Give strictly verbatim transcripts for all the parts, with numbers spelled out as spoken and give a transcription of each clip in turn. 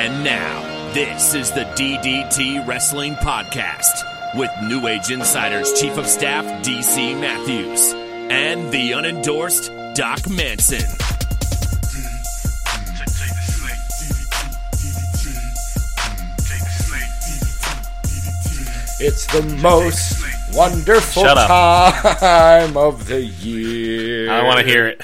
And now, this is the D D T Wrestling Podcast with New Age Insider's Chief of Staff, D C Matthews, and the unendorsed Doc Manson. It's the most wonderful time of the year. I want to hear it.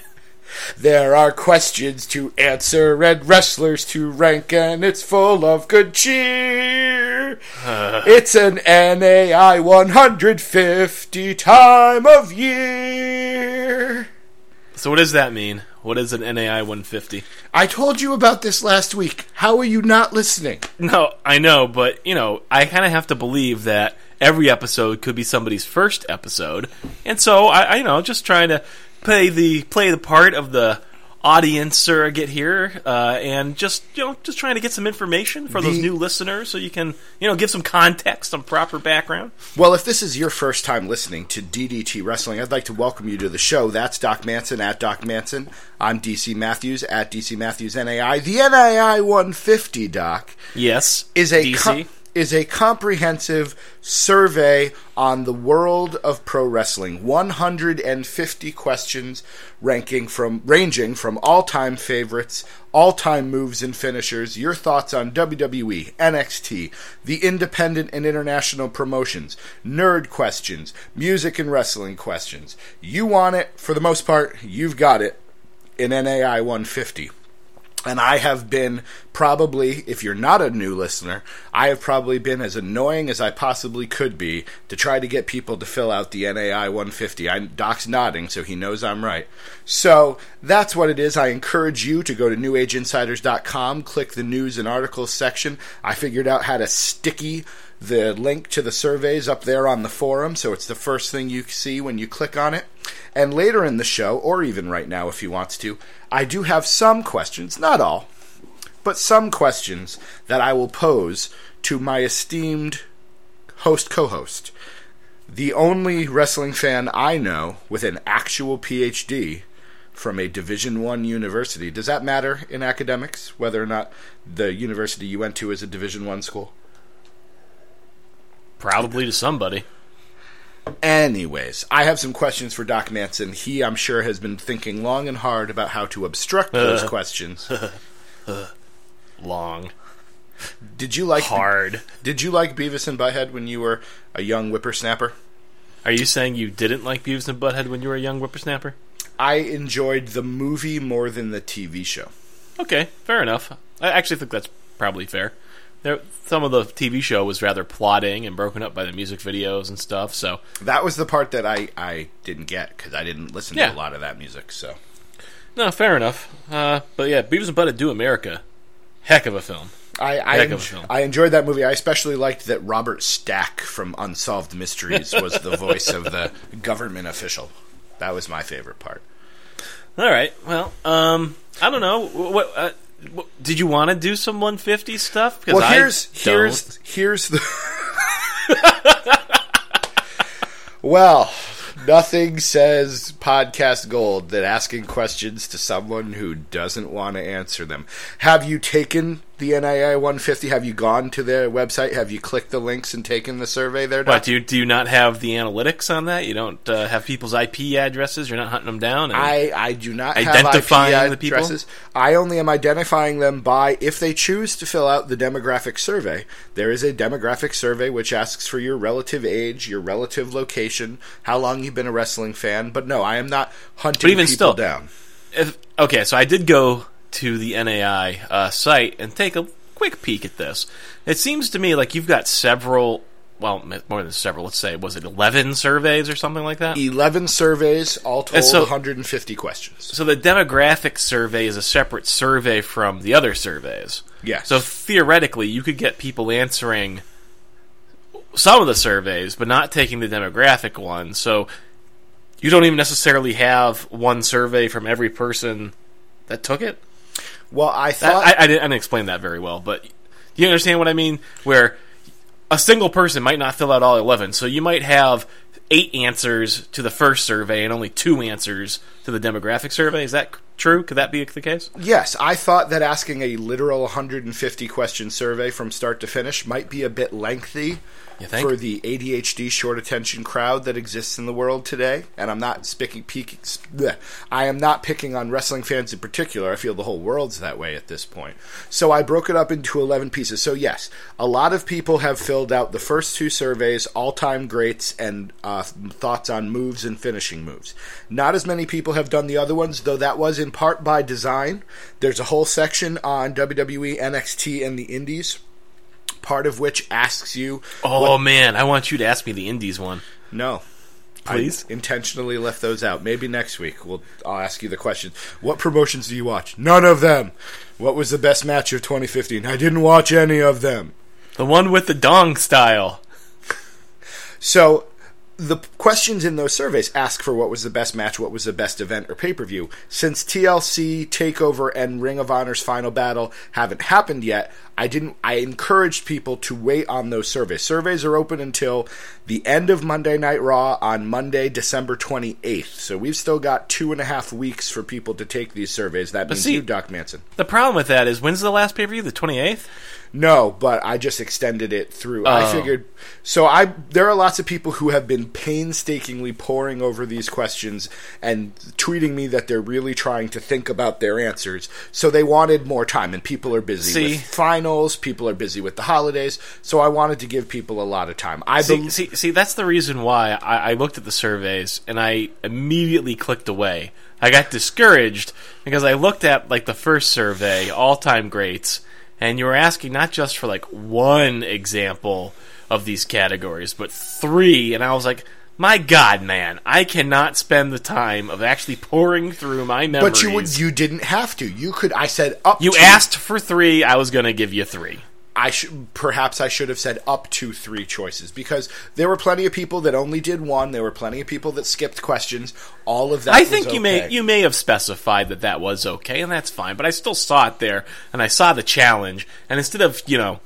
There are questions to answer and wrestlers to rank, and it's full of good cheer. Uh. It's an N A I one hundred fifty time of year. So what does that mean? What is an N A I one fifty? I told you about this last week. How are you not listening? No, I know, but, you know, I kind of have to believe that every episode could be somebody's first episode. And so, I, I you know, just trying to play the play the part of the audience surrogate here, uh, and just you know just trying to get some information for the, those new listeners, so you can you know give some context, some proper background. Well, if this is your first time listening to D D T Wrestling, I'd like to welcome you to the show. That's Doc Manson at Doc Manson. I'm D C Matthews at D C Matthews N A I. The N A I one fifty, Doc. Yes, is a D C. Com- is a comprehensive survey on the world of pro wrestling. one hundred fifty questions ranking from ranging from all-time favorites, all-time moves and finishers, your thoughts on W W E, N X T, the independent and international promotions, nerd questions, music and wrestling questions. You want it, for the most part, you've got it in N A I one fifty. And I have been probably, if you're not a new listener, I have probably been as annoying as I possibly could be to try to get people to fill out the N A I one fifty. I, Doc's nodding, so he knows I'm right. So that's what it is. I encourage you to go to new age insiders dot com, click the news and articles section. I figured out how to sticky the link to the surveys up there on the forum, so it's the first thing you see when you click on it. And later in the show, or even right now if he wants to, I do have some questions, not all, but some questions that I will pose to my esteemed host co-host, the only wrestling fan I know with an actual P H D from a Division I university. Does that matter in academics, whether or not the university you went to is a Division I school? Probably to somebody. Anyways, I have some questions for Doc Manson. He, I'm sure, has been thinking long and hard about how to obstruct uh, those questions. Uh, uh, long. Did you like hard? Did you like Beavis and Butthead when you were a young whippersnapper? Are you saying you didn't like Beavis and Butthead when you were a young whippersnapper? I enjoyed the movie more than the T V show. Okay, fair enough. I actually think that's probably fair. There, some of the T V show was rather plodding and broken up by the music videos and stuff. So that was the part that I, I didn't get because I didn't listen yeah. to a lot of that music. So no, fair enough. Uh, but yeah, Beavis and Butthead Do America, heck of a film. I I, heck en- of a film. I enjoyed that movie. I especially liked that Robert Stack from Unsolved Mysteries was the voice of the government official. That was my favorite part. All right. Well, um, I don't know what. Uh, Did you want to do some one fifty stuff? Well, here's here's here's the. Well, nothing says podcast gold than asking questions to someone who doesn't want to answer them. Have you taken the N A I one fifty? Have you gone to their website? Have you clicked the links and taken the survey there? But do you, do you not have the analytics on that? You don't uh, have people's I P addresses? You're not hunting them down? And I, I do not identifying have I P addresses. The people? I only am identifying them by, if they choose to fill out the demographic survey, there is a demographic survey which asks for your relative age, your relative location, how long you've been a wrestling fan. But no, I am not hunting people still, down. If, okay, so I did go to the N A I uh, site and take a quick peek at this. It seems to me like you've got several, well, more than several, let's say, was it eleven surveys or something like that? eleven surveys, all told, so, one hundred fifty questions. So the demographic survey is a separate survey from the other surveys. Yes. So theoretically, you could get people answering some of the surveys, but not taking the demographic one. So you don't even necessarily have one survey from every person that took it? Well, I thought... I, I, I didn't explain that very well, but you understand what I mean? Where a single person might not fill out all eleven, so you might have eight answers to the first survey and only two answers to the demographic survey. Is that true? Could that be the case? Yes. I thought that asking a literal one hundred fifty question survey from start to finish might be a bit lengthy for the A D H D short attention crowd that exists in the world today. And I'm not speaking, peaking, bleh, I am not picking on wrestling fans in particular. I feel the whole world's that way at this point. So I broke it up into eleven pieces. So yes, a lot of people have filled out the first two surveys, all-time greats and uh, thoughts on moves and finishing moves. Not as many people have done the other ones, though that was in part by design. There's a whole section on W W E, N X T, and the Indies, part of which asks you... Oh, what... man, I want you to ask me the Indies one. No. Please? I intentionally left those out. Maybe next week we'll, I'll ask you the question. What promotions do you watch? None of them. What was the best match of twenty fifteen? I didn't watch any of them. The one with the dong style. So... the questions in those surveys ask for what was the best match, what was the best event or pay-per-view. Since T L C, TakeOver, and Ring of Honor's Final Battle haven't happened yet, I didn't. I encouraged people to wait on those surveys. Surveys are open until the end of Monday Night Raw on Monday, December twenty-eighth. So we've still got two and a half weeks for people to take these surveys. That but means see, you, Doc Manson. The problem with that is, when's the last pay-per-view? The twenty-eighth? No, but I just extended it through. Oh. I figured... So I there are lots of people who have been painstakingly poring over these questions and tweeting me that they're really trying to think about their answers. So they wanted more time, and people are busy see? with finals. People are busy with the holidays. So I wanted to give people a lot of time. I See, be- see, see that's the reason why I, I looked at the surveys, and I immediately clicked away. I got discouraged because I looked at like the first survey, all-time greats, and you were asking not just for, like, one example of these categories, but three. And I was like, my God, man, I cannot spend the time of actually pouring through my memories. But you would, you didn't have to. You could, I said up you to. You asked for three. I was going to give you three. I should, perhaps I should have said up to three choices, because there were plenty of people that only did one. There were plenty of people that skipped questions. All of that I was think you okay. may you may have specified that that was okay, and that's fine, but I still saw it there, and I saw the challenge, and instead of, you know,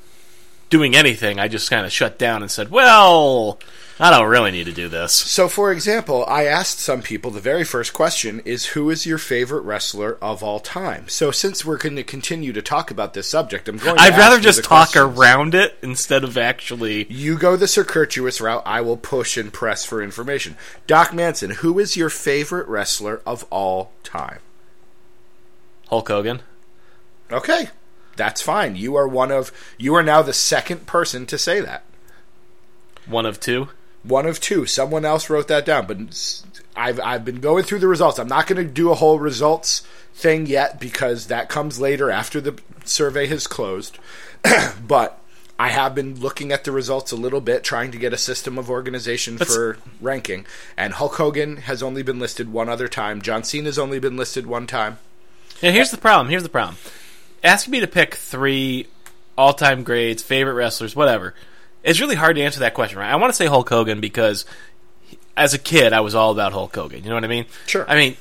doing anything, I just kind of shut down and said, well, I don't really need to do this. So, for example, I asked some people, the very first question is, who is your favorite wrestler of all time? So, since we're going to continue to talk about this subject, I'm going to I'd ask rather just talk questions. around it instead of actually... You go the circuitous route, I will push and press for information. Doc Manson, who is your favorite wrestler of all time? Hulk Hogan. Okay. That's fine. You are one of... You are now the second person to say that. One of two? One of two. Someone else wrote that down, but I've I've been going through the results. I'm not going to do a whole results thing yet, because that comes later after the survey has closed. But I have been looking at the results a little bit, trying to get a system of organization That's... for ranking. And Hulk Hogan has only been listed one other time. John Cena has only been listed one time. Yeah, here's the problem. Here's the problem. Asking me to pick three all-time greats, favorite wrestlers, whatever. It's really hard to answer that question, right? I want to say Hulk Hogan because as a kid, I was all about Hulk Hogan. You know what I mean? Sure. I mean,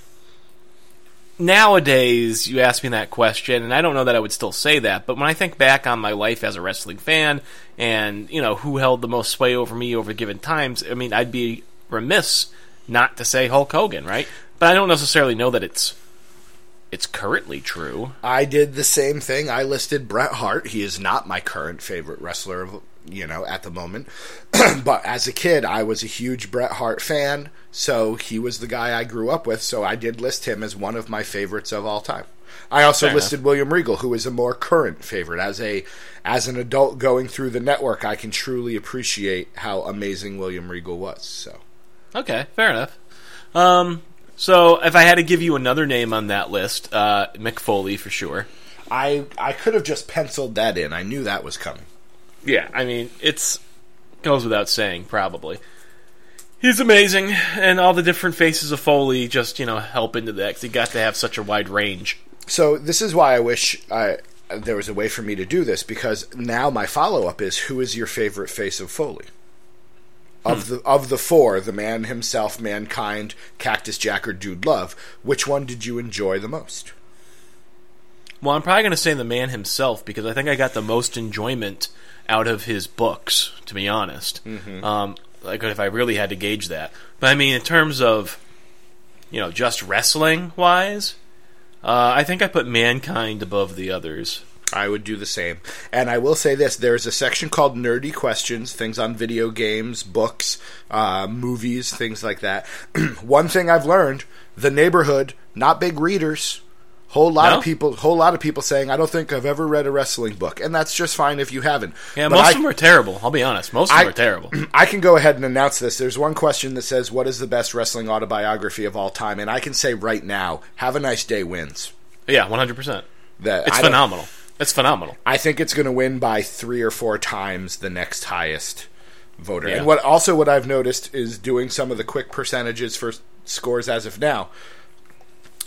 nowadays, you ask me that question, and I don't know that I would still say that, but when I think back on my life as a wrestling fan and, you know, who held the most sway over me over given times, I mean, I'd be remiss not to say Hulk Hogan, right? But I don't necessarily know that it's... It's currently true. I did the same thing. I listed Bret Hart. He is not my current favorite wrestler, of, you know, at the moment. But as a kid, I was a huge Bret Hart fan, so he was the guy I grew up with, so I did list him as one of my favorites of all time. I also Fair listed enough. William Regal, who is a more current favorite. As a as an adult going through the network, I can truly appreciate how amazing William Regal was. So, okay, fair enough. Um... So, if I had to give you another name on that list, uh, Mick Foley for sure. I I could have just penciled that in. I knew that was coming. Yeah, I mean, it's goes without saying, probably. He's amazing, and all the different faces of Foley just, you know, help into that, because he got to have such a wide range. So, this is why I wish I, there was a way for me to do this, because now my follow-up is, who is your favorite face of Foley? Of the of the four, the man himself, Mankind, Cactus Jack, or Dude Love, which one did you enjoy the most? Well, I'm probably going to say the man himself, because I think I got the most enjoyment out of his books, to be honest. Mm-hmm. Um, like if I really had to gauge that. But I mean, in terms of, you know, just wrestling-wise, Uh, I think I put Mankind above the others. I would do the same. And I will say this, there's a section called Nerdy Questions, things on video games, books, uh, movies, things like that. One thing I've learned, the neighborhood, not big readers. Whole lot no? of people whole lot of people saying, I don't think I've ever read a wrestling book. And that's just fine if you haven't. Yeah, but most I, of them are terrible. I'll be honest. Most I, of them are terrible. I can go ahead and announce this. There's one question that says, what is the best wrestling autobiography of all time? And I can say right now, Have a Nice Day wins. Yeah, one hundred percent. That, it's I phenomenal. It's phenomenal. I think it's going to win by three or four times the next highest voter. Yeah. And what also what I've noticed is doing some of the quick percentages for scores as of now.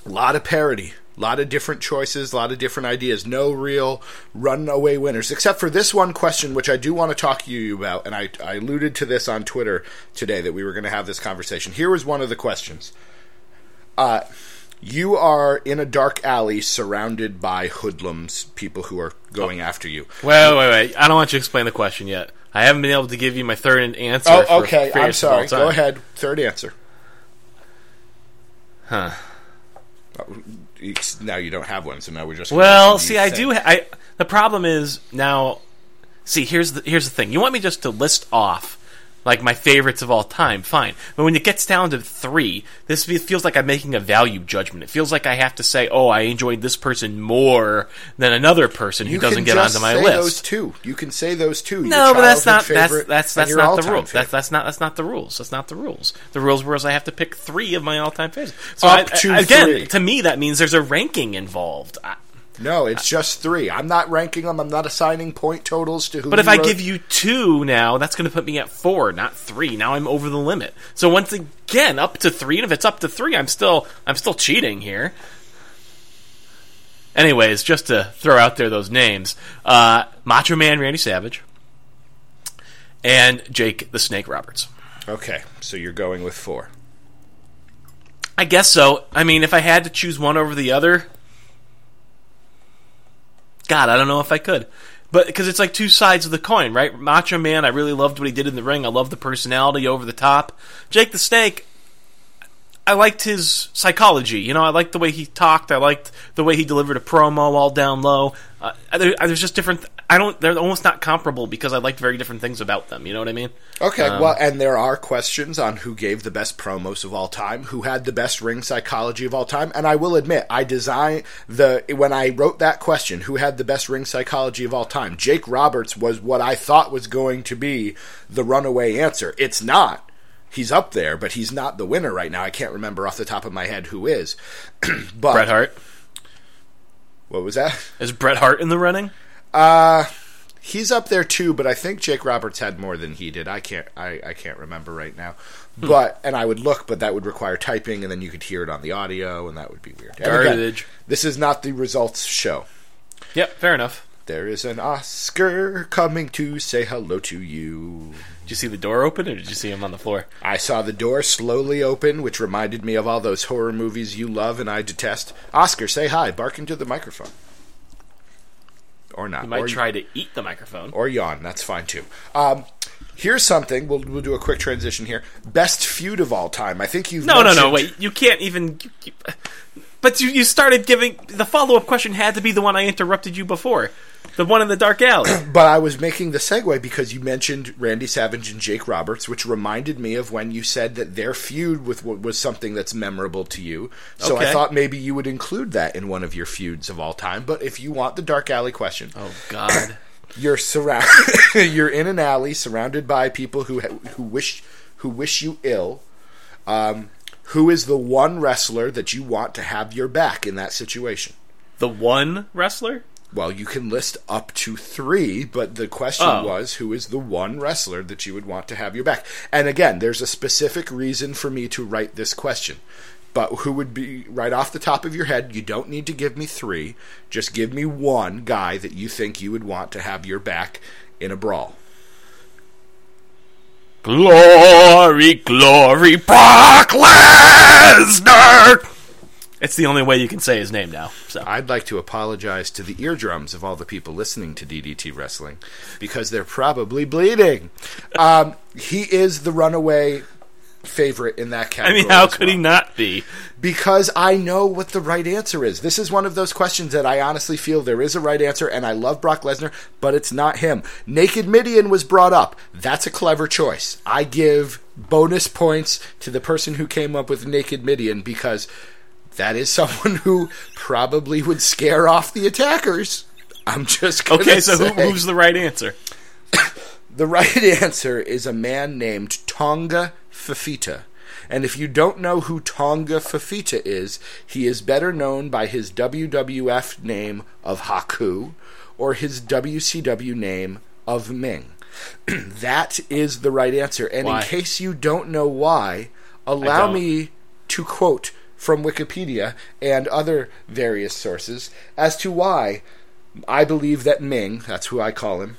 A lot of parity, a lot of different choices, a lot of different ideas. No real runaway winners, except for this one question, which I do want to talk to you about. And I, I alluded to this on Twitter today that we were going to have this conversation. Here was one of the questions. Uh... You are in a dark alley surrounded by hoodlums, people who are going oh. after you. Wait, wait, wait. I don't want you to explain the question yet. I haven't been able to give you my third answer. Oh, okay. I'm sorry. Go ahead. Third answer. Huh. Now you don't have one, so now we're just... Well, see, I do... Ha- I, the problem is now... See, here's the, here's the thing. You want me just to list off like my favorites of all time, fine. But when it gets down to three, this feels like I'm making a value judgment. It feels like I have to say, oh, I enjoyed this person more than another person who doesn't get onto my list. You can just say those two. You can say those two. No, but that's not that's that's that's not the rule. That's that's not that's not the rules. That's not the rules. The rules were I have to pick three of my all-time favorites. So I, I, again, three. To me, that means there's a ranking involved. I, No, it's just three. I'm not ranking them. I'm not assigning point totals to who. But if I give you two now, that's going to put me at four, not three. Now I'm over the limit. So once again, up to three. And if it's up to three, I'm still I'm still cheating here. Anyways, just to throw out there those names: uh, Macho Man Randy Savage and Jake the Snake Roberts. Okay, so you're going with four. I guess so. I mean, if I had to choose one over the other. God, I don't know if I could. But because it's like two sides of the coin, right? Macho Man, I really loved what he did in the ring. I loved the personality over the top. Jake the Snake, I liked his psychology. You know, I liked the way he talked. I liked the way he delivered a promo all down low. Uh, there, there's just different... Th- I don't. They're almost not comparable because I liked very different things about them. You know what I mean? Okay. Um, well, and there are questions on who gave the best promos of all time, who had the best ring psychology of all time. And I will admit, I designed the when I wrote that question, who had the best ring psychology of all time. Jake Roberts was what I thought was going to be the runaway answer. It's not. He's up there, but he's not the winner right now. I can't remember off the top of my head who is. But Bret Hart. What was that? Is Bret Hart in the running? Uh, he's up there too, but I think Jake Roberts had more than he did. I can't, I, I can't remember right now. But and I would look, but that would require typing, and then you could hear it on the audio, and that would be weird. Garbage. Again, this is not the results show. Yep, fair enough. There is an Oscar coming to say hello to you. Did you see the door open, or did you see him on the floor? I saw the door slowly open, which reminded me of all those horror movies you love and I detest. Oscar, say hi. Bark into the microphone. Or not. You might or, try to eat the microphone. Or yawn. That's fine, too. Um, here's something. We'll, we'll do a quick transition here. Best feud of all time. I think you've No, mentioned... no, no. Wait. You can't even... You, you, but you, you started giving... The follow-up question had to be the one I interrupted you before. The one in the dark alley. But I was making the segue because you mentioned Randy Savage and Jake Roberts, which reminded me of when you said that their feud with was something that's memorable to you. So okay. I thought maybe you would include that in one of your feuds of all time. But if you want the dark alley question, oh God, you're surround, you're in an alley surrounded by people who who wish who wish you ill. Um, who is the one wrestler that you want to have your back in that situation? The one wrestler. Well, you can list up to three, but the question oh. was, who is the one wrestler that you would want to have your back? And again, there's a specific reason for me to write this question. But who would be, right off the top of your head, you don't need to give me three. Just give me one guy that you think you would want to have your back in a brawl. Glory, glory, Brock Lesnar! It's the only way you can say his name now. So I'd like to apologize to the eardrums of all the people listening to D D T Wrestling because they're probably bleeding. Um, he is the runaway favorite in that category. I mean, how could well. he not be? Because I know what the right answer is. This is one of those questions that I honestly feel there is a right answer, and I love Brock Lesnar, but it's not him. Naked Midian was brought up. That's a clever choice. I give bonus points to the person who came up with Naked Midian, because that is someone who probably would scare off the attackers. I'm just going to say. Okay, so who, who's the right answer? The right answer is a man named Tonga Fafita. And if you don't know who Tonga Fafita is, he is better known by his W W F name of Haku or his W C W name of Ming. That is the right answer. And why? In case you don't know why, allow me to quote from Wikipedia and other various sources as to why I believe that Ming, that's who I call him,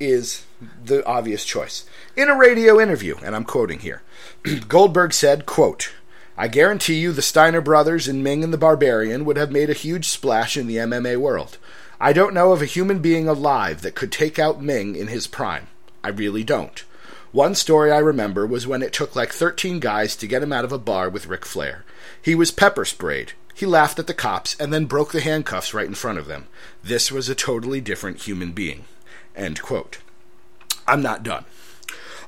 is the obvious choice. In a radio interview, and I'm quoting here, Goldberg said, quote, "I guarantee you the Steiner brothers and Ming and the Barbarian would have made a huge splash in the M M A world. I don't know of a human being alive that could take out Ming in his prime. I really don't. One story I remember was when it took like thirteen guys to get him out of a bar with Ric Flair. He was pepper sprayed. He laughed at the cops and then broke the handcuffs right in front of them. This was a totally different human being." End quote. I'm not done.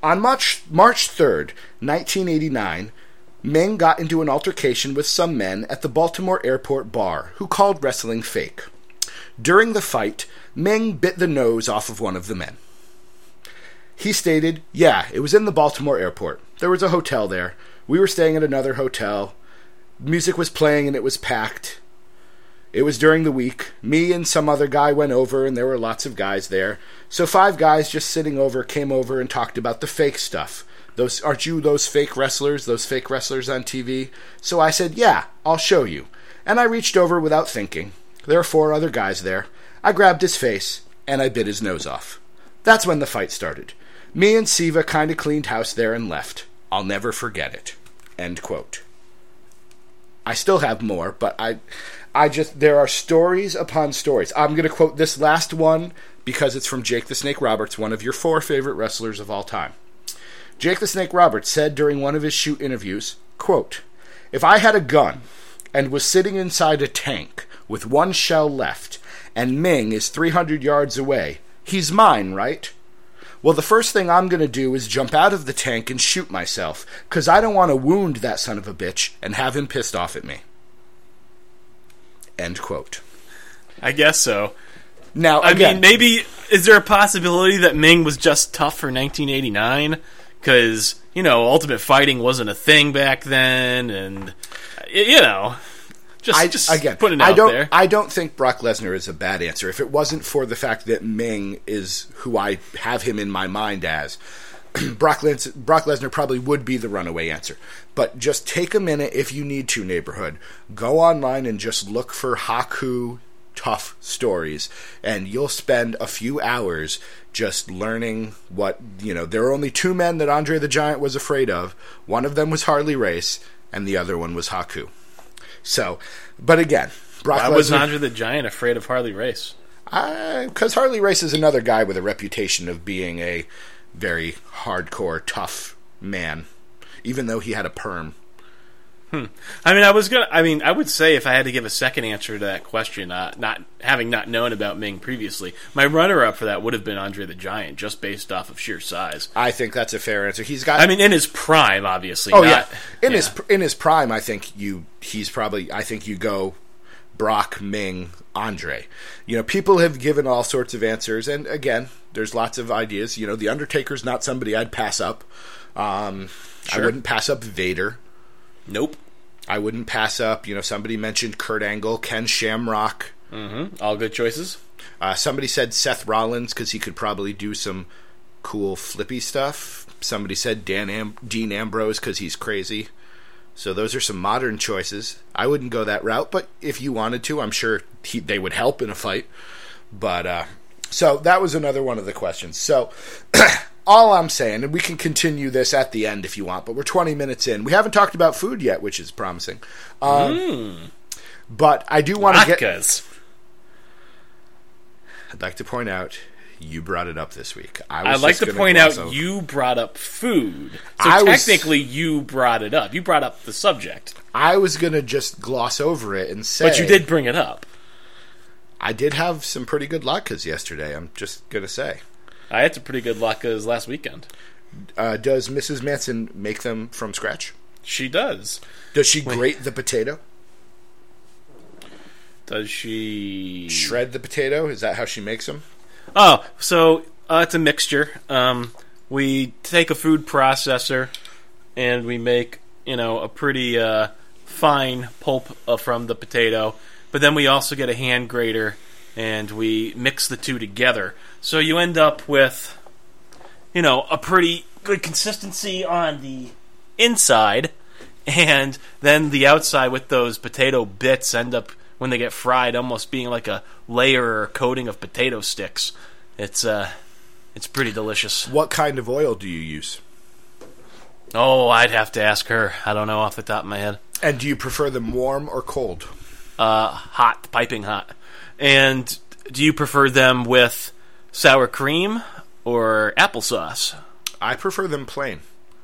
On March, March third, nineteen eighty-nine, Ming got into an altercation with some men at the Baltimore Airport bar who called wrestling fake. During the fight, Ming bit the nose off of one of the men. He stated, "Yeah, it was in the Baltimore Airport. There was a hotel there. We were staying at another hotel. Music was playing and it was packed. It was during the week. Me and some other guy went over, and there were lots of guys there. So five guys just sitting over came over and talked about the fake stuff. Those aren't you those fake wrestlers, those fake wrestlers on T V? So I said, yeah, I'll show you. And I reached over without thinking. There are four other guys there. I grabbed his face, and I bit his nose off. That's when the fight started. Me and Siva kind of cleaned house there and left. I'll never forget it." End quote. I still have more, but I... I just, there are stories upon stories. I'm going to quote this last one because it's from Jake the Snake Roberts, one of your four favorite wrestlers of all time. Jake the Snake Roberts said during one of his shoot interviews, quote, "If I had a gun and was sitting inside a tank with one shell left and Ming is three hundred yards away, he's mine, right? Well, the first thing I'm going to do is jump out of the tank and shoot myself because I don't want to wound that son of a bitch and have him pissed off at me." End quote. I guess so. Now, I again, mean, maybe, is there a possibility that Ming was just tough for nineteen eighty-nine? Because, you know, Ultimate Fighting wasn't a thing back then, and, you know, just, I, just again, putting it I out don't, there. I don't think Brock Lesnar is a bad answer. If it wasn't for the fact that Ming is who I have him in my mind as, Brock, Lins- Brock Lesnar probably would be the runaway answer. But just take a minute if you need to, neighborhood. Go online and just look for Haku tough stories, and you'll spend a few hours just learning what, you know, there are only two men that Andre the Giant was afraid of. One of them was Harley Race, and the other one was Haku. So, but again, Brock Why Lesnar... Why was Andre the Giant afraid of Harley Race? Because Harley Race is another guy with a reputation of being a very hardcore, tough man, even though he had a perm. Hmm. I mean, I was gonna. I mean, I would say if I had to give a second answer to that question, uh, not having not known about Ming previously, my runner-up for that would have been Andre the Giant, just based off of sheer size. I think that's a fair answer. He's got. I mean, in his prime, obviously. Oh not, yeah, in yeah. his in his prime, I think you. He's probably. I think you go Brock, Ming, Andre. You know, people have given all sorts of answers, and again, there's lots of ideas. You know, The Undertaker's not somebody I'd pass up. Um, sure. I wouldn't pass up Vader. Nope. I wouldn't pass up, you know, somebody mentioned Kurt Angle, Ken Shamrock. Mm-hmm. All good choices. Uh, somebody said Seth Rollins because he could probably do some cool flippy stuff. Somebody said Dan Am- Dean Ambrose because he's crazy. So those are some modern choices. I wouldn't go that route, but if you wanted to, I'm sure he, they would help in a fight. But, uh, so that was another one of the questions. So all I'm saying, and we can continue this at the end if you want, but we're twenty minutes in. We haven't talked about food yet, which is promising. Um, mm. But I do want to get... I'd like to point out You brought it up this week. I was I'd like to point out over. you brought up food. So I technically was, you brought it up. You brought up the subject. I was going to just gloss over it and say... But you did bring it up. I did have some pretty good latkes yesterday, I'm just going to say. I had some pretty good latkes last weekend. Uh, does Missus Manson make them from scratch? She does. Does she Wait. grate the potato? Does she... shred the potato? Is that how she makes them? Oh, so uh, it's a mixture. Um, we take a food processor and we make, you know, a pretty uh, fine pulp uh, from the potato. But then we also get a hand grater and we mix the two together. So you end up with, you know, a pretty good consistency on the inside. And then the outside with those potato bits end up, when they get fried, almost being like a layer or coating of potato sticks. It's uh, it's pretty delicious. What kind of oil do you use? Oh, I'd have to ask her. I don't know off the top of my head. And do you prefer them warm or cold? Uh, hot, piping hot. And do you prefer them with sour cream or applesauce? I prefer them plain.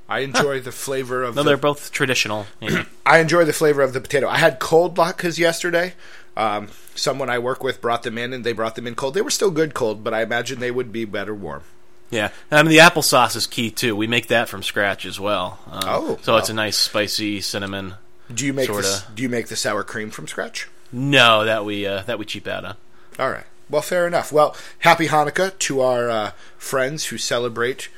I enjoy huh. the flavor of... No, the, they're both traditional. Yeah. I enjoy the flavor of the potato. I had cold latkes yesterday. Um, someone I work with brought them in, and they brought them in cold. They were still good cold, but I imagine they would be better warm. Yeah. I mean, the applesauce is key, too. We make that from scratch as well. Um, oh. So wow. It's a nice spicy cinnamon do you make sorta... this, do you make the sour cream from scratch? No, that we, uh, that we cheap out on. All right. Well, fair enough. Well, happy Hanukkah to our uh, friends who celebrate...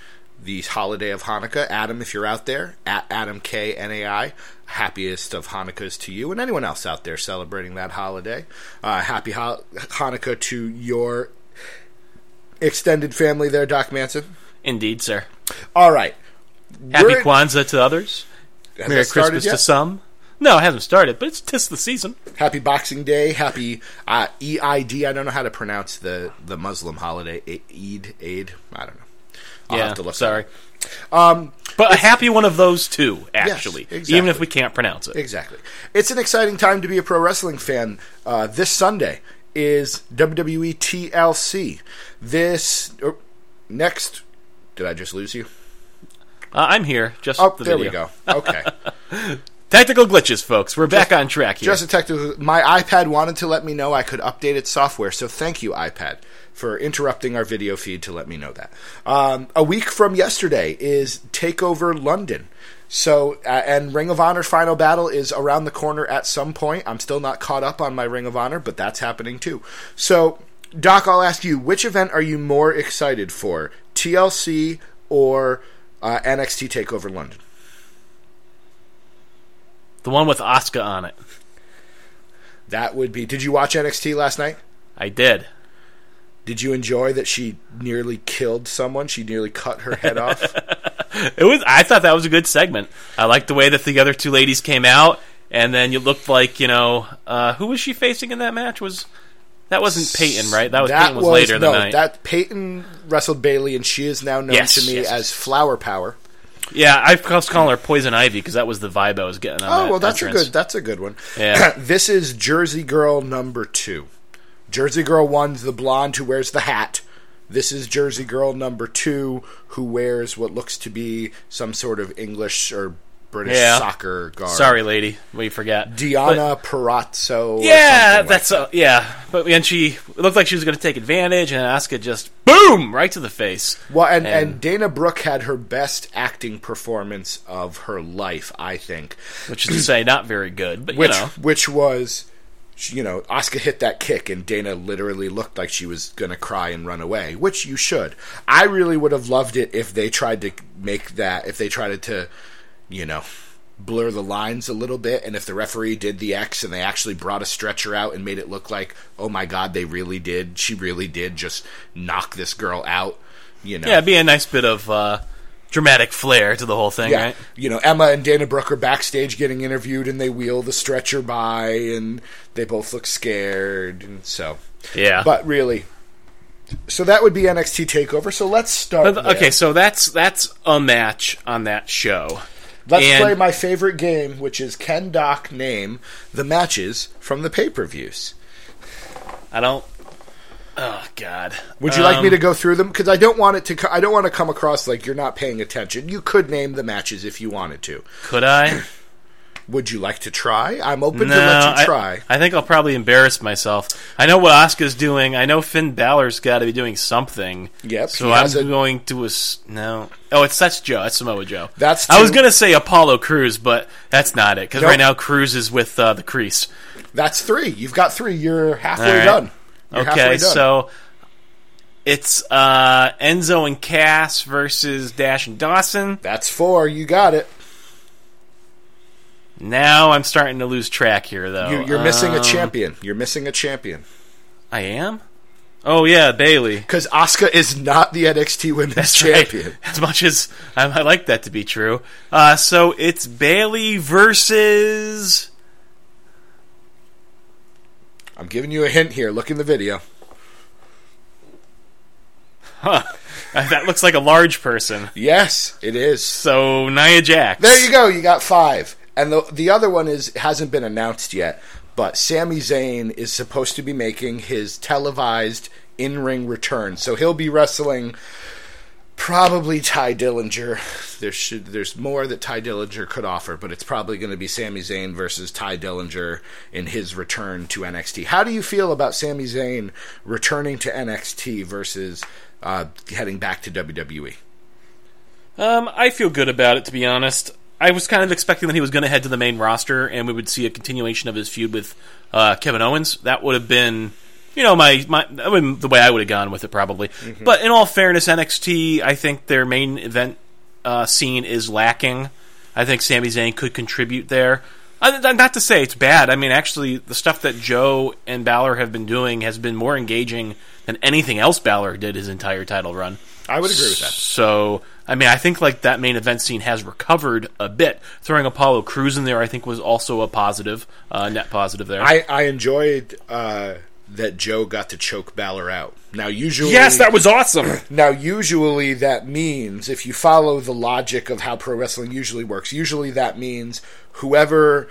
the holiday of Hanukkah. Adam, if you're out there, at Adam K N A I, happiest of Hanukkahs to you and anyone else out there celebrating that holiday. Uh, happy ho- Hanukkah to your extended family there, Doc Manson. Indeed, sir. All right. Happy We're Kwanzaa in- to others. Has Merry Christmas yet? To some. No, it hasn't started, but it's just the season. Happy Boxing Day. Happy uh, E I D. I don't know how to pronounce the, the Muslim holiday. Eid, Eid. I don't know. I'll yeah, have to look sorry. Um, but a happy one of those two, actually, yes, exactly. Even if we can't pronounce it. Exactly. It's an exciting time to be a pro wrestling fan. Uh, this Sunday is W W E T L C. This or, next, did I just lose you? Uh, I'm here. Just oh, the there video. we go. Okay. Technical glitches, folks. We're just, back on track here. Just a technical. My iPad wanted to let me know I could update its software, so thank you, iPad, for interrupting our video feed to let me know that. Um, a week from yesterday is TakeOver London. So, uh, and Ring of Honor Final Battle is around the corner at some point. I'm still not caught up on my Ring of Honor, but that's happening too. So, Doc, I'll ask you, which event are you more excited for, T L C or uh, N X T TakeOver London? The one with Asuka on it. That would be... Did you watch N X T last night? I did. Did you enjoy that she nearly killed someone? She nearly cut her head off? It was. I thought that was a good segment. I liked the way that the other two ladies came out, and then you looked like, you know... Uh, who was she facing in that match? Was That wasn't Peyton, right? That was that Peyton was, was later no, the night. That Peyton wrestled Bayley, and she is now known yes, to me yes. as Flower Power. Yeah, I was calling her Poison Ivy because that was the vibe I was getting on Oh, that well, that's entrance. a good that's a good one. Yeah. This is Jersey Girl number two. Jersey Girl one's the blonde who wears the hat. This is Jersey Girl number two who wears what looks to be some sort of English or British yeah. soccer garb. Sorry, lady. We forgot. Deanna but, Perazzo. Yeah, that's like that. a, yeah. But and she it looked like she was going to take advantage, and Asuka just boom right to the face. Well, and, and, and Dana Brooke had her best acting performance of her life, I think. Which is to say, not very good, but which, you know, which was you know Asuka hit that kick, and Dana literally looked like she was going to cry and run away, which you should. I really would have loved it if they tried to make that if they tried to. you know, blur the lines a little bit, and if the referee did the X and they actually brought a stretcher out and made it look like, oh my God, they really did, she really did just knock this girl out, you know. Yeah, it'd be a nice bit of uh, dramatic flair to the whole thing, yeah. right? You know, Emma and Dana Brooke are backstage getting interviewed, and they wheel the stretcher by, and they both look scared, and so. Yeah. But really... So that would be N X T TakeOver, so let's start but, Okay, so that's that's a match on that show. Let's and play my favorite game, which is Can Doc name the matches from the pay-per-views? I don't... Oh God! Would you um, like me to go through them? Because I don't want it to. I don't want to come across like you're not paying attention. You could name the matches if you wanted to. Could I? Would you like to try? I'm open no, to let you try. I, I think I'll probably embarrass myself. I know what Asuka's doing. I know Finn Balor's got to be doing something. Yep. So I'm a... going to... A, no. Oh, it's that's Joe. That's Samoa Joe. That's two. I was going to say Apollo Crews, but that's not it. Because nope. Right now Crews is with uh, the Crease. That's three. You've got three. You're halfway right. done. You're okay, halfway done. So it's uh, Enzo and Cass versus Dash and Dawson. That's four. You got it. Now I'm starting to lose track here, though. You're, you're um, missing a champion. You're missing a champion. I am? Oh, yeah, Bayley. Because Asuka is not the N X T Women's That's Champion. Right. As much as I, I like that to be true. Uh, so it's Bayley versus... I'm giving you a hint here. Look in the video. Huh. That looks like a large person. Yes, it is. So Nia Jax. There you go. You got five. And the the other one is hasn't been announced yet, but Sami Zayn is supposed to be making his televised in-ring return. So he'll be wrestling probably Ty Dillinger. There should there's more that Ty Dillinger could offer, but it's probably going to be Sami Zayn versus Ty Dillinger in his return to N X T. How do you feel about Sami Zayn returning to N X T versus uh, heading back to W W E? Um, I feel good about it, to be honest. I was kind of expecting that he was going to head to the main roster and we would see a continuation of his feud with uh, Kevin Owens. That would have been, you know, my, my that would have been the way I would have gone with it probably. Mm-hmm. But in all fairness, N X T, I think their main event uh, scene is lacking. I think Sami Zayn could contribute there. I, not to say it's bad. I mean, actually, the stuff that Joe and Balor have been doing has been more engaging than anything else Balor did his entire title run. I would agree with that. So... I mean, I think like that main event scene has recovered a bit. Throwing Apollo Crews in there, I think, was also a positive, uh, net positive there. I, I enjoyed uh, that Joe got to choke Balor out. Now, usually, yes, that was awesome. Now, usually that means, if you follow the logic of how pro wrestling usually works, usually that means whoever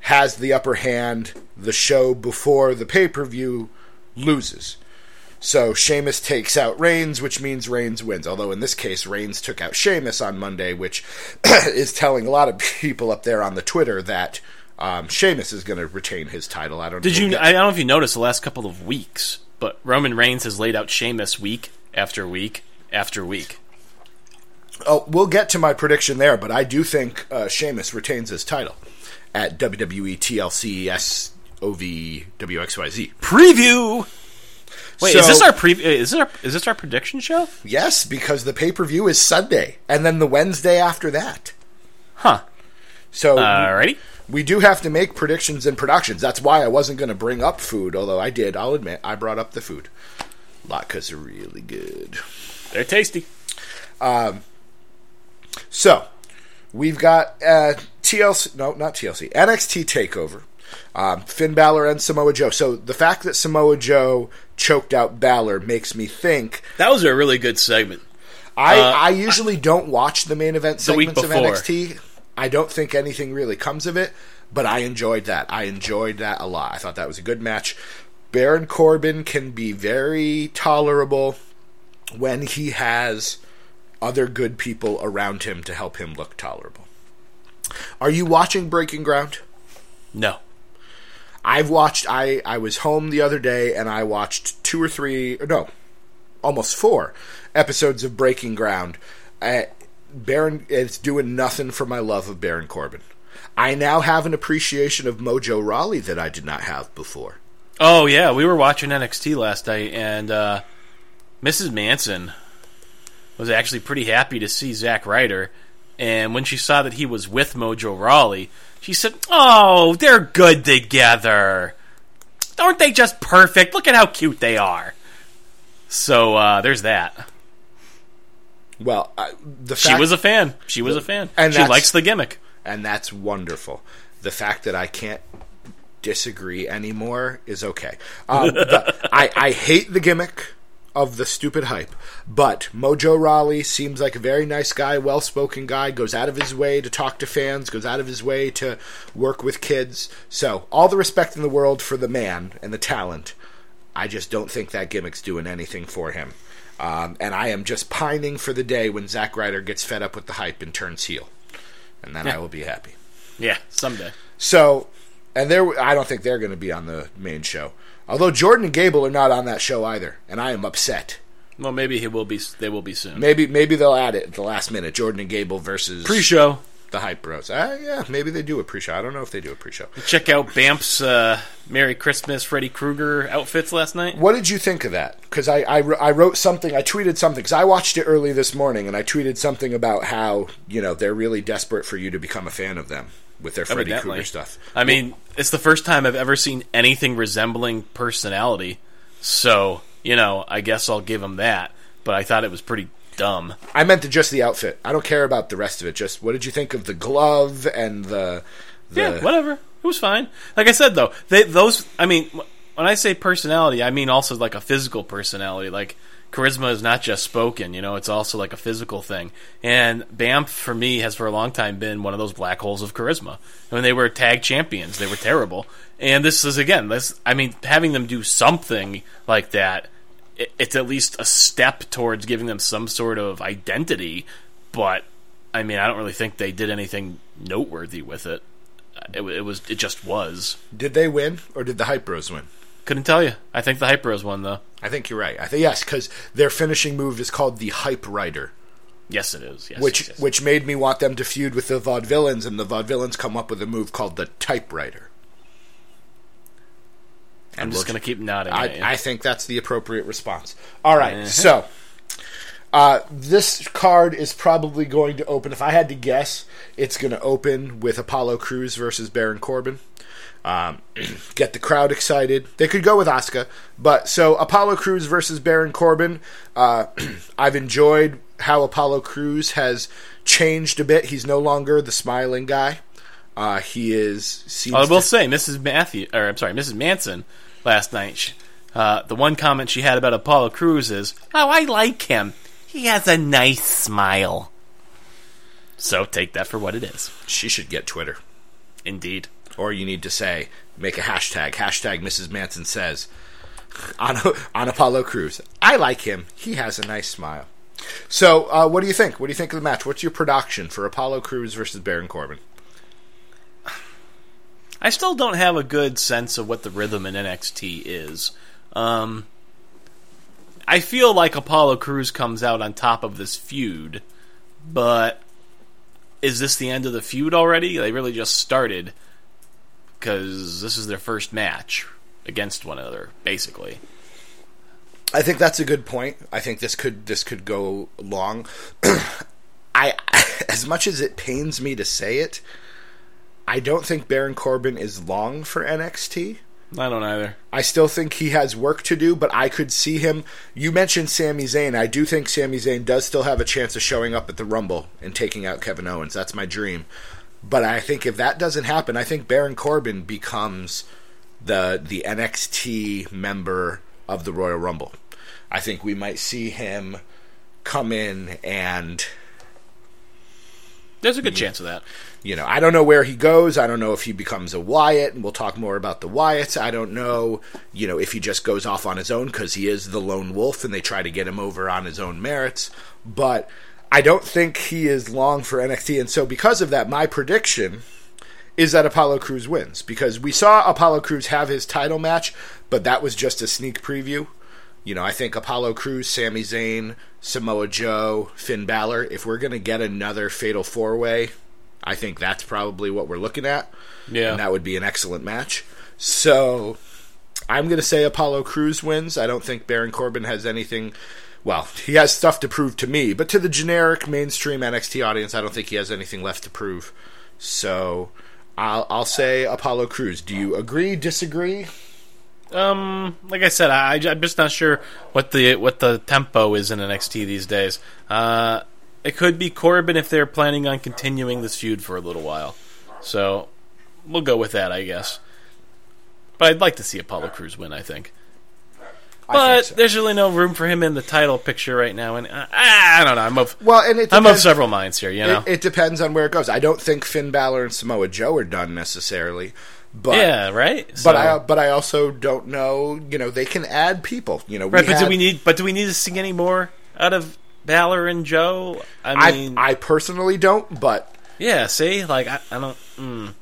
has the upper hand the show before the pay-per-view loses. So Sheamus takes out Reigns, which means Reigns wins. Although in this case, Reigns took out Sheamus on Monday, which is telling a lot of people up there on the Twitter that um, Sheamus is going to retain his title. I don't. Did know you? I don't know if you noticed the last couple of weeks, but Roman Reigns has laid out Sheamus week after week after week. Oh, we'll get to my prediction there, but I do think uh, Sheamus retains his title at W W E T L C S O V W X Y Z preview. Wait, so, is this our pre- is this our is this our prediction show? Yes, because the pay-per-view is Sunday, and then the Wednesday after that. Huh. So alrighty, we, we do have to make predictions and productions. That's why I wasn't going to bring up food, although I did. I'll admit, I brought up the food. Latkes are really good. They're tasty. Um. So we've got uh, T L C. No, not T L C. N X T Takeover. Um, Finn Balor and Samoa Joe. So the fact that Samoa Joe choked out Balor makes me think that was a really good segment. I, uh, I usually I, don't watch the main event segments of N X T. I don't think anything really comes of it, but I enjoyed that. I enjoyed that a lot. I thought that was a good match. Baron Corbin can be very tolerable when he has other good people around him to help him look tolerable. Are you watching Breaking Ground? No. I've watched, I, I was home the other day and I watched two or three, or no, almost four episodes of Breaking Ground. I, Baron, it's doing nothing for my love of Baron Corbin. I now have an appreciation of Mojo Rawley that I did not have before. Oh, yeah, we were watching N X T last night and uh, Missus Manson was actually pretty happy to see Zack Ryder. And when she saw that he was with Mojo Rawley, she said, "Oh, they're good together. Aren't they just perfect? Look at how cute they are." So uh, there's that. Well, uh, the fact she was a fan. She was a fan. And she likes the gimmick, and that's wonderful. The fact that I can't disagree anymore is okay. Um, the, I, I hate the gimmick of the stupid hype, but Mojo Rawley seems like a very nice guy, well-spoken guy, goes out of his way to talk to fans, goes out of his way to work with kids. So all the respect in the world for the man and the talent. I just don't think that gimmick's doing anything for him. Um, and I am just pining for the day when Zack Ryder gets fed up with the hype and turns heel. And then yeah. I will be happy. Yeah, someday. So, and there, I don't think they're going to be on the main show. Although Jordan and Gable are not on that show either, and I am upset. Well, maybe he will be. They will be soon. Maybe maybe they'll add it at the last minute. Jordan and Gable versus pre-show. The Hype Bros. Uh, yeah, maybe they do a pre-show. I don't know if they do a pre-show. Check out Bamp's uh, Merry Christmas Freddy Krueger outfits last night. What did you think of that? Because I, I, I wrote something, I tweeted something, because I watched it early this morning, and I tweeted something about how, you know, they're really desperate for you to become a fan of them with their Freddy Krueger stuff. I mean, it's the first time I've ever seen anything resembling personality, so, you know, I guess I'll give them that, but I thought it was pretty dumb. I meant to just the outfit. I don't care about the rest of it. Just what did you think of the glove and the... the... Yeah, whatever. It was fine. Like I said, though, they, those... I mean, when I say personality, I mean also like a physical personality. Like, charisma is not just spoken, you know? It's also like a physical thing. And Bamf, for me, has for a long time been one of those black holes of charisma. When they were tag champions, they were terrible. And this is, again, this. I mean, having them do something like that... It's at least a step towards giving them some sort of identity, but I mean, I don't really think they did anything noteworthy with it. It, it was, it just was. Did they win, or did the Hype Bros win? Couldn't tell you. I think the Hype Bros won, though. I think you're right. I think yes, because their finishing move is called the Hype Rider. Yes, it is. Yes, which yes, yes. which made me want them to feud with the Vaudevillains, and the Vaudevillains come up with a move called the Typewriter. I'm just going to keep nodding. I, I think that's the appropriate response. All right, uh-huh. so uh, this card is probably going to open, if I had to guess, it's going to open with Apollo Crews versus Baron Corbin. Um, get the crowd excited. They could go with Asuka. But so Apollo Crews versus Baron Corbin. Uh, I've enjoyed how Apollo Crews has changed a bit. He's no longer the smiling guy. Uh, he is. Seems I will to- say, Missus Matthew, or I'm sorry, Missus Manson. Last night, she, uh, the one comment she had about Apollo Crews is, "Oh, I like him. He has a nice smile." So take that for what it is. She should get Twitter, indeed. Or you need to say, make a hashtag. Hashtag Missus Manson says on on Apollo Crews. I like him. He has a nice smile. So, uh, what do you think? What do you think of the match? What's your prediction for Apollo Crews versus Baron Corbin? I still don't have a good sense of what the rhythm in N X T is. Um, I feel like Apollo Crews comes out on top of this feud, but is this the end of the feud already? They really just started, because this is their first match against one another, basically. I think that's a good point. I think this could this could go long. I, as much as it pains me to say it, I don't think Baron Corbin is long for N X T. I don't either. I still think he has work to do, but I could see him. You mentioned Sami Zayn. I do think Sami Zayn does still have a chance of showing up at the Rumble and taking out Kevin Owens. That's my dream. But I think if that doesn't happen, I think Baron Corbin becomes the the N X T member of the Royal Rumble. I think we might see him come in and... There's a good chance of that. You know, I don't know where he goes. I don't know if he becomes a Wyatt, and we'll talk more about the Wyatts. I don't know, you know, if he just goes off on his own because he is the lone wolf and they try to get him over on his own merits. But I don't think he is long for N X T. And so because of that, my prediction is that Apollo Crews wins, because we saw Apollo Crews have his title match, but that was just a sneak preview. You know, I think Apollo Crews, Sami Zayn, Samoa Joe, Finn Balor, if we're going to get another Fatal four-way, I think that's probably what we're looking at. Yeah. And that would be an excellent match. So I'm going to say Apollo Crews wins. I don't think Baron Corbin has anything. Well, he has stuff to prove to me, but to the generic mainstream N X T audience, I don't think he has anything left to prove. So I'll, I'll say Apollo Crews. Do you agree, disagree? Um, like I said, I, I'm just not sure what the what the tempo is in N X T these days. Uh, it could be Corbin if they're planning on continuing this feud for a little while. So we'll go with that, I guess. But I'd like to see Apollo Crews win, I think. But I think so. There's really no room for him in the title picture right now, and uh, I don't know. I'm of well, and it depends, I'm of several minds here. You know, it, it depends on where it goes. I don't think Finn Balor and Samoa Joe are done necessarily. But, yeah, right. So, but I but I also don't know. You know, they can add people. You know, we right? But had, do we need? But do we need to see any more out of Balor and Joe? I mean, I, I personally don't. But yeah, see, like I, I don't. Mm.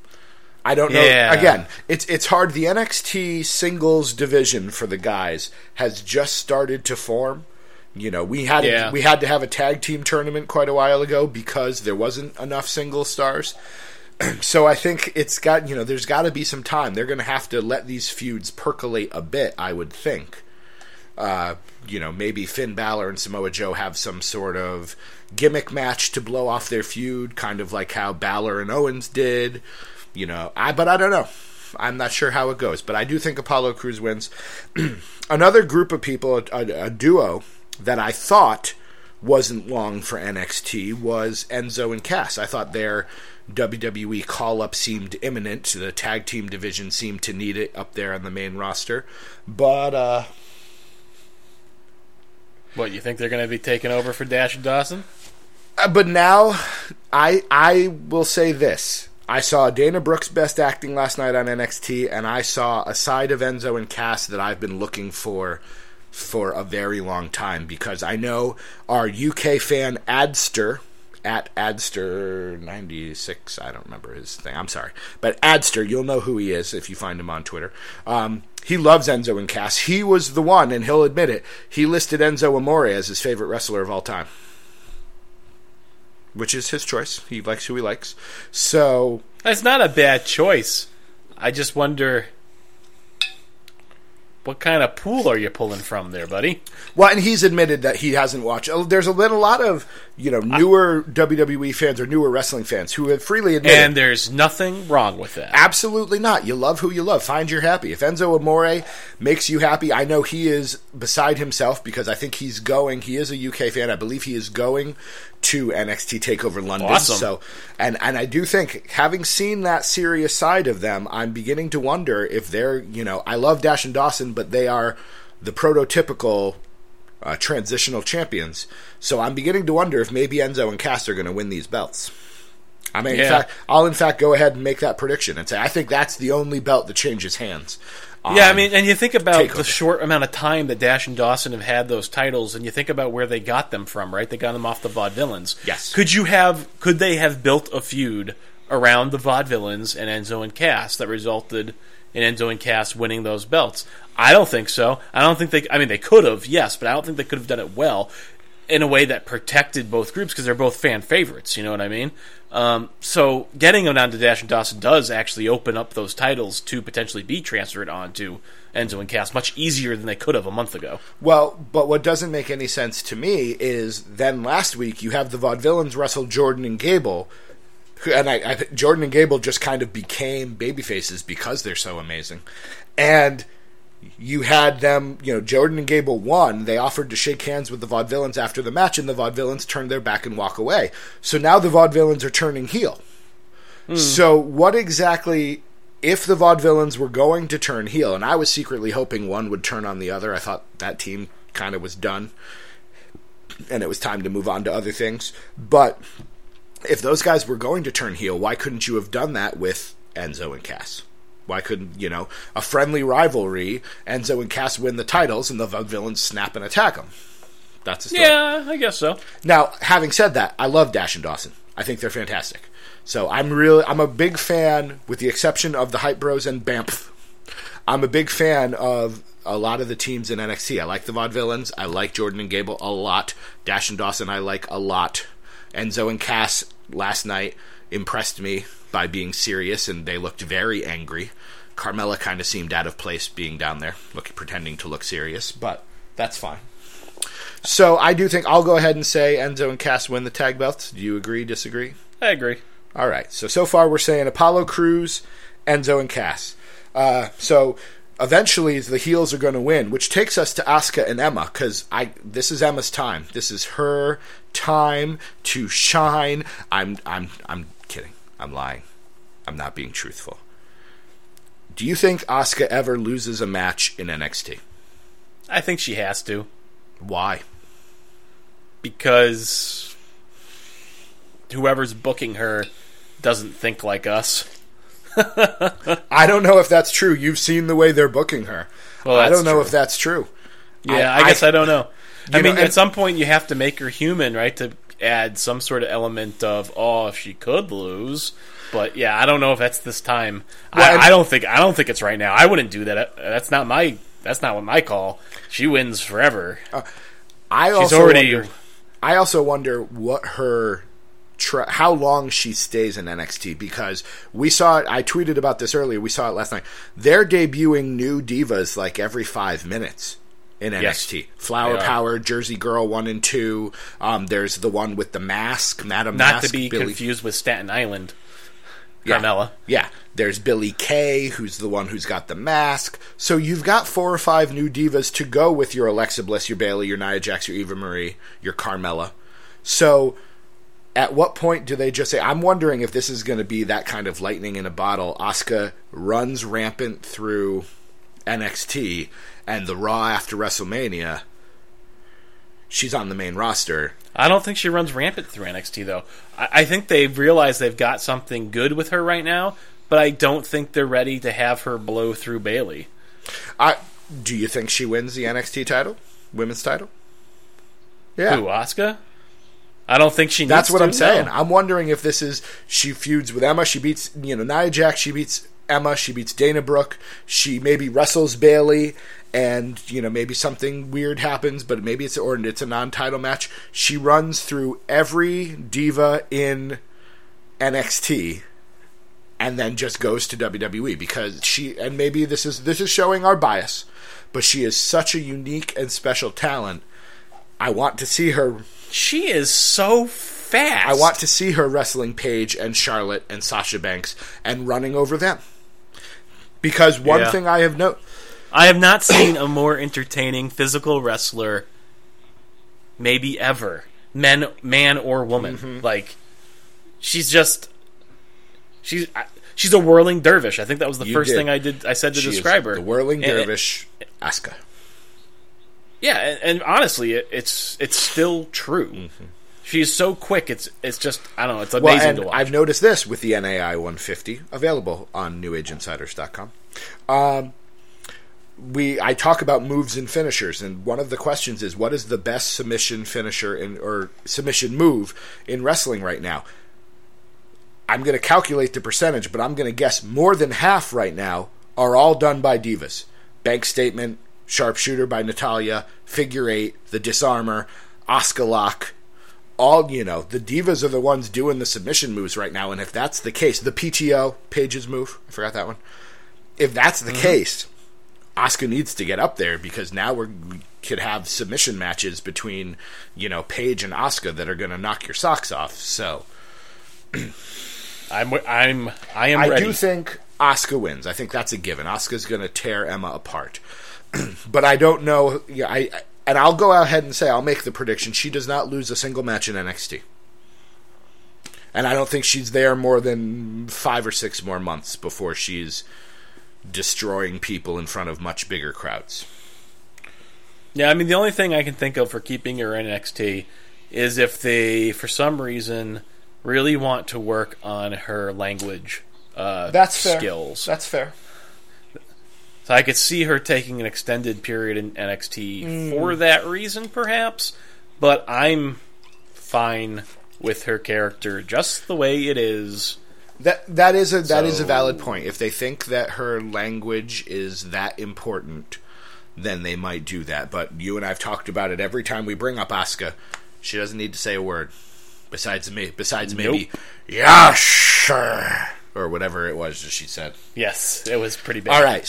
I don't know. Yeah. Again, it's it's hard. The N X T singles division for the guys has just started to form. You know, we had yeah. we had to have a tag team tournament quite a while ago because there wasn't enough single stars. So I think it's got, you know, there's got to be some time. They're going to have to let these feuds percolate a bit, I would think. Uh, you know, maybe Finn Balor and Samoa Joe have some sort of gimmick match to blow off their feud, kind of like how Balor and Owens did. You know, I but I don't know. I'm not sure how it goes, but I do think Apollo Crews wins. Another group of people, a, a, a duo that I thought wasn't long for N X T was Enzo and Cass. I thought their W W E call-up seemed imminent. The tag team division seemed to need it up there on the main roster. But, uh... what, you think they're going to be taking over for Dash and Dawson? Uh, but now, I I will say this. I saw Dana Brooke's best acting last night on N X T, and I saw a side of Enzo and Cass that I've been looking for for a very long time, because I know our U K fan Adster... at Adster ninety-six, I don't remember his thing, I'm sorry. But Adster, you'll know who he is if you find him on Twitter. Um, he loves Enzo and Cass. He was the one, and he'll admit it, he listed Enzo Amore as his favorite wrestler of all time. Which is his choice. He likes who he likes. So... that's not a bad choice. I just wonder... what kind of pool are you pulling from there, buddy? Well, and he's admitted that he hasn't watched. There's been a lot of, you know, newer I, W W E fans or newer wrestling fans who have freely admitted. And there's nothing wrong with that. Absolutely not. You love who you love. Find your happy. If Enzo Amore makes you happy, I know he is beside himself because I think he's going. He is a U K fan. I believe he is going to N X T TakeOver London. Awesome. So, and, and I do think, having seen that serious side of them, I'm beginning to wonder if they're, you know, I love Dash and Dawson, but they are the prototypical uh, transitional champions. So I'm beginning to wonder if maybe Enzo and Cass are going to win these belts. I mean, yeah. in fact, I'll in fact go ahead and make that prediction and say I think that's the only belt that changes hands. Yeah, I mean, and you think about TakeOver. The short amount of time that Dash and Dawson have had those titles, and you think about where they got them from, right? They got them off the Vaudevillains. Yes. Could you have? Could they have built a feud around the Vaudevillains and Enzo and Cass that resulted in Enzo and Cass winning those belts? I don't think so. I don't think they. I mean, they could have, yes, but I don't think they could have done it well in a way that protected both groups because they're both fan favorites. You know what I mean? Um, so getting them down to Dash and Dawson does actually open up those titles to potentially be transferred on to Enzo and Cass much easier than they could have a month ago. Well, but what doesn't make any sense to me is then last week you have the Vaudevillains wrestle Jordan and Gable, and I, I Jordan and Gable just kind of became babyfaces because they're so amazing, and you had them, you know, Jordan and Gable won. They offered to shake hands with the Vaudevillains after the match, and the Vaudevillains turned their back and walk away. So now the Vaudevillains are turning heel. Mm. So what exactly, if the Vaudevillains were going to turn heel, and I was secretly hoping one would turn on the other. I thought that team kind of was done, and it was time to move on to other things. But if those guys were going to turn heel, why couldn't you have done that with Enzo and Cass? Why couldn't, you know, a friendly rivalry, Enzo and Cass win the titles, and the Vaudevillains snap and attack them? That's the story. Yeah, I guess so. Now, having said that, I love Dash and Dawson. I think they're fantastic. So I'm really, I'm a big fan, with the exception of the Hype Bros and Bamf. I'm a big fan of a lot of the teams in N X T. I like the Vaudevillains. I like Jordan and Gable a lot. Dash and Dawson I like a lot. Enzo and Cass last night impressed me by being serious, and they looked very angry. Carmella kind of seemed out of place being down there, looking, pretending to look serious, but that's fine. So I do think I'll go ahead and say Enzo and Cass win the tag belts. Do you agree, disagree? I agree. All right. So, so far we're saying Apollo Crews, Enzo, and Cass. Uh, so eventually the heels are going to win, which takes us to Asuka and Emma, because I this is Emma's time. This is her time to shine. I'm I'm I'm kidding. I'm lying. I'm not being truthful. Do you think Asuka ever loses a match in N X T? I think she has to. Why? Because whoever's booking her doesn't think like us. I don't know if that's true. You've seen the way they're booking her. Well, I don't know true. if that's true. Yeah, I, I guess I, I don't know. I mean, know, at some point you have to make her human, right, to add some sort of element of, oh, if she could lose. But yeah, I don't know if that's this time. Well, I, I don't think I don't think it's right now. I wouldn't do that. That's not my. That's not what my call. She wins forever. Uh, I She's also already. Wonder, I also wonder what her. How long she stays in N X T, because we saw it. I tweeted about this earlier. We saw it last night. They're debuting new divas like every five minutes in N X T. Yes. Flower yeah. Power, Jersey Girl one and two. Um, there's the one with the mask, Madam Not Mask. Not to be Billie... confused with Staten Island. Carmella. Yeah. yeah. There's Billie Kay, who's the one who's got the mask. So you've got four or five new divas to go with your Alexa Bliss, your Bayley, your Nia Jax, your Eva Marie, your Carmella. So at what point do they just say, I'm wondering if this is going to be that kind of lightning in a bottle. Asuka runs rampant through N X T, and the Raw after WrestleMania, she's on the main roster. I don't think she runs rampant through N X T, though. I, I think they've realized they've got something good with her right now, but I don't think they're ready to have her blow through Bayley. I, do you think she wins the N X T title? Women's title? Yeah. Who, Asuka? I don't think she needs That's what to, I'm saying. No. I'm wondering if this is, she feuds with Emma, she beats, you know, Nia Jax, she beats Emma, she beats Dana Brooke, she maybe wrestles Bayley, and, you know, maybe something weird happens, but maybe it's, or it's a non-title match. She runs through every diva in N X T, and then just goes to W W E, because she, and maybe this is this is showing our bias, but she is such a unique and special talent. I want to see her... She is so fast. I want to see her wrestling Paige and Charlotte and Sasha Banks and running over them. Because one yeah. thing I have no... I have not seen a more entertaining physical wrestler maybe ever. Men, man or woman. Mm-hmm. Like, she's just... She's she's a whirling dervish. I think that was the you first did. thing I did. I said to she describe her. The whirling and dervish, it, Asuka. Yeah, and, and honestly, it, it's it's still true. Mm-hmm. She's so quick; it's it's just I don't know. It's amazing well, and to watch. I've noticed this with the N A I one fifty available on new age insiders dot com. Um, we I talk about moves and finishers, and one of the questions is, what is the best submission finisher in or submission move in wrestling right now? I'm going to calculate the percentage, but I'm going to guess more than half right now are all done by divas. Bank statement. Sharpshooter by Natalya, figure eight, the disarmer, Asuka lock, all, you know, the divas are the ones doing the submission moves right now, and if that's the case, the P T O, Paige's move, I forgot that one, if that's the mm-hmm. case, Asuka needs to get up there, because now we're, we could have submission matches between, you know, Paige and Asuka that are going to knock your socks off, so... I'm, I'm, I am I ready. I do think Asuka wins. I think that's a given. Asuka's going to tear Emma apart. But I don't know. Yeah, I and I'll go ahead and say I'll make the prediction. She does not lose a single match in N X T, and I don't think she's there more than five or six more months before she's destroying people in front of much bigger crowds. Yeah, I mean the only thing I can think of for keeping her in N X T is if they, for some reason, really want to work on her language uh, That's skills. Fair. That's fair. So I could see her taking an extended period in N X T mm. for that reason, perhaps. But I'm fine with her character just the way it is. That that is a so. that is a valid point. If they think that her language is that important, then they might do that. But you and I have talked about it every time we bring up Asuka. She doesn't need to say a word. Besides me, besides maybe, nope. yeah, sure. Or whatever it was that she said. Yes, it was pretty bad. All right,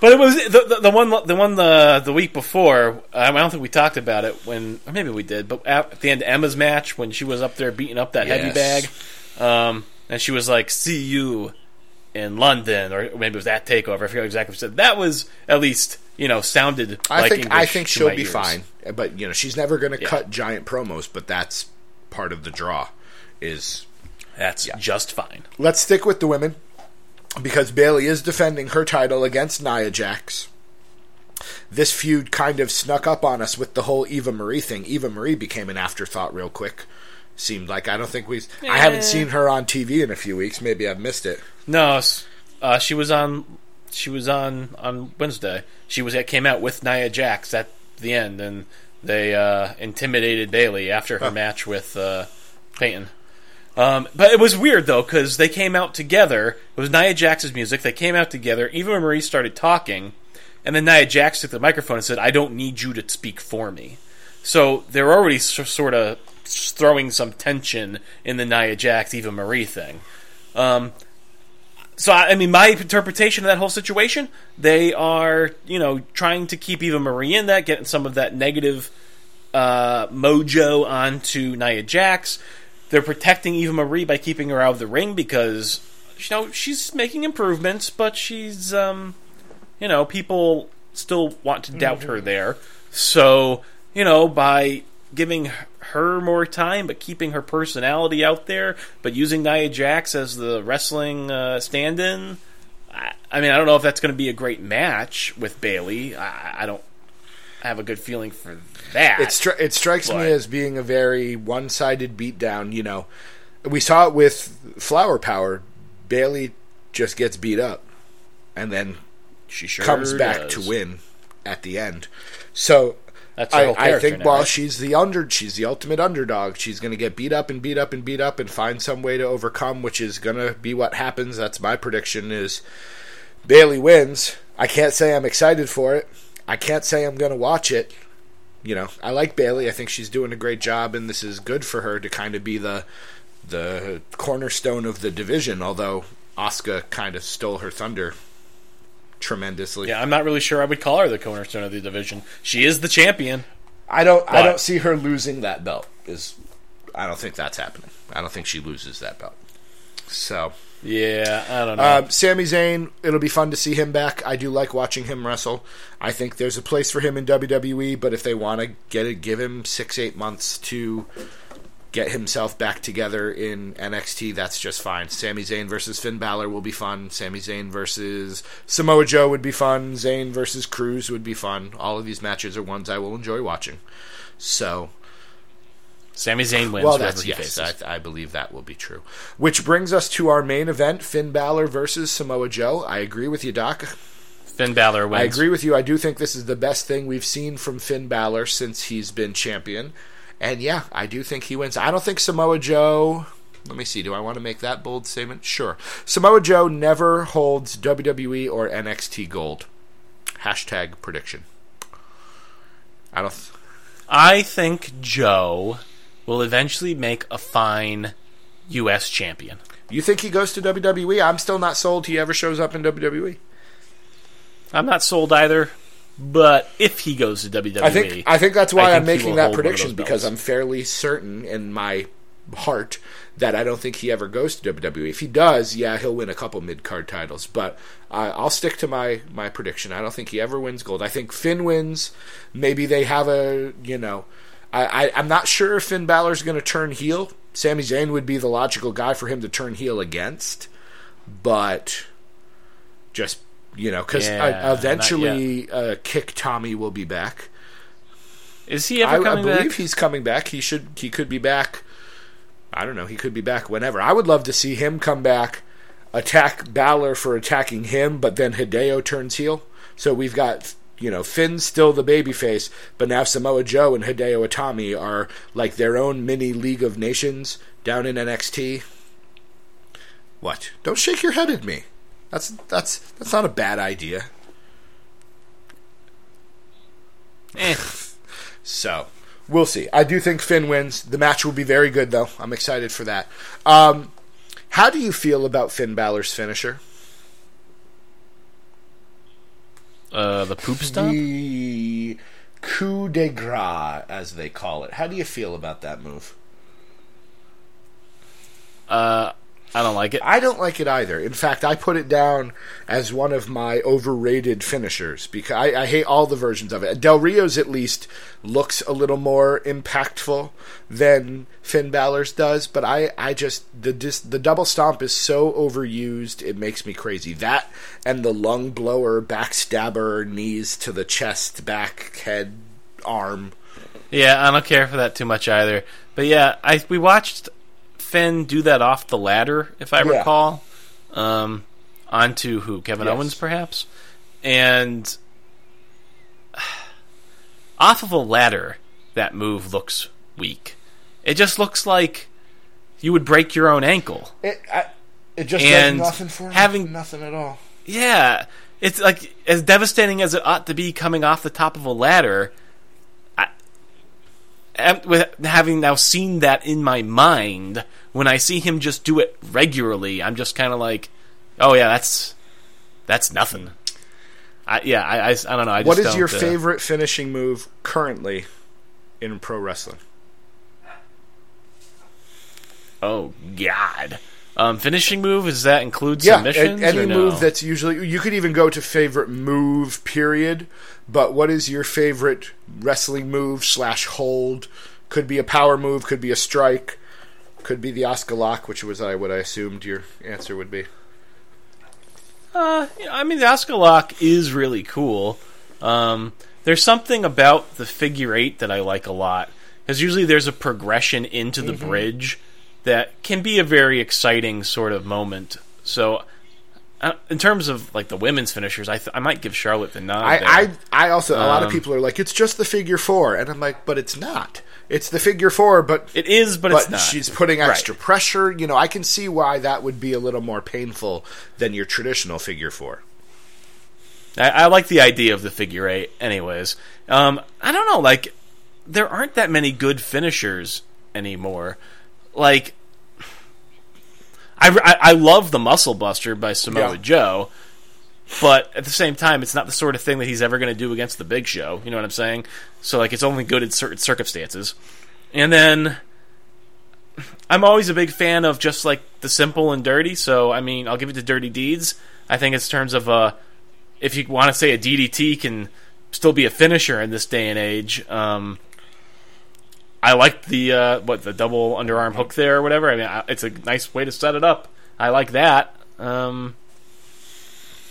but it was the the, the one the one the the week before. Um, I don't think we talked about it when, or maybe we did. But at the end of Emma's match, when she was up there beating up that yes. heavy bag, um, and she was like, "See you in London," or maybe it was that takeover. I forget exactly what she said. That was at least you know sounded. I like think English I think she'll be ears. fine, but you know she's never going to yeah. cut giant promos. But that's part of the draw. Is That's yeah. just fine. Let's stick with the women, because Bayley is defending her title against Nia Jax. This feud kind of snuck up on us with the whole Eva Marie thing. Eva Marie became an afterthought real quick. seemed like. I don't think we've... Yeah. I haven't seen her on T V in a few weeks. Maybe I've missed it. No, uh, she was on... She was on, on Wednesday. She was came out with Nia Jax at the end, and they uh, intimidated Bayley after her huh. match with uh, Peyton. Um, but it was weird, though, because they came out together. It was Nia Jax's music. They came out together. Eva Marie started talking, and then Nia Jax took the microphone and said, "I don't need you to speak for me." So they're already so, sort of throwing some tension in the Nia Jax, Eva Marie thing. Um So, I mean, my interpretation of that whole situation, they are, you know, trying to keep Eva Marie in that, getting some of that negative uh, mojo onto Nia Jax. They're protecting Eva Marie by keeping her out of the ring because, you know, she's making improvements, but she's, um, you know, people still want to doubt mm-hmm. her there. So, you know, by giving her more time, but keeping her personality out there, but using Nia Jax as the wrestling uh, stand-in. I, I mean, I don't know if that's going to be a great match with Bayley. I, I don't have a good feeling for that. It, stri- it strikes but. me as being a very one-sided beatdown. You know, we saw it with Flower Power. Bayley just gets beat up, and then she sure comes back does. to win at the end. So. That's her I, whole character I think now, while right? she's the under, she's the ultimate underdog. She's going to get beat up and beat up and beat up and find some way to overcome, which is going to be what happens. That's my prediction is Bayley wins. I can't say I'm excited for it. I can't say I'm going to watch it. You know, I like Bayley. I think she's doing a great job, and this is good for her to kind of be the the cornerstone of the division, although Asuka kind of stole her thunder. Tremendously. Yeah, I'm not really sure I would call her the cornerstone of the division. She is the champion. I don't I don't see her losing that belt. Is I don't think that's happening. I don't think she loses that belt. So yeah, I don't know. Uh, Sami Zayn, it'll be fun to see him back. I do like watching him wrestle. I think there's a place for him in W W E, but if they want to get it, give him six, eight months to get himself back together in N X T, that's just fine. Sami Zayn versus Finn Balor will be fun. Sami Zayn versus Samoa Joe would be fun. Zayn versus Cruz would be fun. All of these matches are ones I will enjoy watching. So, Sami Zayn wins. Well, that's yes, I, I believe that will be true. Which brings us to our main event: Finn Balor versus Samoa Joe. I agree with you, Doc. Finn Balor wins. I agree with you. I do think this is the best thing we've seen from Finn Balor since he's been champion. And, yeah, I do think he wins. I don't think Samoa Joe... Let me see. Do I want to make that bold statement? Sure. Samoa Joe never holds W W E or N X T gold. Hashtag prediction. I don't... Th- I think Joe will eventually make a fine U S champion. You think he goes to W W E? I'm still not sold he ever shows up in W W E. I'm not sold either. But if he goes to W W E... I think, I think that's why think I'm making that prediction, because I'm fairly certain in my heart that I don't think he ever goes to W W E. If he does, yeah, he'll win a couple mid-card titles. But uh, I'll stick to my, my prediction. I don't think he ever wins gold. I think Finn wins. Maybe they have a, you know... I, I, I'm not sure if Finn Balor's going to turn heel. Sami Zayn would be the logical guy for him to turn heel against. But just... You know, because yeah, eventually uh, Kick Tommy will be back. Is he ever I, coming back? I believe back? he's coming back. He should. He could be back. I don't know. He could be back whenever. I would love to see him come back, attack Balor for attacking him, but then Hideo turns heel. So we've got, you know, Finn's still the babyface, but now Samoa Joe and Hideo Itami are like their own mini League of Nations down in N X T. What? Don't shake your head at me. That's that's that's not a bad idea. Eh. So, we'll see. I do think Finn wins. The match will be very good, though. I'm excited for that. Um, how do you feel about Finn Balor's finisher? Uh, the poop stomp? The coup de grace, as they call it. How do you feel about that move? Uh... I don't like it. I don't like it either. In fact, I put it down as one of my overrated finishers because I, I hate all the versions of it. Del Rio's at least looks a little more impactful than Finn Balor's does, but I, I just the just, the double stomp is so overused it makes me crazy. That and the lung blower, backstabber, knees to the chest, back, head, arm. Yeah, I don't care for that too much either. But yeah, I we watched Finn do that off the ladder, if I yeah. recall, um, onto who? Kevin yes. Owens, perhaps? And off of a ladder, that move looks weak. It just looks like you would break your own ankle. It, I, it just and does nothing for me. Having, nothing at all. Yeah. It's like as devastating as it ought to be coming off the top of a ladder. I, with having now seen that in my mind, when I see him just do it regularly, I'm just kind of like, oh yeah, that's that's nothing. I, yeah, I, I, I don't know. I just what is don't, your favorite uh, finishing move currently in pro wrestling? Oh God. Um, finishing move, does that include yeah, submissions? Yeah, any or no? move that's usually... You could even go to favorite move, period. But what is your favorite wrestling move slash hold? Could be a power move, could be a strike, could be the Asuka lock, which was I what I assumed your answer would be. Uh, I mean, the Asuka lock is really cool. Um, there's something about the figure eight that I like a lot. Because usually there's a progression into the mm-hmm. bridge that can be a very exciting sort of moment. So, uh, in terms of like the women's finishers, I th- I might give Charlotte the nod. I I, I also um, a lot of people are like, it's just the figure four, and I'm like, but it's not. It's the figure four, but it is, but, but it's not. She's putting extra right. pressure. You know, I can see why that would be a little more painful than your traditional figure four. I, I like the idea of the figure eight, anyways. Um, I don't know, like there aren't that many good finishers anymore. Like, I, I, I love the Muscle Buster by Samoa yeah. Joe, but at the same time, it's not the sort of thing that he's ever going to do against the Big Show. You know what I'm saying? So, like, it's only good in certain circumstances. And then, I'm always a big fan of just, like, the simple and dirty. So, I mean, I'll give it to Dirty Deeds. I think in terms of, uh, if you want to say a D D T can still be a finisher in this day and age, um... I liked the uh, what the double underarm hook there or whatever. I mean, I, it's a nice way to set it up. I like that. Um,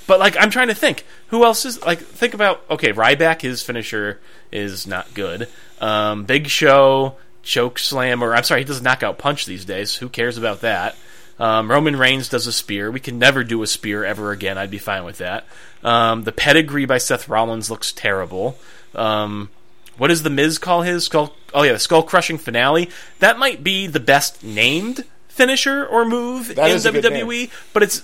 but like, I'm trying to think who else is like. Think about okay, Ryback. His finisher is not good. Um, Big Show choke slam, or I'm sorry, he does knockout punch these days. Who cares about that? Um, Roman Reigns does a spear. We can never do a spear ever again. I'd be fine with that. Um, the pedigree by Seth Rollins looks terrible. Um, What does The Miz call his? Skull, oh, yeah, the skull-crushing finale. That might be the best named finisher or move that in W W E, but it's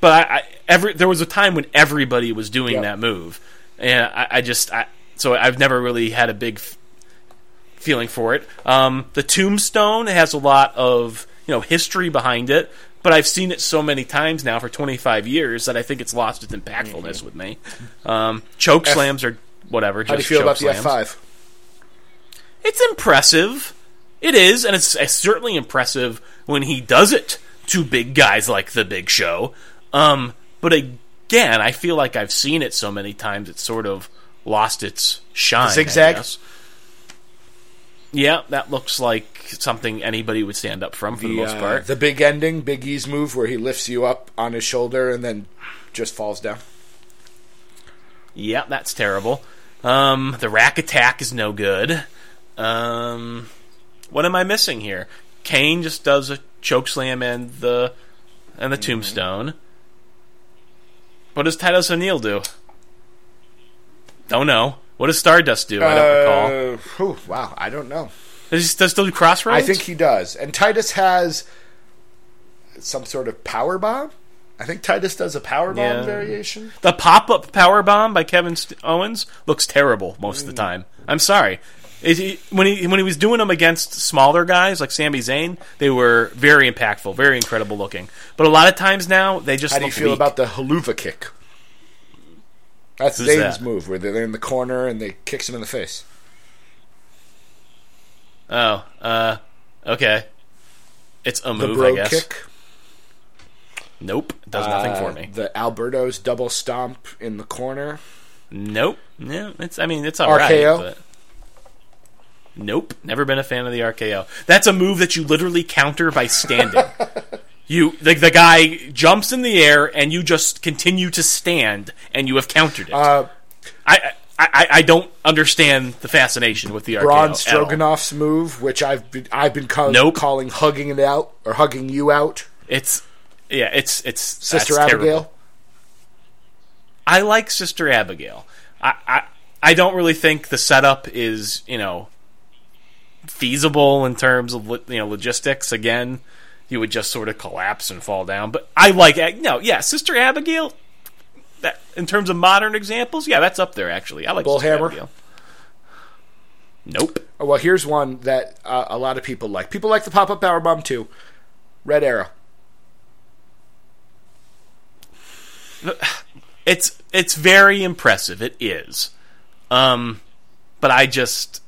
but I, I, every there was a time when everybody was doing yep. that move, and I, I just I, so I've never really had a big f- feeling for it. Um, the Tombstone has a lot of you know history behind it, but I've seen it so many times now for twenty-five years that I think it's lost its impactfulness mm-hmm. with me. Um, choke F- slams are. Whatever. Just how do you feel about slams. The F five? It's impressive. It is, and it's, it's certainly impressive when he does it to big guys like the Big Show. Um, but again, I feel like I've seen it so many times it's sort of lost its shine. The zigzag? Yeah, that looks like something anybody would stand up from for the, the most part. Uh, the big ending, Big E's move where he lifts you up on his shoulder and then just falls down. Yeah, that's terrible. Um, the rack attack is no good. Um, what am I missing here? Kane just does a chokeslam and the and the mm-hmm. tombstone. What does Titus O'Neil do? Don't know. What does Stardust do? Uh, I don't recall. Whew, wow, I don't know. Does he still do Crossroads? I think he does. And Titus has some sort of power bomb. I think Titus does a powerbomb yeah. variation. The pop-up powerbomb by Kevin St- Owens looks terrible most mm. of the time. I'm sorry. It, it, when he when he was doing them against smaller guys like Sami Zayn, they were very impactful, very incredible looking. But a lot of times now, they just How look How do you feel weak. About the Haluva kick? That's Who's Zayn's that? Move, where they're in the corner and they kicks him in the face. Oh, uh, okay. It's a move, the bro I guess. Kick. Nope, does nothing uh, for me. The Alberto's double stomp in the corner. Nope. No, it's. I mean, it's all R K O. Right. But nope. Never been a fan of the R K O. That's a move that you literally counter by standing. you the, the guy jumps in the air and you just continue to stand and you have countered it. Uh, I, I I, I don't understand the fascination with the R K O. Braun Stroganoff's move, which I've been, I've been call, nope. calling hugging it out or hugging you out. It's yeah, it's it's Sister Abigail. Terrible. I like Sister Abigail. I, I I don't really think the setup is, you know, feasible in terms of, you know, logistics. Again, you would just sort of collapse and fall down. But I like no, yeah, Sister Abigail. That, in terms of modern examples, yeah, that's up there, actually. I like Bullhammer. Nope. Oh, well, here's one that uh, a lot of people like. People like the pop-up powerbomb, too. Red Arrow. It's it's very impressive. It is. Um, but I just...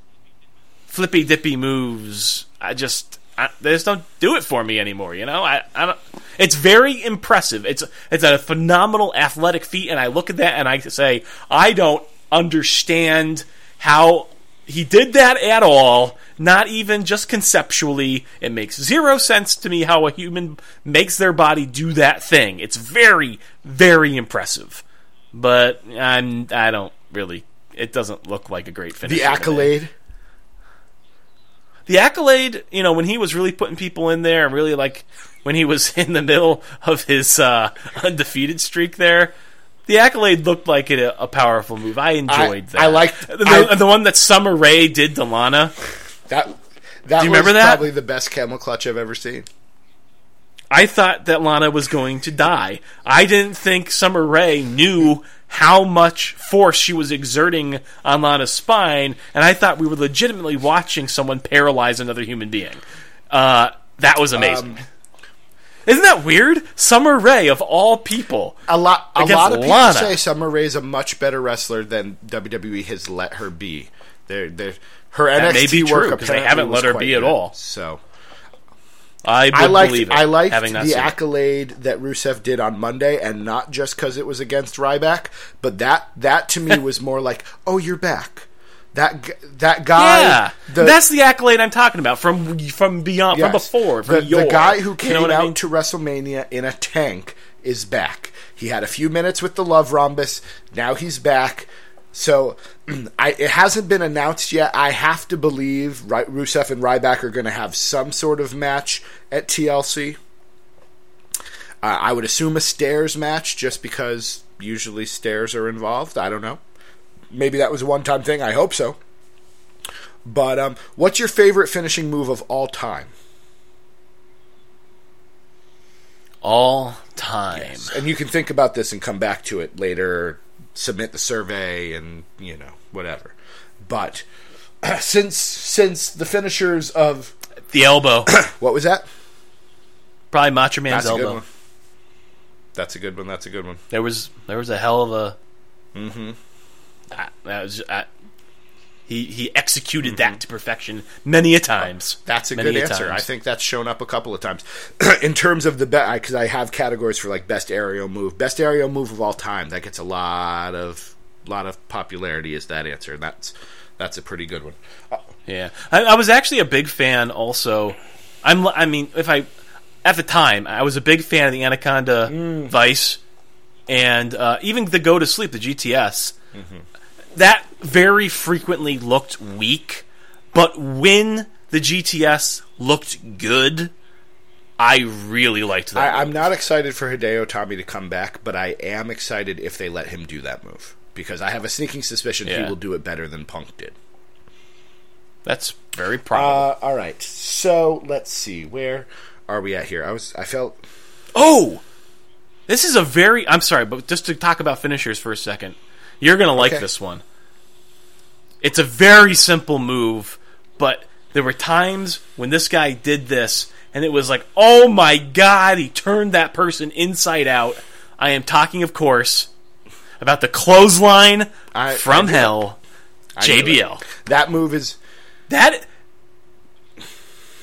flippy-dippy moves, I just... I, they just don't do it for me anymore, you know? I, I don't, it's very impressive. It's it's a phenomenal athletic feat, and I look at that and I say, I don't understand how he did that at all, not even just conceptually. It makes zero sense to me how a human makes their body do that thing. It's very, very impressive. But I'm, I don't really... It doesn't look like a great finish. The Accolade... The Accolade, you know, when he was really putting people in there, and really, like, when he was in the middle of his uh, undefeated streak there, the Accolade looked like it, a, a powerful move. I enjoyed I, that. I liked... The, I, the one that Summer Rae did to Lana. That, that Do you remember that? Probably the best camel clutch I've ever seen. I thought that Lana was going to die. I didn't think Summer Rae knew how much force she was exerting on Lana's spine, and I thought we were legitimately watching someone paralyze another human being. Uh, that was amazing. Um, Isn't that weird? Summer Rae, of all people. A lot, a lot of Lana. People say Summer Rae is a much better wrestler than W W E has let her be. They're, they're, her N X T that may be work, true, because they haven't let her be good, at all. So... I, I liked, believe it, I liked the Accolade it. that Rusev did on Monday, and not just because it was against Ryback, but that, that to me was more like, oh, you're back. That that guy... Yeah, the, that's the Accolade I'm talking about, from from beyond, yes, from before. From the, your, the guy who came you know what out I mean? to WrestleMania in a tank is back. He had a few minutes with the Love Rhombus, now he's back. So I, it hasn't been announced yet. I have to believe right, Rusev and Ryback are going to have some sort of match at T L C. Uh, I would assume a stairs match just because usually stairs are involved. I don't know. Maybe that was a one-time thing. I hope so. But um, what's your favorite finishing move of all time? All time. Yes. And you can think about this and come back to it later. Submit the survey and, you know, whatever. But uh, since since the finishers of... The elbow. What was that? Probably Macho Man's elbow. That's a good one. That's a good one. That's a good one. There was, there was a hell of a... Mm-hmm. I, that was, I, he, he executed mm-hmm. that to perfection many a times. That's a many good a answer. Times. I think that's shown up a couple of times. In terms of the best, because I have categories for like best aerial move. Best aerial move of all time. That gets a lot of lot of popularity is that answer. That's that's a pretty good one. Uh, yeah. I, I was actually a big fan also. I'm, I mean, if I at the time, I was a big fan of the Anaconda mm. Vice and uh, even the Go to Sleep, the G T S. Mm-hmm. That very frequently looked weak, but when the G T S looked good, I really liked that. I, I'm not excited for Hideo Itami to come back, but I am excited if they let him do that move, because I have a sneaking suspicion yeah. he will do it better than Punk did. That's very probable. Uh, all right, so let's see. Where are we at here? I was, I felt... Oh! This is a very... I'm sorry, but just to talk about finishers for a second... You're going to like okay. this one. It's a very simple move, but there were times when this guy did this, and it was like, oh my god, he turned that person inside out. I am talking, of course, about the clothesline I, from I hell, J B L. That move is... that.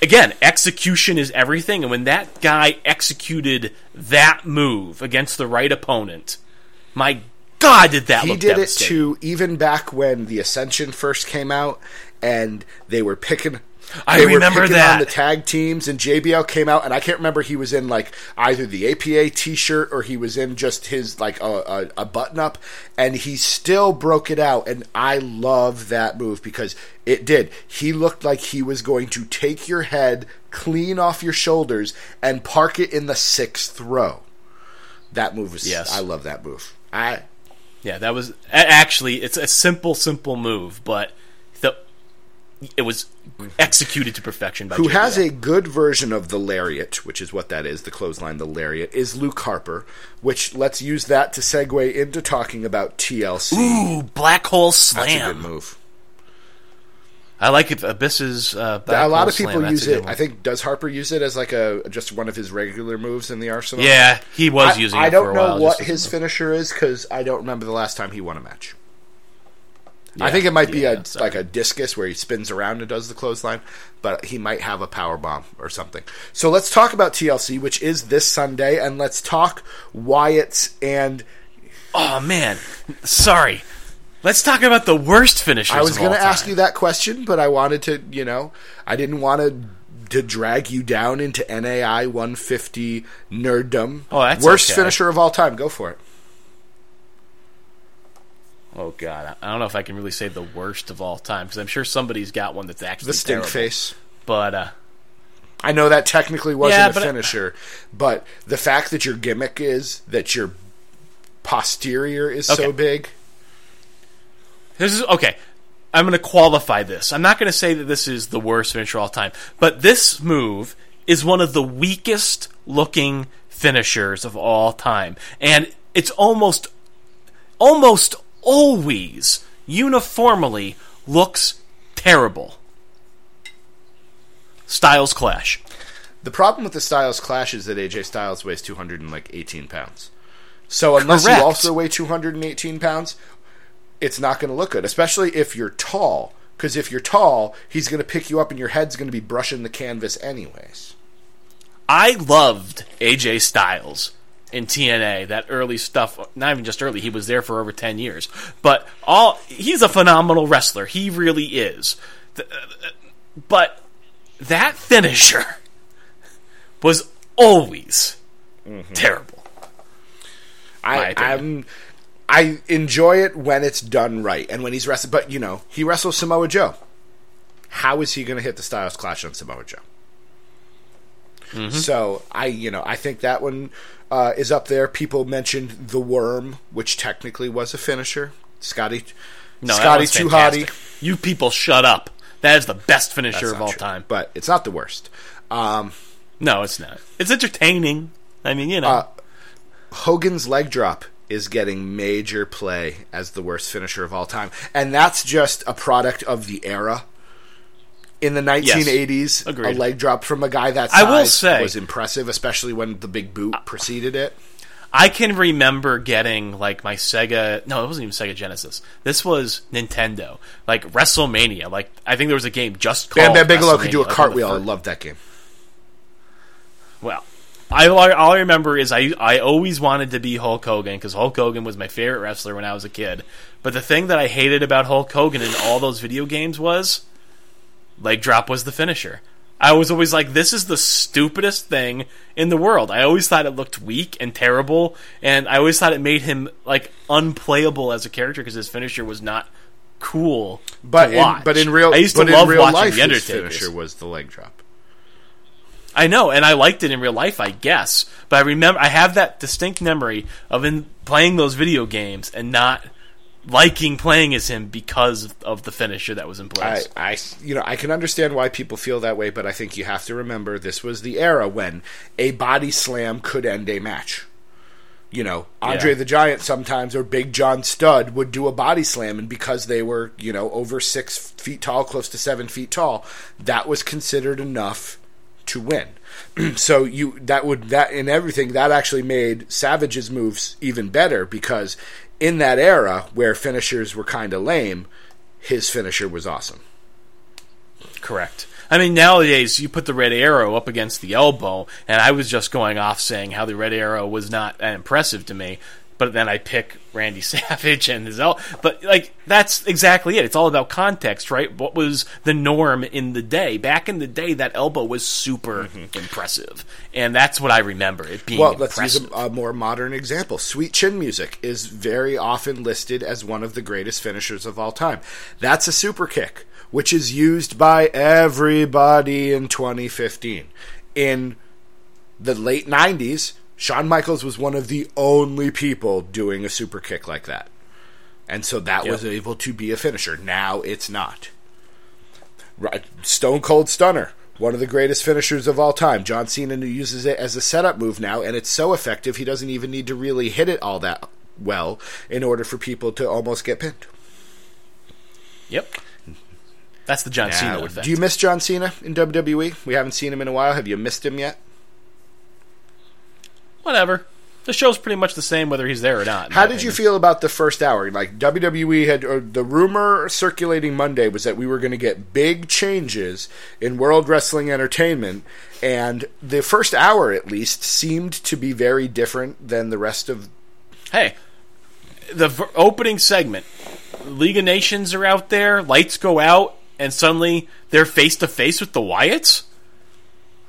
Again, execution is everything, and when that guy executed that move against the right opponent, my god, God, did that he look did it to even back when the Ascension first came out, and they were picking I they remember were that on the tag teams, and J B L came out, and I can't remember, he was in like either the A P A t-shirt or he was in just his like a, a, a button up, and he still broke it out, and I love that move because it did. He looked like he was going to take your head clean off your shoulders and park it in the sixth row. That move was yes. I love that move. I yeah, that was actually it's a simple, simple move, but the it was executed to perfection by Who J B L. Has a good version of the lariat, which is what that is, the clothesline, the lariat, is Luke Harper, which let's use that to segue into talking about T L C. Ooh, black hole slam. That's a good move. I like it. Abyss's uh, black hole slam. A lot of people use it. I think, does Harper use it as like a just one of his regular moves in the arsenal? Yeah, he was I, using I it for a while. I don't know what his finisher is because I don't remember the last time he won a match. Yeah, I think it might yeah, be a sorry. like a discus where he spins around and does the clothesline, but he might have a power bomb or something. So let's talk about T L C, which is this Sunday, and let's talk Wyatt's and... Oh, man. Sorry. Let's talk about the worst finishers of all time. I was going to ask you that question, but I wanted to, you know, I didn't want to... to drag you down into N A I one fifty nerddom. Oh, that's worst okay. finisher of all time. Go for it. Oh, God. I don't know if I can really say the worst of all time, because I'm sure somebody's got one that's actually the stink terrible. face. But, uh... I know that technically wasn't yeah, a but finisher, I... but the fact that your gimmick is that your posterior is okay. so big... This is... Okay. I'm going to qualify this. I'm not going to say that this is the worst finisher of all time, but this move is one of the weakest-looking finishers of all time, and it's almost... almost... always uniformly looks terrible. Styles Clash. The problem with the Styles Clash is that A J Styles weighs two hundred eighteen pounds. So unless Correct. you also weigh two hundred eighteen pounds, it's not going to look good, especially if you're tall. Because if you're tall, he's going to pick you up and your head's going to be brushing the canvas anyways. I loved A J Styles in T N A, that early stuff, not even just early, he was there for over ten years. But all he's a phenomenal wrestler. He really is. But that finisher was always mm-hmm. terrible. I I'm, I enjoy it when it's done right. And when he's wrestling, but you know, he wrestles Samoa Joe. How is he going to hit the Styles Clash on Samoa Joe? Mm-hmm. So I, you know, I think that one uh, is up there. People mentioned the Worm, which technically was a finisher. Scotty, no, Scotty Too Hotty. You people, shut up. That is the best finisher That's of all true. time, but it's not the worst. Um, no, it's not. It's entertaining. I mean, you know, uh, Hogan's leg drop is getting major play as the worst finisher of all time, and that's just a product of the era. In the nineteen eighties, yes, a leg drop from a guy that size I will say, was impressive, especially when the big boot preceded it. I can remember getting, like, my Sega... No, it wasn't even Sega Genesis. This was Nintendo. Like, WrestleMania. Like, I think there was a game just called Bam Bam Bigelow could do a cartwheel. I loved that game. Well, I, all I remember is I, I always wanted to be Hulk Hogan, because Hulk Hogan was my favorite wrestler when I was a kid. But the thing that I hated about Hulk Hogan in all those video games was... leg drop was the finisher. I was always like, this is the stupidest thing in the world. I always thought it looked weak and terrible, and I always thought it made him like unplayable as a character because his finisher was not cool but to in, watch. But in real, I used to love watching life, The Undertaker. His finisher was the leg drop. I know, and I liked it in real life, I guess. But I remember, I have that distinct memory of in playing those video games and not liking playing as him because of the finisher that was in place. I, I, you know, I can understand why people feel that way, but I think you have to remember this was the era when a body slam could end a match. You know, Andre yeah. the Giant sometimes or Big John Studd would do a body slam, and because they were, you know, over six feet tall, close to seven feet tall, that was considered enough to win. So you that would that in everything that actually made Savage's moves even better because. In that era where finishers were kind of lame, his finisher was awesome. Correct. I mean, nowadays, you put the red arrow up against the elbow, and I was just going off saying how the red arrow was not that impressive to me. but then I pick Randy Savage and his el- but like that's exactly it. It's all about context, right? What was the norm in the day? Back in the day, that elbow was super mm-hmm. impressive, and that's what I remember it being. Well, impressive. Let's use a, a more modern example. Sweet Chin Music is very often listed as one of the greatest finishers of all time. That's a super kick, which is used by everybody in twenty fifteen. In the late nineties, Shawn Michaels was one of the only people doing a super kick like that. And so that yep. was able to be a finisher. Now it's not. Right. Stone Cold Stunner, one of the greatest finishers of all time. John Cena uses it as a setup move now, and it's so effective he doesn't even need to really hit it all that well in order for people to almost get pinned. Yep. That's the John now, Cena effect. Do you miss John Cena in W W E? We haven't seen him in a while. Have you missed him yet? Whatever. The show's pretty much the same whether he's there or not. How did opinion. you feel about the first hour? Like, W W E had... Or the rumor circulating Monday was that we were going to get big changes in World Wrestling Entertainment, and the first hour, at least, seemed to be very different than the rest of... Hey, the v- opening segment... League of Nations are out there, lights go out, and suddenly they're face-to-face with the Wyatts?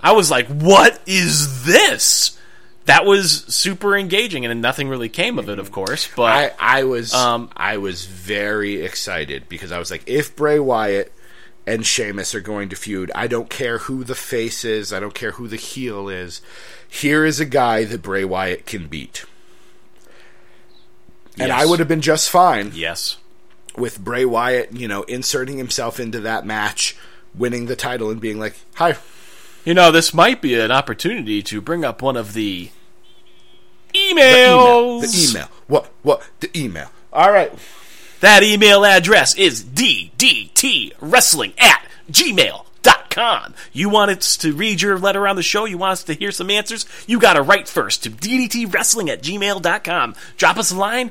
I was like, what is this? That was super engaging, and then nothing really came of it, of course. But I, I was um, I was very excited, because I was like, if Bray Wyatt and Sheamus are going to feud, I don't care who the face is, I don't care who the heel is, here is a guy that Bray Wyatt can beat. And yes. I would have been just fine. Yes. With Bray Wyatt, you know, inserting himself into that match, winning the title, and being like, hi. You know, this might be an opportunity to bring up one of the emails. The email. The email. What? What? The email. All right. That email address is d d t wrestling at gmail dot com. You want us to read your letter on the show? You want us to hear some answers? You got to write first to d d t wrestling at gmail dot com. Drop us a line.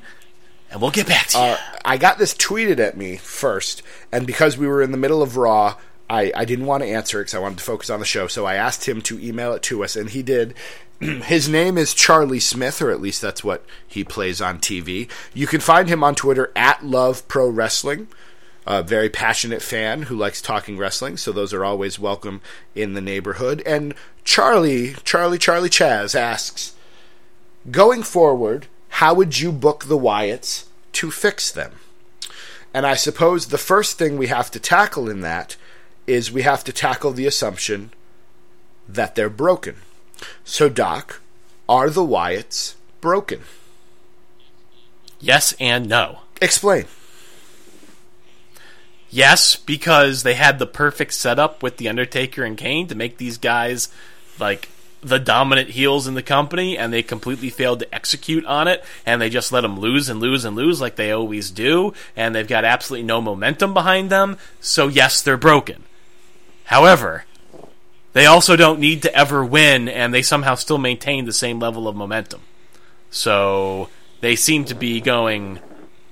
And we'll get back to you. Uh, I got this tweeted at me first, and because we were in the middle of Raw, I, I didn't want to answer it because I wanted to focus on the show, so I asked him to email it to us, and he did. His name is Charlie Smith, or at least that's what he plays on T V. You can find him on Twitter, at Love Pro Wrestling. A very passionate fan who likes talking wrestling, so those are always welcome in the neighborhood. And Charlie, Charlie, Charlie Chaz asks, going forward... how would you book the Wyatts to fix them? And I suppose the first thing we have to tackle in that is we have to tackle the assumption that they're broken. So, Doc, are the Wyatts broken? Yes and no. Explain. Yes, because they had the perfect setup with The Undertaker and Kane to make these guys, like... the dominant heels in the company, and they completely failed to execute on it, and they just let them lose and lose and lose like they always do, and they've got absolutely no momentum behind them, so yes, they're broken. However, they also don't need to ever win, and they somehow still maintain the same level of momentum. So, they seem to be going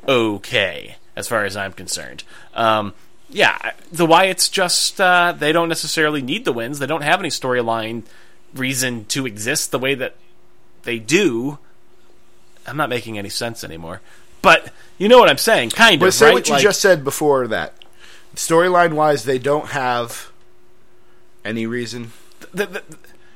okay, as far as I'm concerned. Um... Yeah, the Wyatts just, uh, they don't necessarily need the wins, they don't have any storyline reason to exist the way that they do. I'm not making any sense anymore. But you know what I'm saying, kind but of, say right? But say what you like, just said before that. Storyline-wise, they don't have any reason. Th- th-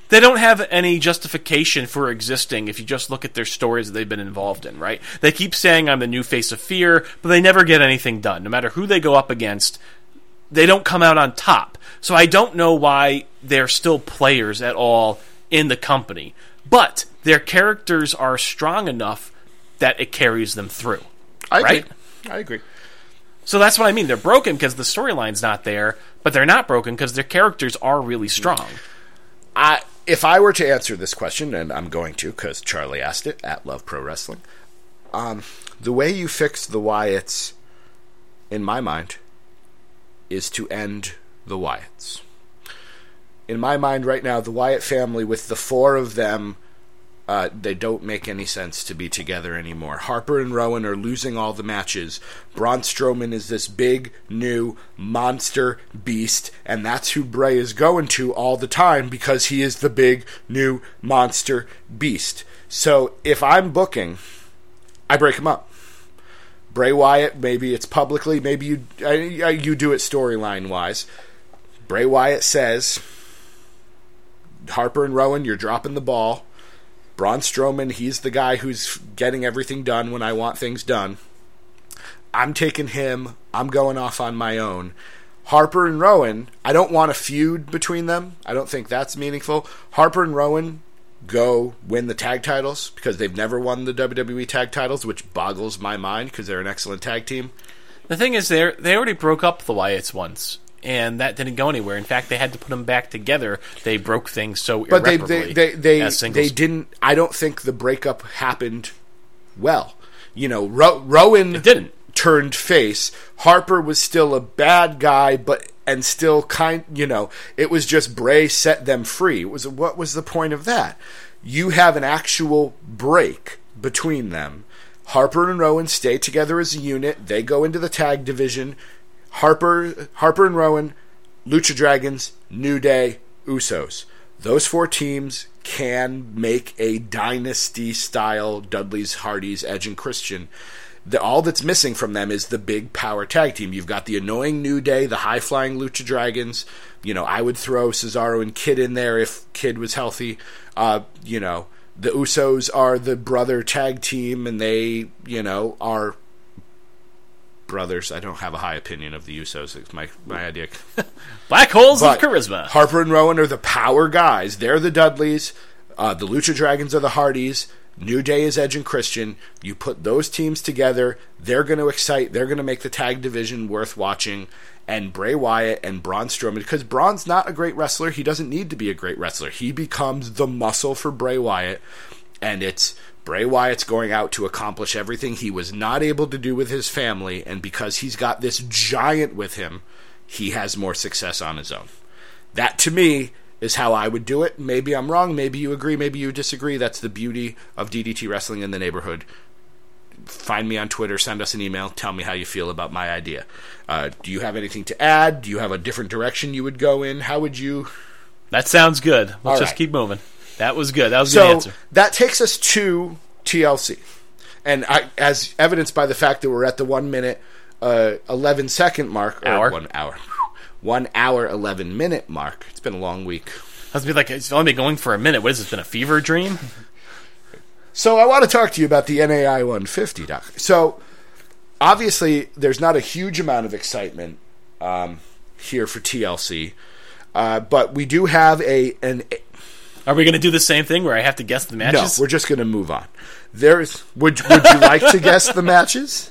they don't have any justification for existing if you just look at their stories that they've been involved in, right? They keep saying, I'm the new face of fear, but they never get anything done. No matter who they go up against, they don't come out on top. So I don't know why they're still players at all in the company. But their characters are strong enough that it carries them through. I right? agree. I agree. So that's what I mean. They're broken because the storyline's not there, but they're not broken because their characters are really strong. I, if I were to answer this question, and I'm going to because Charlie asked it, at Love Pro Wrestling, um, the way you fix the Wyatts, in my mind... is to end the Wyatts. In my mind right now, the Wyatt family, with the four of them, uh, they don't make any sense to be together anymore. Harper and Rowan are losing all the matches. Braun Strowman is this big, new, monster beast, and that's who Bray is going to all the time because he is the big, new, monster beast. So if I'm booking, I break them up. Bray Wyatt, maybe it's publicly, maybe you I, I, you do it storyline-wise. Bray Wyatt says, Harper and Rowan, you're dropping the ball. Braun Strowman, he's the guy who's getting everything done when I want things done. I'm taking him. I'm going off on my own. Harper and Rowan, I don't want a feud between them. I don't think that's meaningful. Harper and Rowan go win the tag titles because they've never won the W W E tag titles, which boggles my mind because they're an excellent tag team. The thing is, they they already broke up the Wyatts once, and that didn't go anywhere. In fact, they had to put them back together. They broke things so but irreparably. But they, they, they, they, they, they didn't... I don't think the breakup happened well. You know, Ro- Rowan... It didn't. Turned face. Harper was still a bad guy, but and still kind, you know, it was just Bray set them free. It was what was the point of that? You have an actual break between them. Harper and Rowan stay together as a unit. They go into the tag division. Harper, Harper and Rowan, Lucha Dragons, New Day, Usos. Those four teams can make a dynasty style Dudleys, Hardys, Edge, and Christian. The, all that's missing from them is the big power tag team. You've got the annoying New Day, the high-flying Lucha Dragons. You know, I would throw Cesaro and Kid in there if Kid was healthy. Uh, you know, the Usos are the brother tag team, and they, you know, are brothers. I don't have a high opinion of the Usos. It's my, my idea. Black holes but of charisma. Harper and Rowan are the power guys. They're the Dudleys. Uh, the Lucha Dragons are the Hardys. New Day is Edge and Christian. You put those teams together, they're going to excite, they're going to make the tag division worth watching, and Bray Wyatt and Braun Strowman, because Braun's not a great wrestler, he doesn't need to be a great wrestler. He becomes the muscle for Bray Wyatt, and it's Bray Wyatt's going out to accomplish everything he was not able to do with his family, and because he's got this giant with him, he has more success on his own. That, to me, is how I would do it. Maybe I'm wrong. Maybe you agree. Maybe you disagree. That's the beauty of D D T Wrestling in the Neighborhood. Find me on Twitter. Send us an email. Tell me how you feel about my idea. Uh, do you have anything to add? Do you have a different direction you would go in? How would you... That sounds good. Let's All just right. keep moving. That was good. That was a so, good answer. That takes us to T L C. And I, as evidenced by the fact that we're at the one minute, uh, eleven second mark. Or hour. One hour. One hour, eleven minute mark. It's been a long week. I was be like, it's only been going for a minute. What has this been, a fever dream? So I want to talk to you about the N A I one fifty, Doc. So obviously, there's not a huge amount of excitement um, here for T L C, uh, but we do have a an. Are we going to do the same thing where I have to guess the matches? No, we're just going to move on. There is. Would Would you like to guess the matches?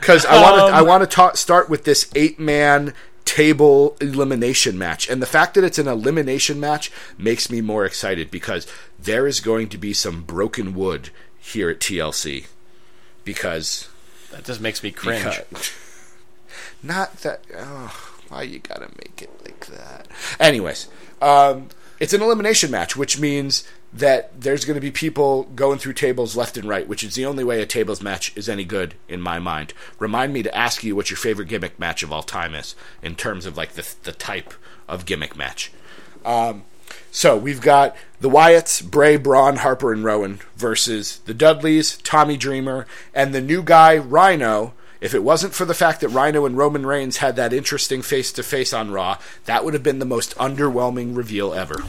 Because I want to. Um, I want to ta- start with this eight man. Table elimination match, and the fact that it's an elimination match makes me more excited because there is going to be some broken wood here at T L C. Because that just makes me cringe. Because, not that. Oh, why you gotta make it like that? Anyways, um, it's an elimination match, which means that there's going to be people going through tables left and right, which is the only way a tables match is any good in my mind. Remind me to ask you what your favorite gimmick match of all time is in terms of like the the type of gimmick match. Um, so we've got the Wyatts, Bray, Braun, Harper, and Rowan versus the Dudleys, Tommy Dreamer, and the new guy, Rhino. If it wasn't for the fact that Rhino and Roman Reigns had that interesting face-to-face on Raw, that would have been the most underwhelming reveal ever.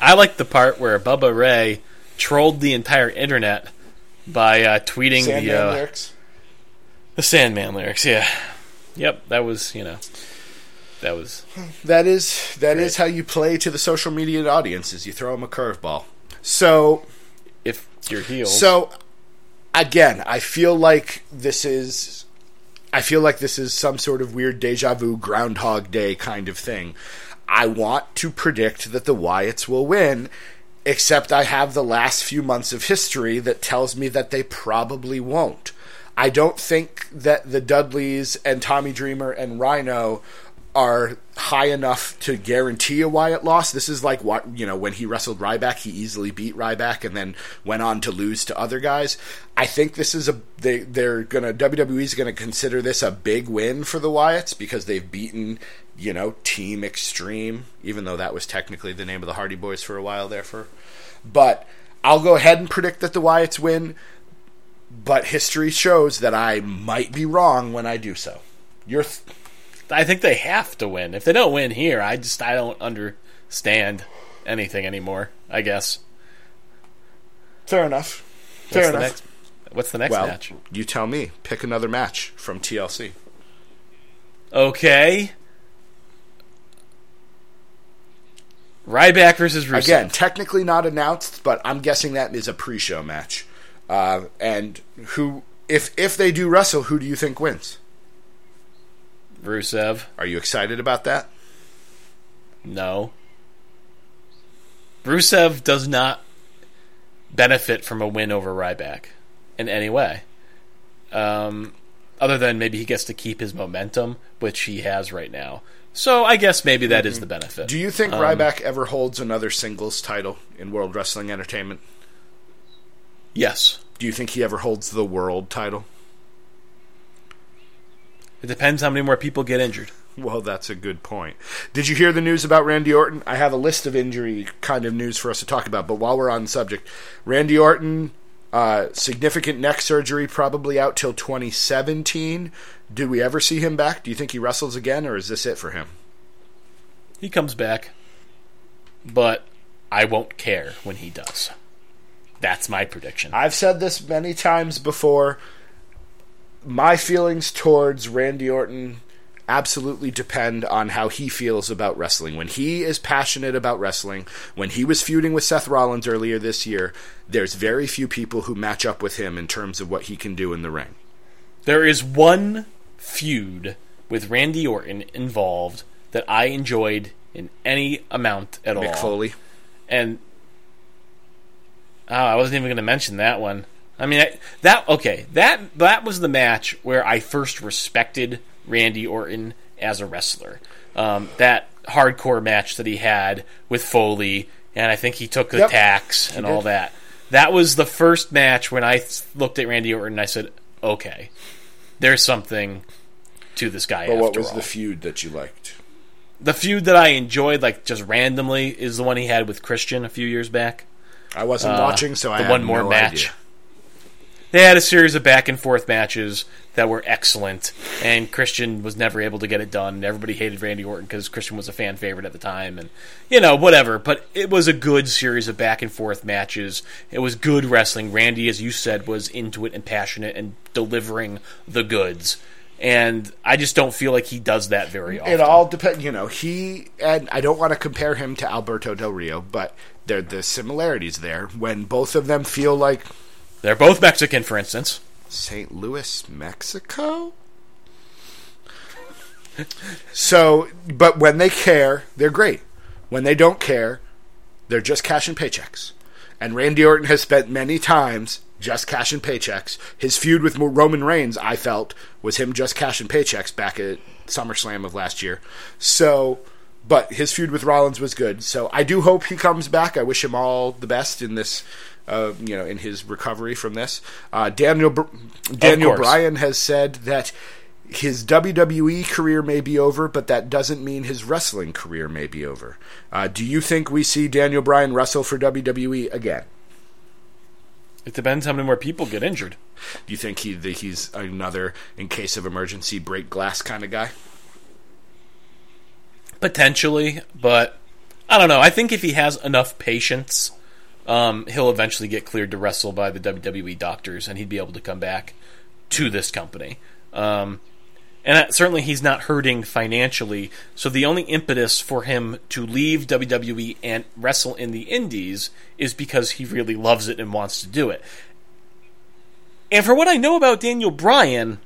I like the part where Bubba Ray trolled the entire internet by uh, tweeting Sandman the uh, lyrics. The Sandman lyrics, yeah, yep. That was you know, that was that is that great. Is how you play to the social media audiences. You throw them a curveball. So if you're healed, so again, I feel like this is, I feel like this is some sort of weird deja vu, Groundhog Day kind of thing. I want to predict that the Wyatts will win, except I have the last few months of history that tells me that they probably won't. I don't think that the Dudleys and Tommy Dreamer and Rhino are high enough to guarantee a Wyatt loss. This is like what, you know, when he wrestled Ryback, he easily beat Ryback and then went on to lose to other guys. I think this is a they they're gonna W W E's gonna consider this a big win for the Wyatts because they've beaten, you know, Team Extreme, even though that was technically the name of the Hardy Boys for a while there for. But I'll go ahead and predict that the Wyatts win, but history shows that I might be wrong when I do so. You're th- I think they have to win. If they don't win here, I just I don't understand anything anymore, I guess. Fair enough. Fair what's enough. The next, what's the next well, match? You tell me. Pick another match from T L C. Okay. Ryback versus Rusev. Again, technically not announced, but I'm guessing that is a pre-show match. Uh, and who, if if they do wrestle, who do you think wins? Rusev. Are you excited about that? No. Rusev does not benefit from a win over Ryback in any way. Um, other than maybe he gets to keep his momentum, which he has right now. So I guess maybe that mm-hmm. is the benefit. Do you think um, Ryback ever holds another singles title in World Wrestling Entertainment? Yes. Do you think he ever holds the world title? It depends how many more people get injured. Well, that's a good point. Did you hear the news about Randy Orton? I have a list of injury kind of news for us to talk about, but while we're on the subject, Randy Orton, uh, significant neck surgery, probably out till twenty seventeen. Do we ever see him back? Do you think he wrestles again, or is this it for him? He comes back, but I won't care when he does. That's my prediction. I've said this many times before. My feelings towards Randy Orton absolutely depend on how he feels about wrestling. When he is passionate about wrestling, when he was feuding with Seth Rollins earlier this year, there's very few people who match up with him in terms of what he can do in the ring. There is one feud with Randy Orton involved that I enjoyed in any amount at all. Mick Foley. And oh, I wasn't even going to mention that one. I mean, I, that okay, that that was the match where I first respected Randy Orton as a wrestler. Um, that hardcore match that he had with Foley, and I think he took the yep, tax and all did. that. That was the first match when I looked at Randy Orton and I said, okay, there's something to this guy. But after what was all. the feud that you liked? The feud that I enjoyed, like just randomly, is the one he had with Christian a few years back. I wasn't uh, watching, so I the had one more no match. Idea. They had a series of back-and-forth matches that were excellent, and Christian was never able to get it done. Everybody hated Randy Orton because Christian was a fan favorite at the time, and, you know, whatever. But it was a good series of back-and-forth matches. It was good wrestling. Randy, as you said, was into it and passionate and delivering the goods. And I just don't feel like he does that very often. It all depends, you know, he, and I don't want to compare him to Alberto Del Rio, but there the similarities there when both of them feel like... They're both Mexican, for instance. Saint Louis, Mexico? So, but when they care, they're great. When they don't care, they're just cashing paychecks. And Randy Orton has spent many times just cashing paychecks. His feud with Roman Reigns, I felt, was him just cashing paychecks back at SummerSlam of last year. So, but his feud with Rollins was good. So I do hope he comes back. I wish him all the best in this... Uh, you know, in his recovery from this. Uh, Daniel Br- Daniel Bryan has said that his W W E career may be over, but that doesn't mean his wrestling career may be over. Uh, do you think we see Daniel Bryan wrestle for W W E again? It depends how many more people get injured. Do you think he the, he's another, in case of emergency, break glass kind of guy? Potentially, but I don't know. I think if he has enough patience... Um, he'll eventually get cleared to wrestle by the W W E doctors, and he'd be able to come back to this company. Um, and that, certainly he's not hurting financially, so the only impetus for him to leave W W E and wrestle in the indies is because he really loves it and wants to do it. And for what I know about Daniel Bryan,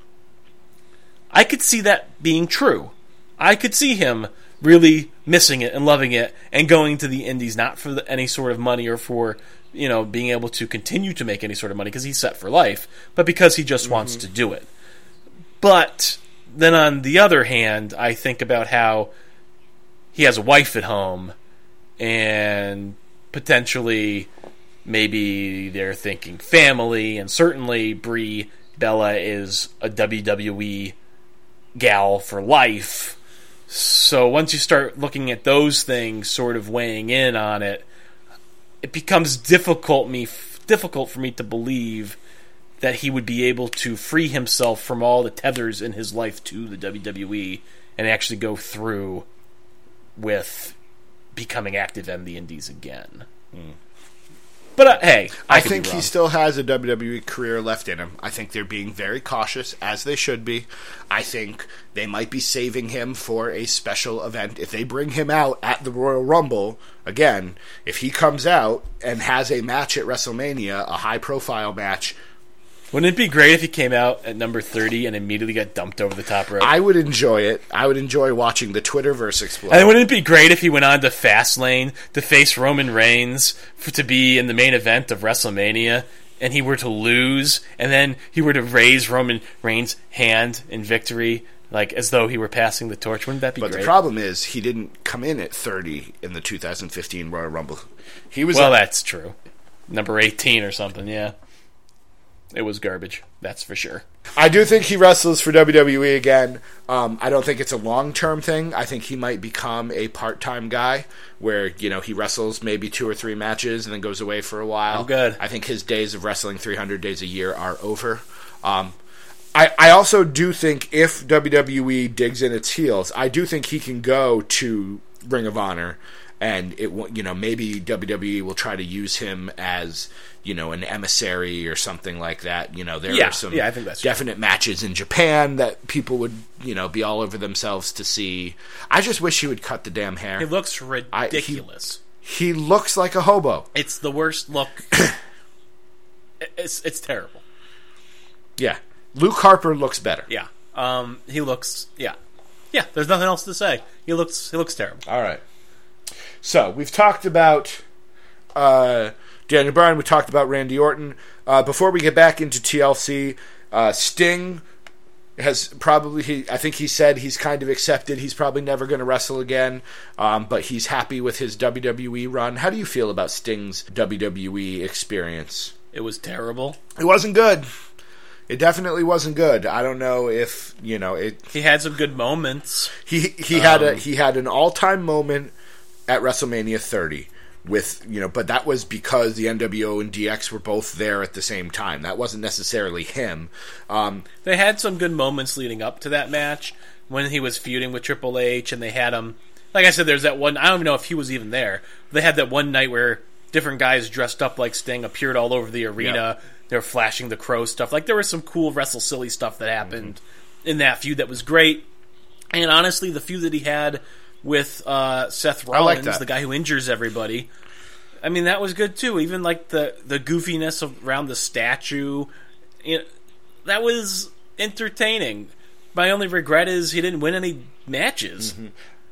I could see that being true. I could see him really missing it and loving it and going to the indies, not for the, any sort of money or for, you know, being able to continue to make any sort of money because he's set for life, but because he just mm-hmm. wants to do it. But then on the other hand, I think about how he has a wife at home and potentially maybe they're thinking family, and certainly Brie Bella is a W W E gal for life. So once you start looking at those things, sort of weighing in on it, it becomes difficult me difficult for me to believe that he would be able to free himself from all the tethers in his life to the W W E and actually go through with becoming active in the Indies again. Mm. But uh, hey, I, I think he still has a W W E career left in him. I think they're being very cautious, as they should be. I think they might be saving him for a special event. If they bring him out at the Royal Rumble, again, if he comes out and has a match at WrestleMania, a high-profile match... Wouldn't it be great if he came out at number thirty and immediately got dumped over the top rope? I would enjoy it. I would enjoy watching the Twitterverse explode. And wouldn't it be great if he went on to Fastlane to face Roman Reigns for, to be in the main event of WrestleMania, and he were to lose, and then he were to raise Roman Reigns' hand in victory, like as though he were passing the torch? Wouldn't that be but great? But the problem is he didn't come in at thirty in the two thousand fifteen Royal Rumble. He was well, a- that's true. Number eighteen or something, yeah. It was garbage, that's for sure. I do think he wrestles for W W E again. Um, I don't think it's a long-term thing. I think he might become a part-time guy where, you know, he wrestles maybe two or three matches and then goes away for a while. I'm good. I think his days of wrestling three hundred days a year are over. Um, I, I also do think if W W E digs in its heels, I do think he can go to Ring of Honor. And it, you know, maybe W W E will try to use him as, you know, an emissary or something like that. You know, there yeah, are some yeah, I think that's definite true. matches in Japan that people would, you know, be all over themselves to see. I just wish he would cut the damn hair. He looks ridiculous. I, he, he looks like a hobo. It's the worst look. it's it's terrible. Yeah, Luke Harper looks better. Yeah, um, he looks. Yeah, yeah. There's nothing else to say. He looks he looks terrible. All right. So, we've talked about uh, Daniel Bryan, we talked about Randy Orton. Uh, before we get back into T L C, uh, Sting has probably, he, I think he said he's kind of accepted he's probably never going to wrestle again, um, but he's happy with his W W E run. How do you feel about Sting's W W E experience? It was terrible. It wasn't good. It definitely wasn't good. I don't know if, you know, it... He had some good moments. He he um, had a he had an all-time moment at WrestleMania thirty, with you know, but that was because the N W O and D X were both there at the same time. That wasn't necessarily him. Um, they had some good moments leading up to that match when he was feuding with Triple H, and they had him. Like I said, there's that one. I don't even know if he was even there. They had that one night where different guys dressed up like Sting appeared all over the arena. Yep. They were flashing the crow stuff. Like there was some cool Wrestle Silly stuff that happened mm-hmm. in that feud that was great. And honestly, the feud that he had with uh, Seth Rollins, like the guy who injures everybody. I mean, that was good, too. Even, like, the, the goofiness of, around the statue. You know, that was entertaining. My only regret is he didn't win any matches. Mm-hmm.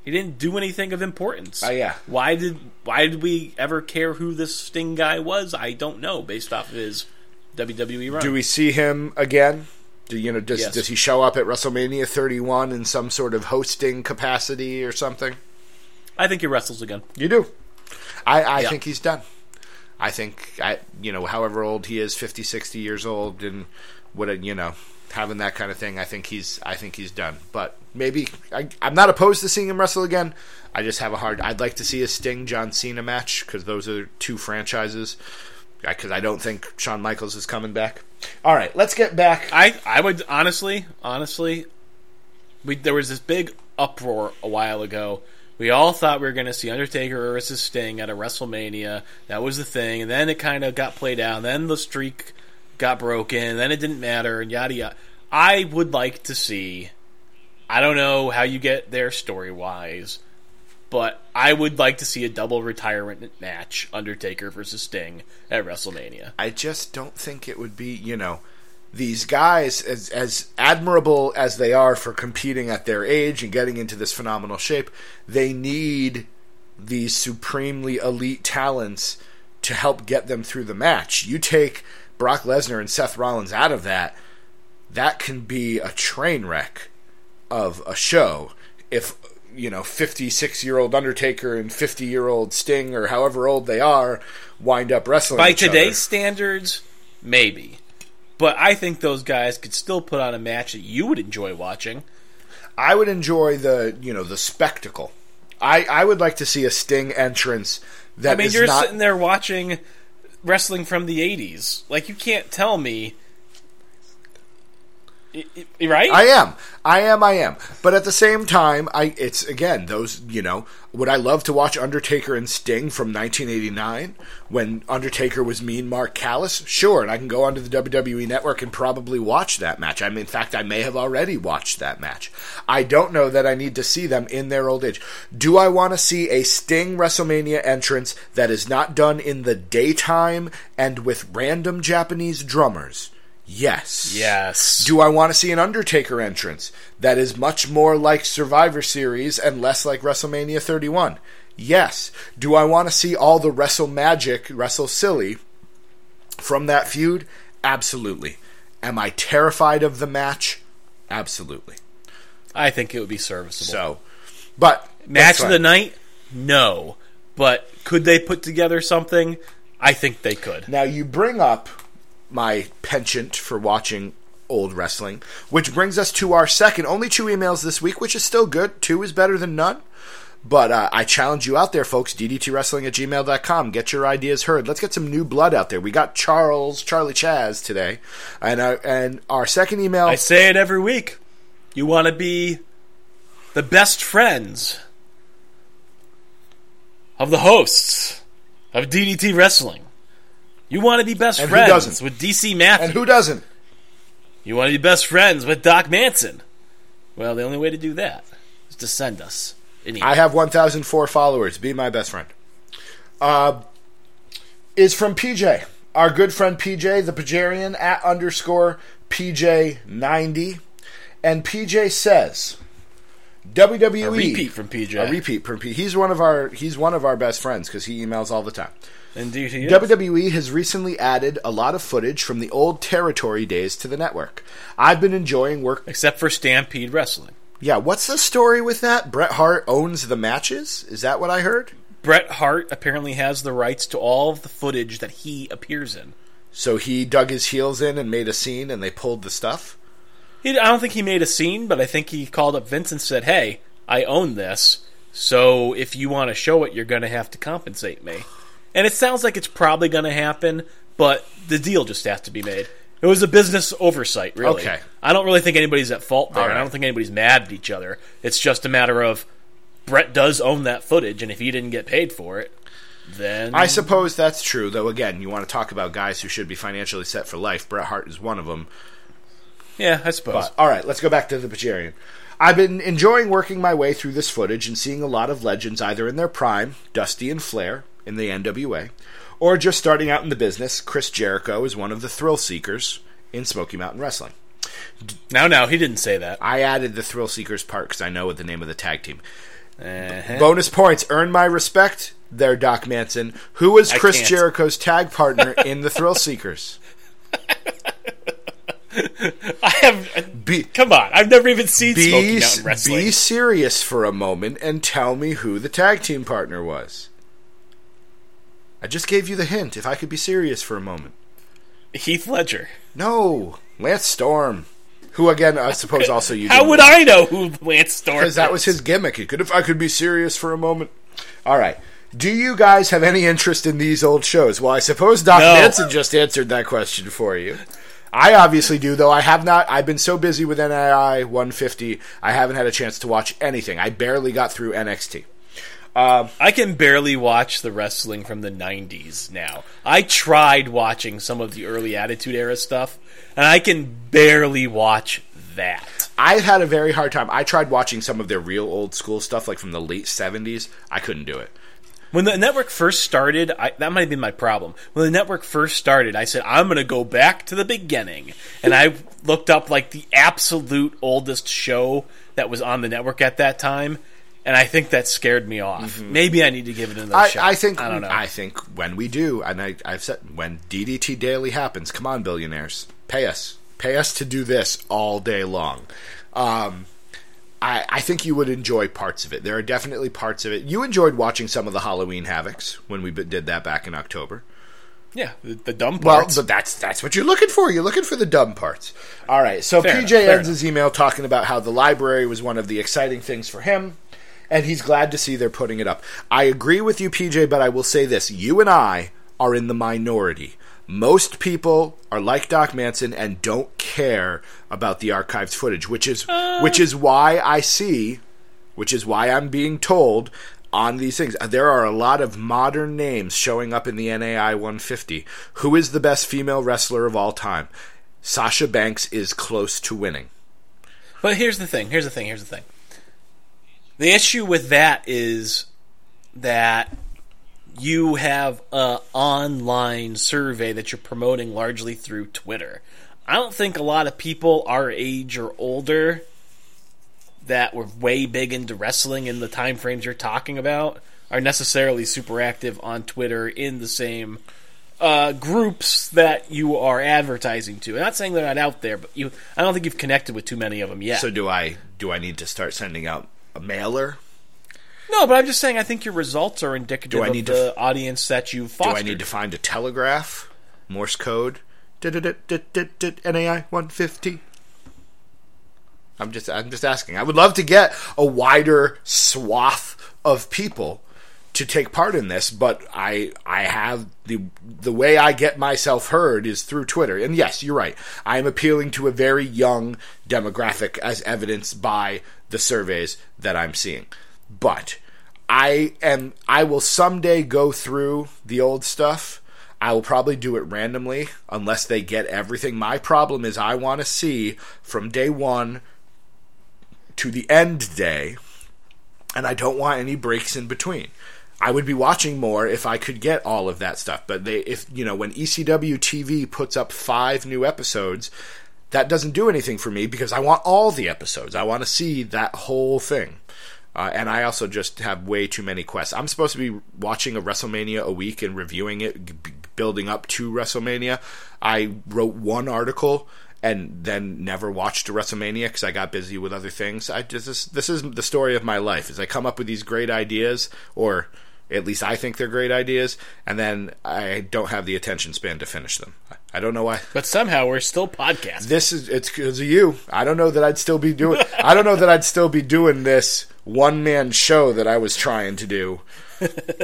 He didn't do anything of importance. Oh, yeah. Why did, why did we ever care who this Sting guy was? I don't know, based off of his W W E run. Do we see him again? Do, you know, does, yes. does he show up at WrestleMania thirty-one in some sort of hosting capacity or something? I think he wrestles again. You do? I, I yeah. think he's done. I think, I, you know, however old he is, fifty, sixty years old, and what you know, having that kind of thing, I think he's, I think he's done. But maybe I, I'm not opposed to seeing him wrestle again. I just have a hard. I'd like to see a Sting John Cena match because those are two franchises. Because I, I don't think Shawn Michaels is coming back. All right, let's get back. I, I would, honestly, honestly, we, there was this big uproar a while ago. We all thought we were going to see Undertaker versus Sting at a WrestleMania. That was the thing. And then it kind of got played out. And then the streak got broken. And then it didn't matter. And yada, yada. I would like to see, I don't know how you get there story-wise, but I would like to see a double retirement match, Undertaker versus Sting, at WrestleMania. I just don't think it would be, you know, these guys, as, as admirable as they are for competing at their age and getting into this phenomenal shape, they need these supremely elite talents to help get them through the match. You take Brock Lesnar and Seth Rollins out of that, that can be a train wreck of a show. If you know, fifty-six-year-old Undertaker and fifty-year-old Sting, or however old they are, wind up wrestling by each today's other. Standards, maybe. But I think those guys could still put on a match that you would enjoy watching. I would enjoy the, you know, the spectacle. I, I would like to see a Sting entrance that is not... I mean, you're not... sitting there watching wrestling from the eighties. Like, you can't tell me... Right? I am. I am, I am. But at the same time, I it's, again, those, you know, would I love to watch Undertaker and Sting from nineteen eighty-nine when Undertaker was mean Mark Callis? Sure, and I can go onto the W W E Network and probably watch that match. I mean, in fact, I may have already watched that match. I don't know that I need to see them in their old age. Do I want to see a Sting WrestleMania entrance that is not done in the daytime and with random Japanese drummers? Yes. Yes. Do I want to see an Undertaker entrance that is much more like Survivor Series and less like WrestleMania thirty-one? Yes. Do I want to see all the Wrestle Magic, Wrestle Silly from that feud? Absolutely. Am I terrified of the match? Absolutely. I think it would be serviceable. So, but match of the night? No. But could they put together something? I think they could. Now you bring up my penchant for watching old wrestling, which brings us to our second. Only two emails this week, which is still good. Two is better than none. But uh, I challenge you out there, folks, D D T wrestling at gmail dot com. Get your ideas heard. Let's get some new blood out there. We got Charles, Charlie Chaz today. And our, and our second email... I say it every week. You want to be the best friends of the hosts of D D T Wrestling. You want to be best and friends with D C Matthews. And who doesn't? You want to be best friends with Doc Manson. Well, the only way to do that is to send us an email. I have one thousand four followers. Be my best friend. Uh, is from P J. Our good friend P J, the Pajarian, at underscore P J ninety. And P J says... W W E. A repeat from P J. A repeat from P J. He's one of our he's one of our best friends because he emails all the time. Indeed he is. W W E has recently added a lot of footage from the old territory days to the network. I've been enjoying work except for Stampede Wrestling. Yeah, what's the story with that? Bret Hart owns the matches? Is that what I heard? Bret Hart apparently has the rights to all of the footage that he appears in. So he dug his heels in and made a scene and they pulled the stuff? He, I don't think he made a scene, but I think he called up Vince and said, hey, I own this, so if you want to show it, you're going to have to compensate me. And it sounds like it's probably going to happen, but the deal just has to be made. It was a business oversight, really. Okay. I don't really think anybody's at fault there, right. And I don't think anybody's mad at each other. It's just a matter of Brett does own that footage, and if he didn't get paid for it, then... I suppose that's true, though, again, you want to talk about guys who should be financially set for life. Bret Hart is one of them. Yeah, I suppose. But, all right, let's go back to the Pajarian. I've been enjoying working my way through this footage and seeing a lot of legends either in their prime, Dusty and Flair in the N W A, or just starting out in the business. Chris Jericho is one of the thrill seekers in Smoky Mountain Wrestling. No, no, he didn't say that. I added the thrill seekers part because I know what the name of the tag team. Uh-huh. Bonus points. Earn my respect there, Doc Manson. Who was Chris can't. Jericho's tag partner in the Thrill Seekers? I have be, come on. I've never even seen be, Smoky Mountain Wrestling. Be serious for a moment and tell me who the tag team partner was. I just gave you the hint. If I could be serious for a moment, Heath Ledger. No, Lance Storm. Who again? I suppose also you. How would know. I know who Lance Storm? Because that was his gimmick. He could. If I could be serious for a moment. All right. Do you guys have any interest in these old shows? Well, I suppose Doc no. Manson just answered that question for you. I obviously do, though. I have not. I've been so busy with N I I one fifty, I haven't had a chance to watch anything. I barely got through N X T. Um, I can barely watch the wrestling from the nineties now. I tried watching some of the early Attitude Era stuff, and I can barely watch that. I've had a very hard time. I tried watching some of their real old school stuff, like from the late seventies. I couldn't do it. When the network first started, I, that might have been my problem. When the network first started, I said, I'm going to go back to the beginning. And I looked up like the absolute oldest show that was on the network at that time. And I think that scared me off. Mm-hmm. Maybe I need to give it another I, shot. I, think, I don't know. I think when we do, and I, I've said, when D D T Daily happens, come on, billionaires, pay us. Pay us to do this all day long. Um... I, I think you would enjoy parts of it. There are definitely parts of it. You enjoyed watching some of the Halloween Havocs when we did that back in October. Yeah, the, the dumb parts. Well, but that's that's what you're looking for. You're looking for the dumb parts. All right, so fair P J enough, ends enough. his email talking about how the library was one of the exciting things for him. and he's glad to see they're putting it up. I agree with you, P J, but I will say this. You and I are in the minority. Most people are like Doc Manson and don't care about the archived footage, which is uh. which is why I see, which is why I'm being told on these things. There are a lot of modern names showing up in the N A I one fifty. Who is the best female wrestler of all time? Sasha Banks is close to winning. But here's the thing, here's the thing, here's the thing. The issue with that is that you have an online survey that you're promoting largely through Twitter. I don't think a lot of people our age or older that were way big into wrestling in the time frames you're talking about are necessarily super active on Twitter in the same uh, groups that you are advertising to. I'm not saying they're not out there, but you, I don't think you've connected with too many of them yet. So do I? Do I need to start sending out a mailer? No, but I'm just saying I think your results are indicative of the to, audience that you've fostered. Do I need to find a telegraph? Morse code? N A I one fifty? I'm just I'm just asking. I would love to get a wider swath of people to take part in this, but I I have the the way I get myself heard is through Twitter. And yes, you're right. I am appealing to a very young demographic as evidenced by the surveys that I'm seeing. But I am. I will someday go through the old stuff. I will probably do it randomly unless they get everything. My problem is I want to see from day one to the end day, and I don't want any breaks in between. I would be watching more if I could get all of that stuff. But they, if you know, when E C W T V puts up five new episodes, that doesn't do anything for me because I want all the episodes. I want to see that whole thing. Uh, and I also just have way too many quests. I'm supposed to be watching a WrestleMania a week and reviewing it, b- building up to WrestleMania. I wrote one article and then never watched a WrestleMania because I got busy with other things. I just this, this is the story of my life, is I come up with these great ideas, or at least I think they're great ideas, and then I don't have the attention span to finish them. I don't know why. But somehow we're still podcasting. This is it's because of you. I don't know that I'd still be doing I don't know that I'd still be doing this one-man show that I was trying to do.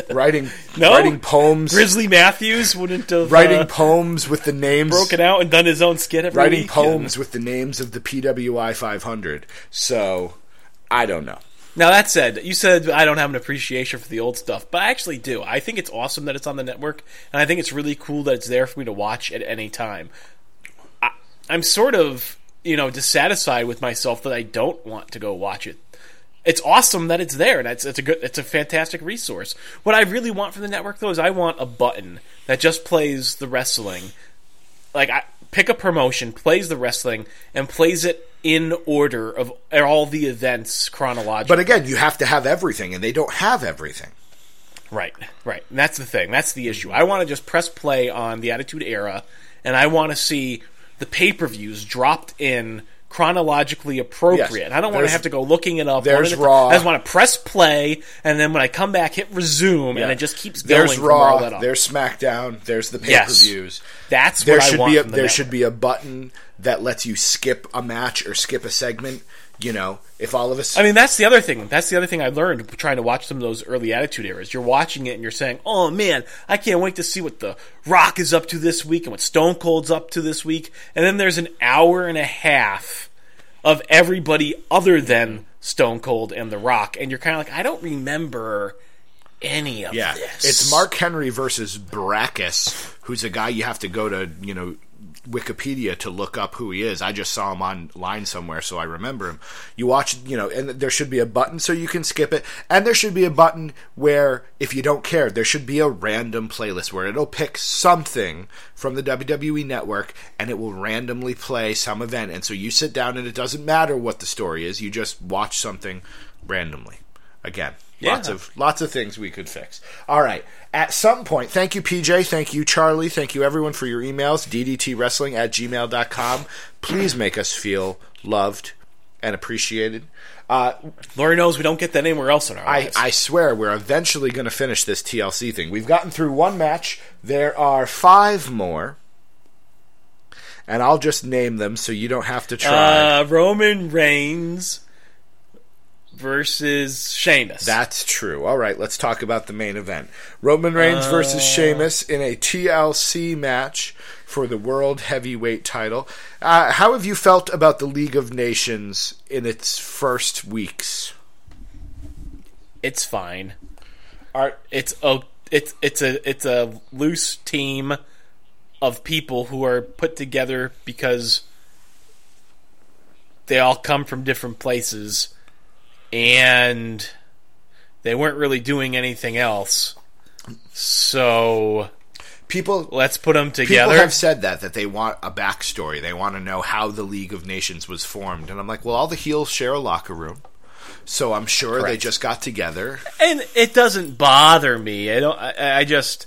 Writing no? writing poems. Grizzly Matthews wouldn't have writing uh, poems with the names broken out and done his own skit every writing week poems and... with the names of the P W I five hundred. So, I don't know. Now, that said, you said I don't have an appreciation for the old stuff, but I actually do. I think it's awesome that it's on the network, and I think it's really cool that it's there for me to watch at any time. I, I'm sort of, you know, dissatisfied with myself that I don't want to go watch it. It's awesome that it's there, and it's, it's a good, it's a fantastic resource. What I really want from the network, though, is I want a button that just plays the wrestling. Like, I, pick a promotion, plays the wrestling, and plays it in order of all the events chronologically. But again, you have to have everything, and they don't have everything. Right, right. And that's the thing. That's the issue. I want to just press play on the Attitude Era, and I want to see the pay-per-views dropped in chronologically appropriate. Yes. I don't there's, want to have to go looking it up. There's the Raw. Th- I just want to press play, and then when I come back, hit resume, yeah. and it just keeps going. There's Raw. That there's SmackDown. There's the pay-per-views. Yes. That's there what I want. Be a, from the there network. Should be a button that lets you skip a match or skip a segment. You know, if all of us... I mean, that's the other thing. That's the other thing I learned trying to watch some of those early Attitude Eras. You're watching it and you're saying, oh, man, I can't wait to see what The Rock is up to this week and what Stone Cold's up to this week. And then there's an hour and a half of everybody other than Stone Cold and The Rock. And you're kind of like, I don't remember any of yeah. this. It's Mark Henry versus Brackus, who's a guy you have to go to, you know, Wikipedia to look up who he is. I just saw him online somewhere, so I remember him. You watch, you know, and there should be a button so you can skip it, and there should be a button where, if you don't care, there should be a random playlist where it'll pick something from the W W E Network, and it will randomly play some event, and so you sit down, and it doesn't matter what the story is, you just watch something randomly. Again, yeah. lots of lots of things we could fix. All right. At some point, thank you, P J. Thank you, Charlie. Thank you, everyone, for your emails. DDTWrestling at gmail dot com. Please make us feel loved and appreciated. Uh, Lori knows we don't get that anywhere else in our lives. I, I swear we're eventually going to finish this T L C thing. We've gotten through one match. There are five more. And I'll just name them so you don't have to try. Uh, Roman Reigns. versus Sheamus. That's true. All right, let's talk about the main event. Roman Reigns uh... versus Sheamus in a T L C match for the World Heavyweight title. Uh, how have you felt about the League of Nations in its first weeks? It's fine. Our, it's a it's it's a it's a loose team of people who are put together because they all come from different places and they weren't really doing anything else. So people, let's put them together. People have said that that they want a backstory. They want to know how the League of Nations was formed. And I'm like, well, all the heels share a locker room. So I'm sure Correct. They just got together. And it doesn't bother me. I don't I, I just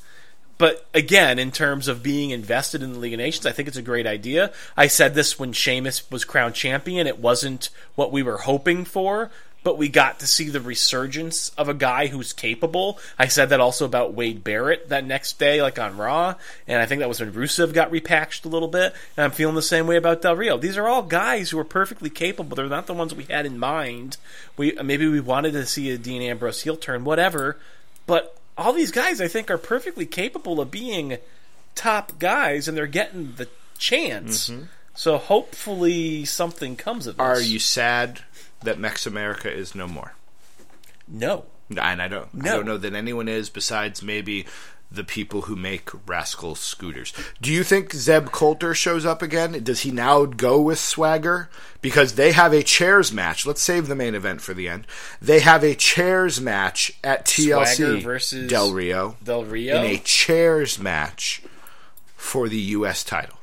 But again, in terms of being invested in the League of Nations, I think it's a great idea. I said this when Sheamus was crowned champion. It wasn't what we were hoping for, but we got to see the resurgence of a guy who's capable. I said that also about Wade Barrett that next day, like on Raw, and I think that was when Rusev got repackaged a little bit, and I'm feeling the same way about Del Rio. These are all guys who are perfectly capable. They're not the ones we had in mind. We Maybe we wanted to see a Dean Ambrose heel turn, whatever, but all these guys, I think, are perfectly capable of being top guys, and they're getting the chance. Mm-hmm. So hopefully something comes of this. Are you sad that Mex America is no more? No. And I don't, no. I don't know that anyone is besides maybe the people who make Rascal Scooters. Do you think Zeb Coulter shows up again? Does he now go with Swagger? Because they have a chairs match. Let's save the main event for the end. They have a chairs match at T L C. Swagger versus Del Rio. Del Rio. In a chairs match for the U S title.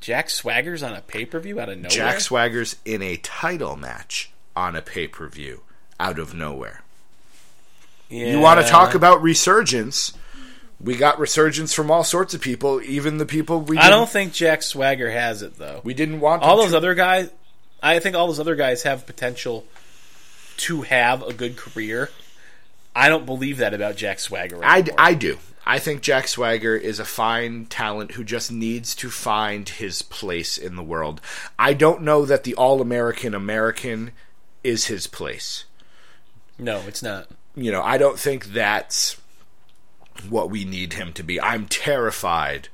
Jack Swagger's on a pay-per-view out of nowhere? Jack Swagger's in a title match on a pay-per-view out of nowhere. Yeah. You want to talk about resurgence? We got resurgence from all sorts of people, even the people we. I didn't, don't think Jack Swagger has it though. We didn't want all those to. Other guys. I think all those other guys have potential to have a good career. I don't believe that about Jack Swagger. I, I do. I think Jack Swagger is a fine talent who just needs to find his place in the world. I don't know that the All-American American is his place. No, it's not. You know, I don't think that's what we need him to be. I'm terrified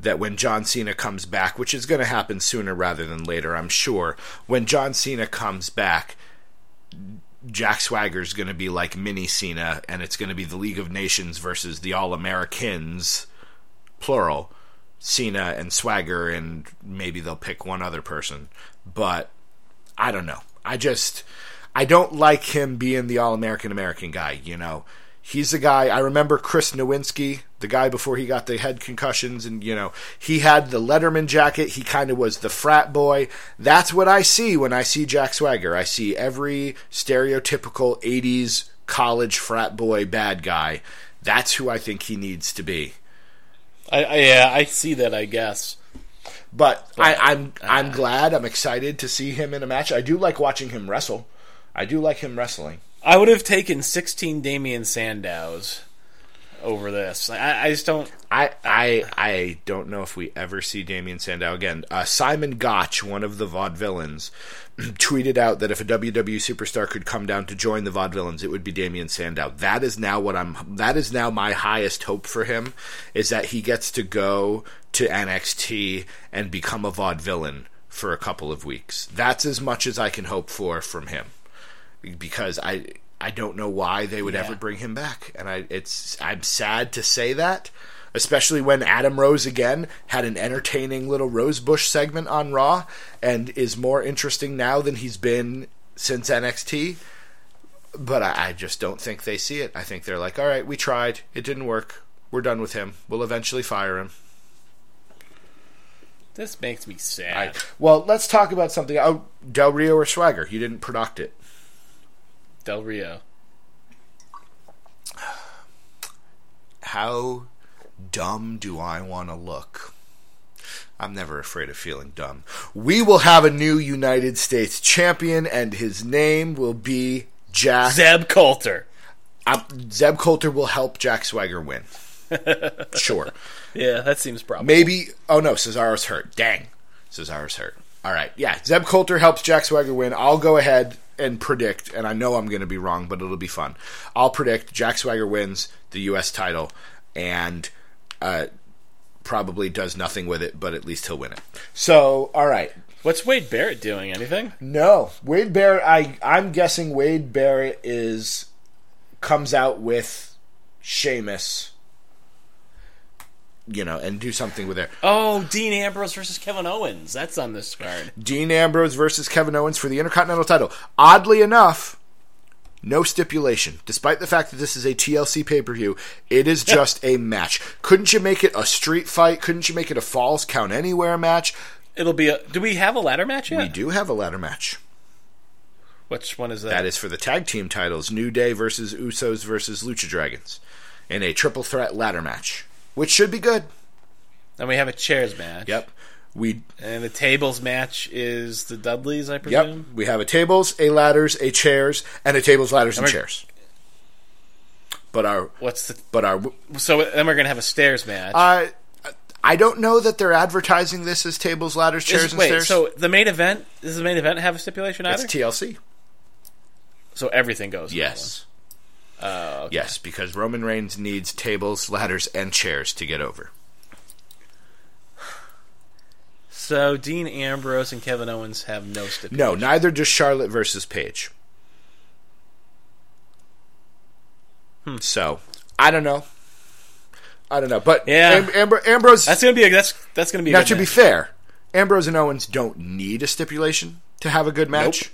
that when John Cena comes back, which is going to happen sooner rather than later, I'm sure, when John Cena comes back, Jack Swagger's going to be like mini Cena, and it's going to be the League of Nations versus the All-Americans, plural, Cena and Swagger, and maybe they'll pick one other person. But I don't know. I just... I don't like him being the All-American American guy, you know. He's a guy, I remember Chris Nowinski, the guy before he got the head concussions, and, you know, he had the Letterman jacket. He kind of was the frat boy. That's what I see when I see Jack Swagger. I see every stereotypical eighties college frat boy bad guy. That's who I think he needs to be. I, I yeah, I see that, I guess. But, but I, I'm, uh, I'm glad, I'm excited to see him in a match. I do like watching him wrestle. I do like him wrestling. I would have taken sixteen Damian Sandows over this. I, I just don't... I, I I don't know if we ever see Damian Sandow again. Uh, Simon Gotch, one of the Vaudevillains, tweeted out that if a W W E superstar could come down to join the Vaudevillains, it would be Damian Sandow. That is now what I'm... That is now my highest hope for him, is that he gets to go to N X T and become a Vaudevillain for a couple of weeks. That's as much as I can hope for from him. Because I I don't know why they would yeah. ever bring him back, and I it's I'm sad to say that, especially when Adam Rose again had an entertaining little Rosebush segment on Raw, and is more interesting now than he's been since N X T. But I, I just don't think they see it. I think they're like, all right, we tried, it didn't work, we're done with him. We'll eventually fire him. This makes me sad. Right. Well, let's talk about something. Oh, Del Rio or Swagger? You didn't predict it. Del Rio. How dumb do I want to look? I'm never afraid of feeling dumb. We will have a new United States champion, and his name will be Jack... Zeb Coulter. I, Zeb Coulter will help Jack Swagger win. Sure. Yeah, that seems probable. Maybe... Oh, no, Cesaro's hurt. Dang. Cesaro's hurt. All right, yeah. Zeb Coulter helps Jack Swagger win. I'll go ahead... and predict, and I know I'm going to be wrong, but it'll be fun. I'll predict Jack Swagger wins the U S title and uh, probably does nothing with it, but at least he'll win it. So, all right. What's Wade Barrett doing? Anything? No. Wade Barrett, I, I'm guessing Wade Barrett is comes out with Sheamus, you know, and do something with it. Oh, Dean Ambrose versus Kevin Owens. That's on this card. Dean Ambrose versus Kevin Owens for the Intercontinental title. Oddly enough, no stipulation. Despite the fact that this is a T L C pay-per-view, it is just a match. Couldn't you make it a street fight? Couldn't you make it a Falls Count Anywhere match? It'll be a... Do we have a ladder match yet? We do have a ladder match. Which one is that? That is for the tag team titles. New Day versus Usos versus Lucha Dragons in a triple threat ladder match, which should be good. And we have a chairs match. Yep. We And the tables match is the Dudleys, I presume? Yep. We have a tables, a ladders, a chairs, and a tables, ladders, and, and chairs. But our... What's the... But our... So then we're going to have a stairs match. Uh... I don't know that they're advertising this as tables, ladders, chairs, is, and wait, stairs. So the main event, does the main event have a stipulation either? It's T L C. So everything goes. Yes. Oh, uh, okay. Yes, because Roman Reigns needs tables, ladders, and chairs to get over. So Dean Ambrose and Kevin Owens have no stipulation. No, neither does Charlotte versus Paige. Hmm. So, I don't know. I don't know, but yeah. Am- Ambr- Ambrose. That's gonna be a, that's that's gonna be. A now, to match. Be fair, Ambrose and Owens don't need a stipulation to have a good match.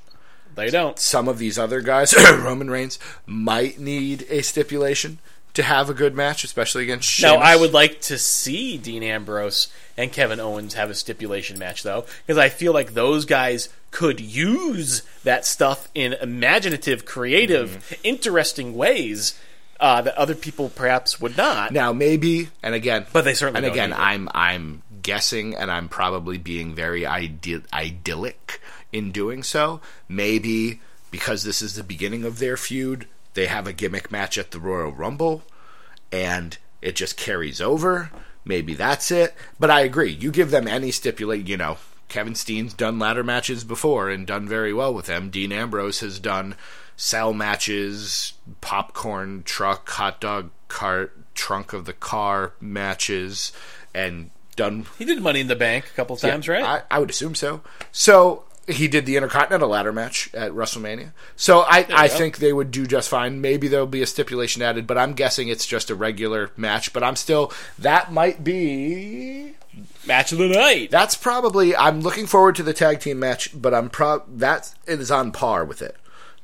Nope. They don't. Some of these other guys, Roman Reigns, might need a stipulation to have a good match, especially against Sheamus. Now, I would like to see Dean Ambrose and Kevin Owens have a stipulation match, though, because I feel like those guys could use that stuff in imaginative, creative, mm-hmm. interesting ways. Uh, that other people perhaps would not. Now, maybe, and again... But they certainly don't. And again, either. I'm I'm guessing, and I'm probably being very ide- idyllic in doing so. Maybe, because this is the beginning of their feud, they have a gimmick match at the Royal Rumble, and it just carries over. Maybe that's it. But I agree. You give them any stipulation, you know, Kevin Steen's done ladder matches before and done very well with them. Dean Ambrose has done... Cell matches, popcorn truck, hot dog cart, trunk of the car matches, and done. He did Money in the Bank a couple times, yeah, right? I, I would assume so. So he did the Intercontinental ladder match at WrestleMania. So I, I think they would do just fine. Maybe there'll be a stipulation added, but I'm guessing it's just a regular match. But I'm still, that might be... Match of the night. That's probably, I'm looking forward to the tag team match, but I'm pro- that is on par with it.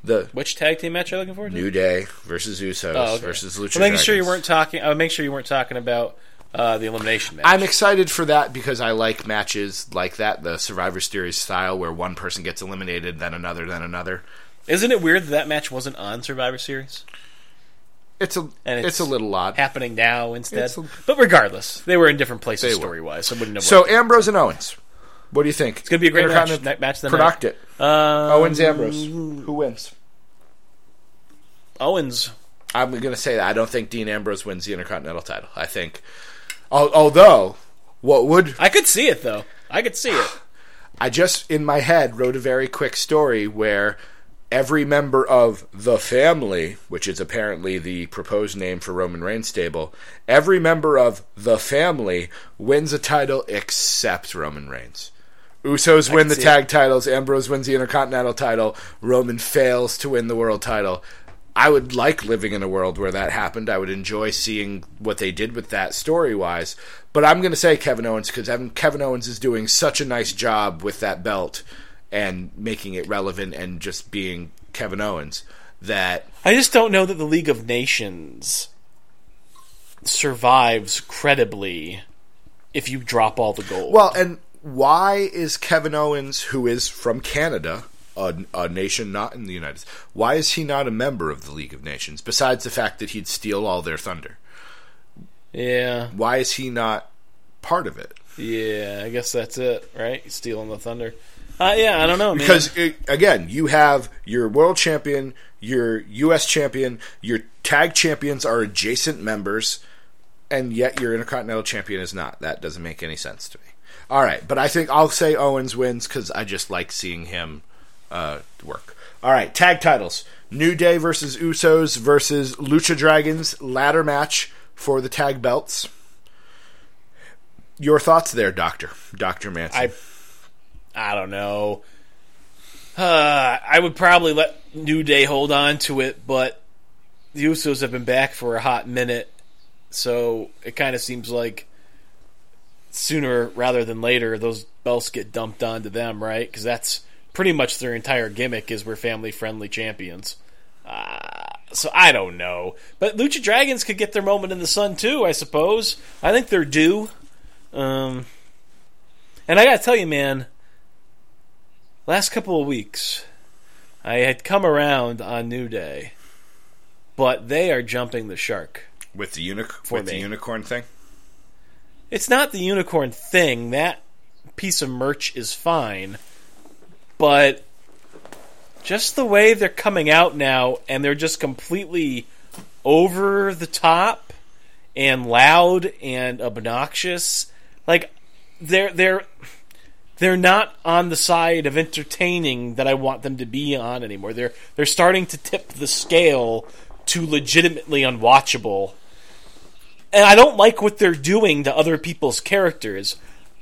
The Which tag team match are you looking forward to? New Day versus Usos oh, okay. versus Lucha well, Dragons. Sure you weren't talking, uh, make sure you weren't talking about uh, the elimination match. I'm excited for that because I like matches like that, the Survivor Series style where one person gets eliminated, then another, then another. Isn't it weird that that match wasn't on Survivor Series? It's a it's, it's a little odd. Happening now instead. A, but regardless, they were in different places story-wise. So, wouldn't have so Ambrose and Owens. What do you think? It's going to be a great match. Of, match the predict night. It. Um, Owens, Ambrose. Who wins? Owens. I'm going to say that. I don't think Dean Ambrose wins the Intercontinental title. I think. Although, what would... I could see it, though. I could see it. I just, in my head, wrote a very quick story where every member of The Family, which is apparently the proposed name for Roman Reigns' stable, every member of The Family wins a title except Roman Reigns. Usos win the tag it. titles. Ambrose wins the Intercontinental title. Roman fails to win the world title. I would like living in a world where that happened. I would enjoy seeing what they did with that story-wise. But I'm going to say Kevin Owens because Kevin Owens is doing such a nice job with that belt and making it relevant and just being Kevin Owens that... I just don't know that the League of Nations survives credibly if you drop all the gold. Well, and... Why is Kevin Owens, who is from Canada, a, a nation not in the United States, why is he not a member of the League of Nations, besides the fact that he'd steal all their thunder? Yeah. Why is he not part of it? Yeah, I guess that's it, right? Stealing the thunder. Uh, yeah, I don't know. Because, it, again, you have your world champion, your U S champion, your tag champions are adjacent members, and yet your Intercontinental champion is not. That doesn't make any sense to me. All right, but I think I'll say Owens wins because I just like seeing him uh, work. All right, tag titles. New Day versus Usos versus Lucha Dragons ladder match for the tag belts. Your thoughts there, Doctor Doctor Manson? I, I don't know. Uh, I would probably let New Day hold on to it, but the Usos have been back for a hot minute, so it kind of seems like sooner rather than later those belts get dumped onto them, right? Because that's pretty much their entire gimmick is we're family-friendly champions. Uh, so I don't know. But Lucha Dragons could get their moment in the sun, too, I suppose. I think they're due. Um, and I gotta tell you, man, last couple of weeks, I had come around on New Day, but they are jumping the shark with the uni- with me. the unicorn thing. It's not the unicorn thing. That piece of merch is fine, but just the way they're coming out now, and they're just completely over the top and loud and obnoxious. Like, they're they're they're not on the side of entertaining that I want them to be on anymore. They're they're starting to tip the scale to legitimately unwatchable. And I don't like what they're doing to other people's characters.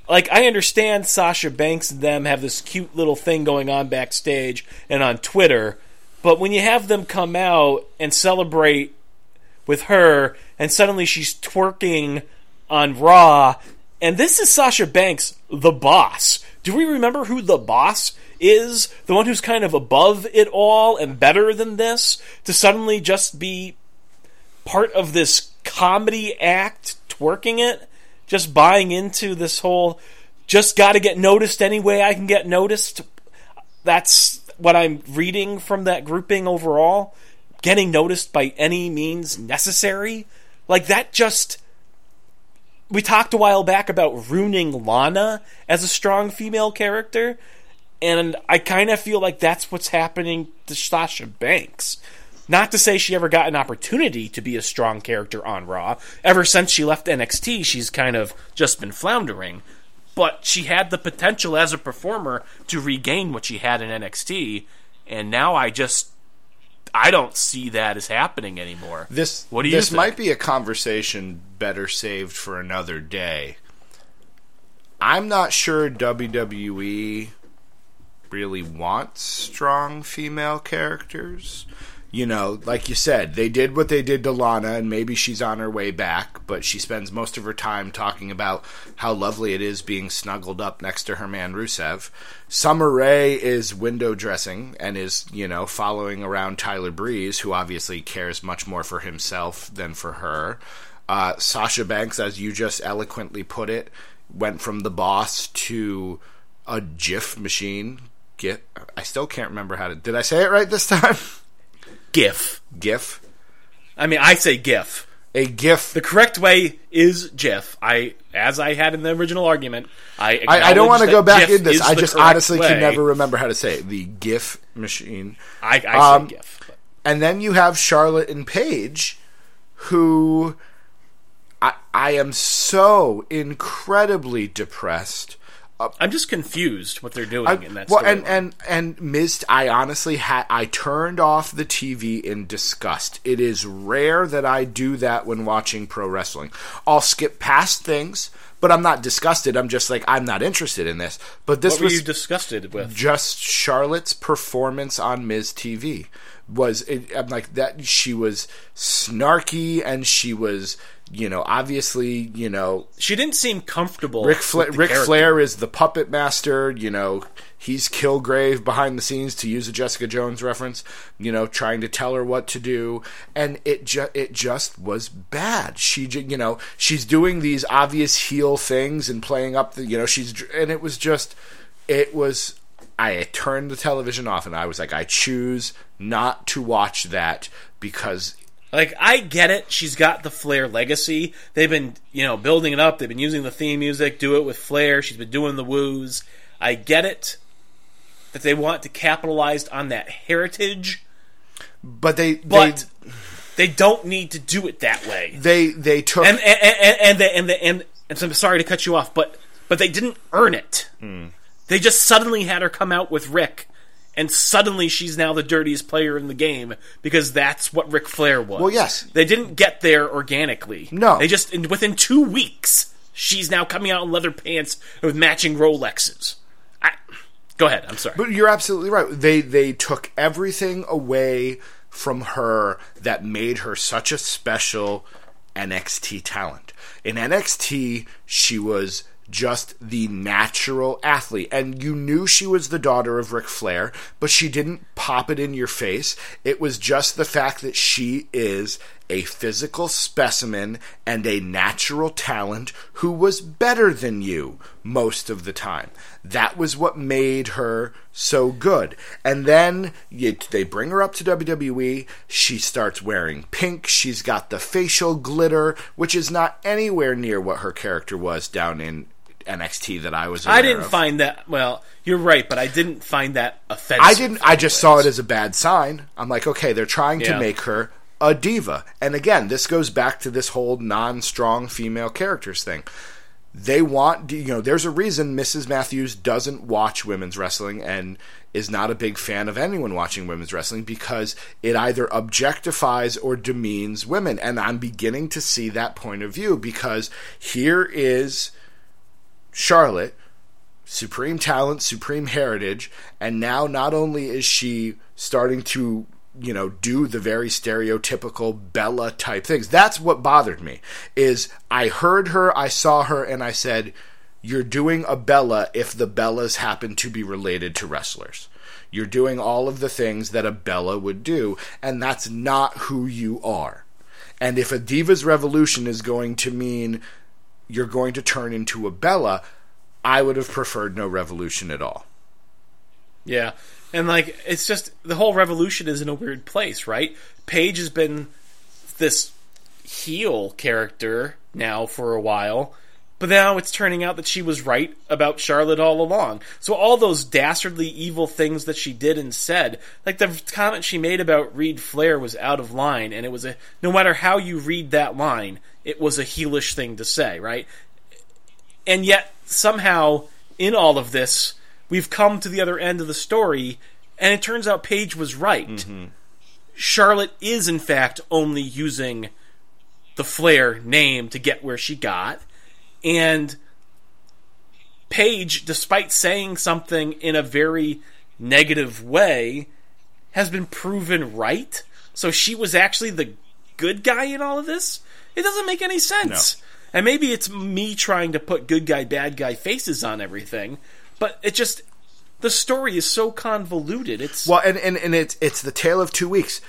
Like, I understand Sasha Banks and them have this cute little thing going on backstage and on Twitter, but when you have them come out and celebrate with her, and suddenly she's twerking on Raw, and this is Sasha Banks, the boss. Do we remember who the boss is? The one who's kind of above it all and better than this? To suddenly just be part of this comedy act, twerking it? Just buying into this whole, just gotta get noticed any way I can get noticed? That's what I'm reading from that grouping overall. Getting noticed by any means necessary. Like, that just... We talked a while back about ruining Lana as a strong female character, and I kind of feel like that's what's happening to Sasha Banks. Not to say she ever got an opportunity to be a strong character on Raw. Ever since she left N X T, she's kind of just been floundering. But she had the potential as a performer to regain what she had in N X T, and now I just... I don't see that as happening anymore. This what do you This think? Might be a conversation better saved for another day. I'm not sure W W E really wants strong female characters. You know, like you said, they did what they did to Lana, and maybe she's on her way back, but she spends most of her time talking about how lovely it is being snuggled up next to her man Rusev. Summer Rae is window dressing and is, you know, following around Tyler Breeze, who obviously cares much more for himself than for her. Uh, Sasha Banks, as you just eloquently put it, went from the boss to a GIF machine. GIF. I still can't remember how to... Did I say it right this time? GIF. GIF? I mean, I say GIF. A GIF. The correct way is GIF. I, as I had in the original argument, I I, I don't want to go back into this. I just honestly way. can never remember how to say it. The GIF machine. I, I um, say GIF. But. And then you have Charlotte and Paige, who I, I am so incredibly depressed. I'm just confused what they're doing I, in that story. Well, and, and, and Miz, I honestly had I turned off the T V in disgust. It is rare that I do that when watching pro wrestling. I'll skip past things, but I'm not disgusted. I'm just like, I'm not interested in this. But this what were was you disgusted with? Just Charlotte's performance on Miz T V was. It, I'm like that. She was snarky, and she was. You know, obviously, you know... She didn't seem comfortable. Ric Fla- Ric Flair is the puppet master. You know, he's Kilgrave behind the scenes, to use a Jessica Jones reference. You know, trying to tell her what to do. And it, ju- it just was bad. She, you know, she's doing these obvious heel things and playing up the... You know, she's... And it was just... It was... I turned the television off and I was like, I choose not to watch that because... Like, I get it. She's got the Flair legacy. They've been, you know, building it up. They've been using the theme music, do it with Flair. She's been doing the woos. I get it that they want to capitalize on that heritage. But they... But they, they don't need to do it that way. They they took... And and and, and, they, and, they, and, and so I'm sorry to cut you off, but, but they didn't earn it. Hmm. They just suddenly had her come out with Rick and suddenly she's now the dirtiest player in the game because that's what Ric Flair was. Well, yes. They didn't get there organically. No. They just, within two weeks, she's now coming out in leather pants with matching Rolexes. I, go ahead. I'm sorry. But you're absolutely right. They they took everything away from her that made her such a special N X T talent. In N X T, she was just the natural athlete. And you knew she was the daughter of Ric Flair, but she didn't pop it in your face. It was just the fact that she is a physical specimen and a natural talent who was better than you most of the time. That was what made her so good. And then you, they bring her up to W W E. She starts wearing pink. She's got the facial glitter, which is not anywhere near what her character was down in N X T that I was aware I didn't of. Find that, well, you're right, but I didn't find that offensive. I didn't. I just ways. saw it as a bad sign. I'm like, okay, they're trying yeah. to make her a diva. And again, this goes back to this whole non-strong female characters thing. They want, you know, there's a reason Missus Matthews doesn't watch women's wrestling and is not a big fan of anyone watching women's wrestling because it either objectifies or demeans women. And I'm beginning to see that point of view because here is Charlotte, supreme talent, supreme heritage, and now not only is she starting to, you know, do the very stereotypical Bella type things. That's what bothered me, is I heard her, I saw her, and I said, you're doing a Bella if the Bellas happen to be related to wrestlers. You're doing all of the things that a Bella would do, and that's not who you are. And if a Divas Revolution is going to mean you're going to turn into a Bella, I would have preferred no revolution at all. Yeah. And, like, it's just, the whole revolution is in a weird place, right? Paige has been this heel character now for a while, but now it's turning out that she was right about Charlotte all along. So all those dastardly evil things that she did and said, like the comment she made about Reed Flair was out of line, and it was a, no matter how you read that line, it was a heelish thing to say, right? And yet, somehow, in all of this, we've come to the other end of the story, and it turns out Paige was right. Mm-hmm. Charlotte is, in fact, only using the Flair name to get where she got. And Paige, despite saying something in a very negative way, has been proven right. So she was actually the good guy in all of this? It doesn't make any sense. No. And maybe it's me trying to put good guy, bad guy faces on everything, but it just, the story is so convoluted. It's well, and, and, and it's, it's the tale of two weeks.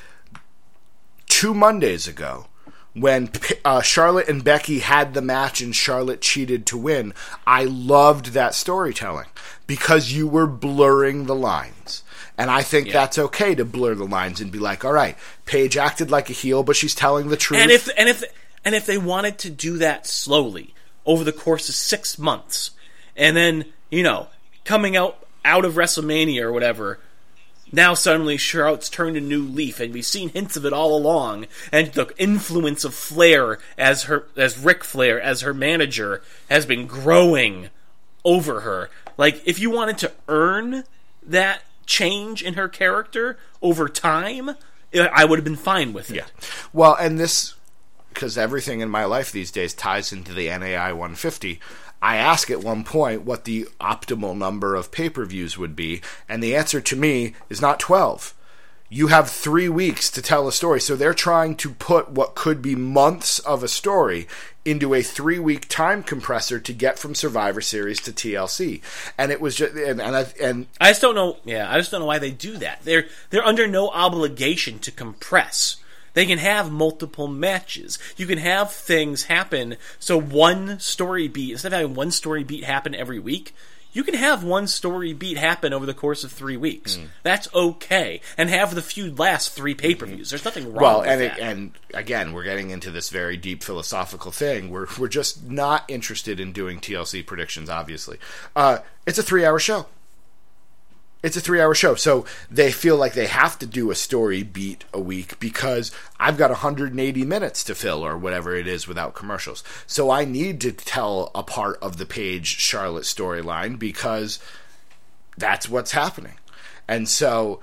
Two Mondays ago, when uh, Charlotte and Becky had the match and Charlotte cheated to win, I loved that storytelling because you were blurring the lines. And I think yeah. that's okay to blur the lines and be like, all right, Paige acted like a heel, but she's telling the truth. And if and if, and if they wanted to do that slowly over the course of six months, and then, you know, coming out, out of WrestleMania or whatever, now suddenly Charlotte's turned a new leaf, and we've seen hints of it all along, and the influence of Flair as her, as Ric Flair, as her manager, has been growing over her. Like, if you wanted to earn that change in her character over time, I would have been fine with it. Yeah. Well, and this, because everything in my life these days ties into the N A I one fifty, I asked at one point what the optimal number of pay-per-views would be, and the answer to me is not twelve. You have three weeks to tell a story, so they're trying to put what could be months of a story into a three-week time compressor to get from Survivor Series to T L C, and it was just and and I, and I just don't know. Yeah, I just don't know why they do that. They're they're under no obligation to compress. They can have multiple matches. You can have things happen. So one story beat, instead of having one story beat happen every week, you can have one story beat happen over the course of three weeks. Mm. That's okay. And have the feud last three pay-per-views. There's nothing wrong well, with and that. Well, and again, we're getting into this very deep philosophical thing. We're, we're just not interested in doing T L C predictions, obviously. Uh, it's a three-hour show. It's a three-hour show, so they feel like they have to do a story beat a week because I've got one hundred eighty minutes to fill or whatever it is without commercials. So I need to tell a part of the Paige Charlotte storyline because that's what's happening. And so,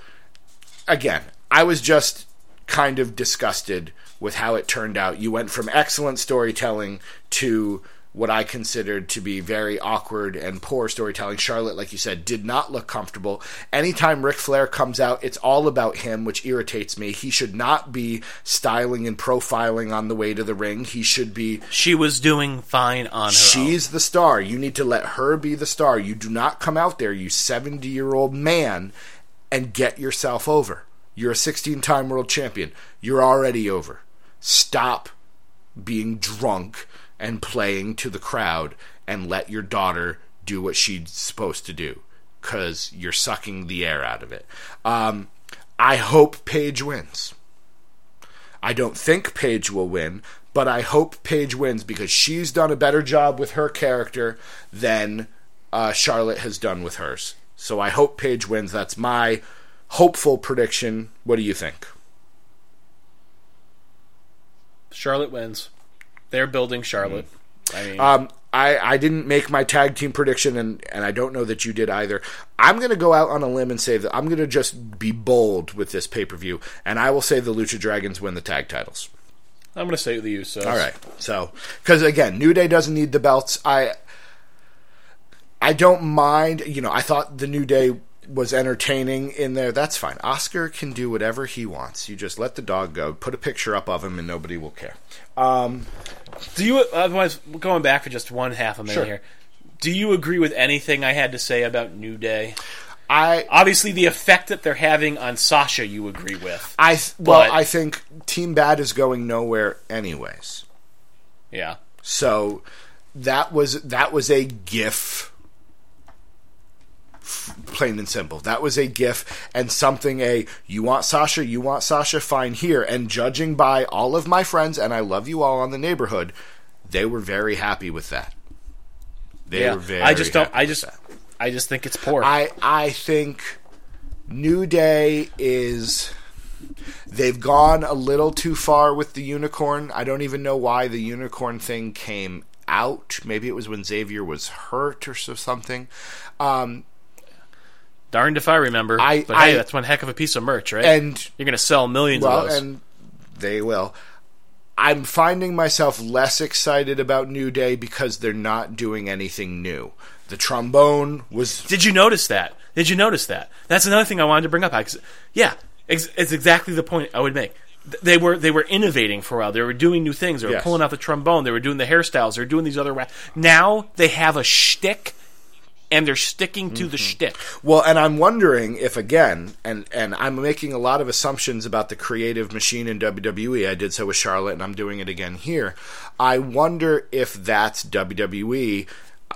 again, I was just kind of disgusted with how it turned out. You went from excellent storytelling to what I considered to be very awkward and poor storytelling. Charlotte, like you said, did not look comfortable. Anytime Ric Flair comes out, it's all about him, which irritates me. He should not be styling and profiling on the way to the ring. He should be... She was doing fine on her own. She's the star. You need to let her be the star. You do not come out there, you seventy-year-old man, and get yourself over. You're a sixteen-time world champion. You're already over. Stop being drunk and playing to the crowd, and let your daughter do what she's supposed to do, because you're sucking the air out of it. Um, I hope Paige wins. I don't think Paige will win, but I hope Paige wins, because she's done a better job with her character than uh, Charlotte has done with hers. So I hope Paige wins. That's my hopeful prediction. What do you think? Charlotte wins. They're building Charlotte. I mean, um, I, I didn't make my tag team prediction, and, and I don't know that you did either. I'm going to go out on a limb and say that I'm going to just be bold with this pay-per-view, and I will say the Lucha Dragons win the tag titles. I'm going to say the Usos. All right. So, because, again, New Day doesn't need the belts. I, I don't mind. You know, I thought the New Day was entertaining in there. That's fine. Oscar can do whatever he wants. You just let the dog go. Put a picture up of him, and nobody will care. Um, do you? Otherwise, going back for just one half a minute sure. here. Do you agree with anything I had to say about New Day? I obviously the effect that they're having on Sasha. You agree with? I th- well, but, I think Team Bad is going nowhere, anyways. Yeah. So that was that was a gif. Plain and simple. That was a gif and something a, you want Sasha, you want Sasha, fine here. And judging by all of my friends, and I love you all on the neighborhood, they were very happy with that. They yeah, were very I just don't, happy I just, with that. I just think it's poor. I, I think New Day is... They've gone a little too far with the unicorn. I don't even know why the unicorn thing came out. Maybe it was when Xavier was hurt or something. Um... Darned if I remember. I, but hey, I, that's one heck of a piece of merch, right? And you're going to sell millions well, of those. And they will. I'm finding myself less excited about New Day because they're not doing anything new. The trombone was... Did you notice that? Did you notice that? That's another thing I wanted to bring up. I, yeah, it's, it's exactly the point I would make. They were they were innovating for a while. They were doing new things. They were yes. pulling out the trombone. They were doing the hairstyles. They were doing these other... Ra- now they have a shtick. And they're sticking to mm-hmm. the shtick. Well, and I'm wondering if, again, and, and I'm making a lot of assumptions about the creative machine in W W E. I did so with Charlotte, and I'm doing it again here. I wonder if that's W W E.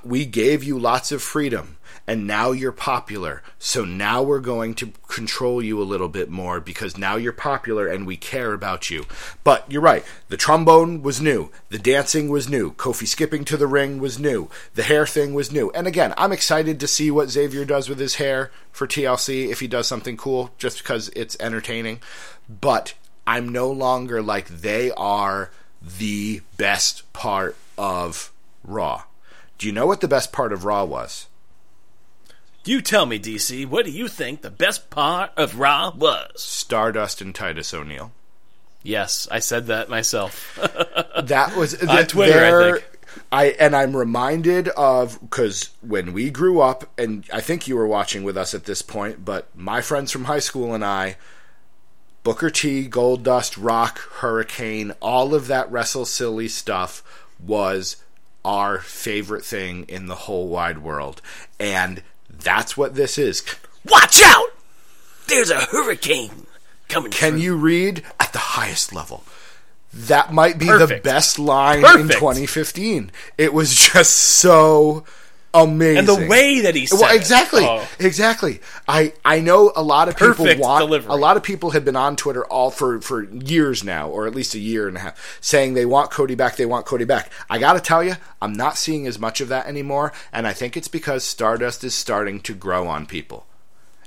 We gave you lots of freedom, and now you're popular. So now we're going to control you a little bit more because now you're popular and we care about you. But you're right. The trombone was new. The dancing was new. Kofi skipping to the ring was new. The hair thing was new. And again, I'm excited to see what Xavier does with his hair for T L C if he does something cool just because it's entertaining. But I'm no longer like they are the best part of Raw. Do you know what the best part of Raw was? You tell me, D C, what do you think the best part of Raw was? Stardust and Titus O'Neil. Yes, I said that myself. That was... The, On Twitter, their, I think. I, and I'm reminded of... Because when we grew up, and I think you were watching with us at this point, but my friends from high school and I, Booker T, Goldust, Rock, Hurricane, all of that Wrestle Silly stuff was our favorite thing in the whole wide world. And... That's what this is. Watch out! There's a hurricane coming. Can through. You read at the highest level? That might be Perfect. The best line Perfect. In twenty fifteen. It was just so amazing, and the way that he said well, exactly, it. Oh. exactly. I I know a lot of Perfect people want delivery. A lot of people have been on Twitter all for for years now, or at least a year and a half, saying they want Cody back. They want Cody back. I gotta tell you, I'm not seeing as much of that anymore, and I think it's because Stardust is starting to grow on people.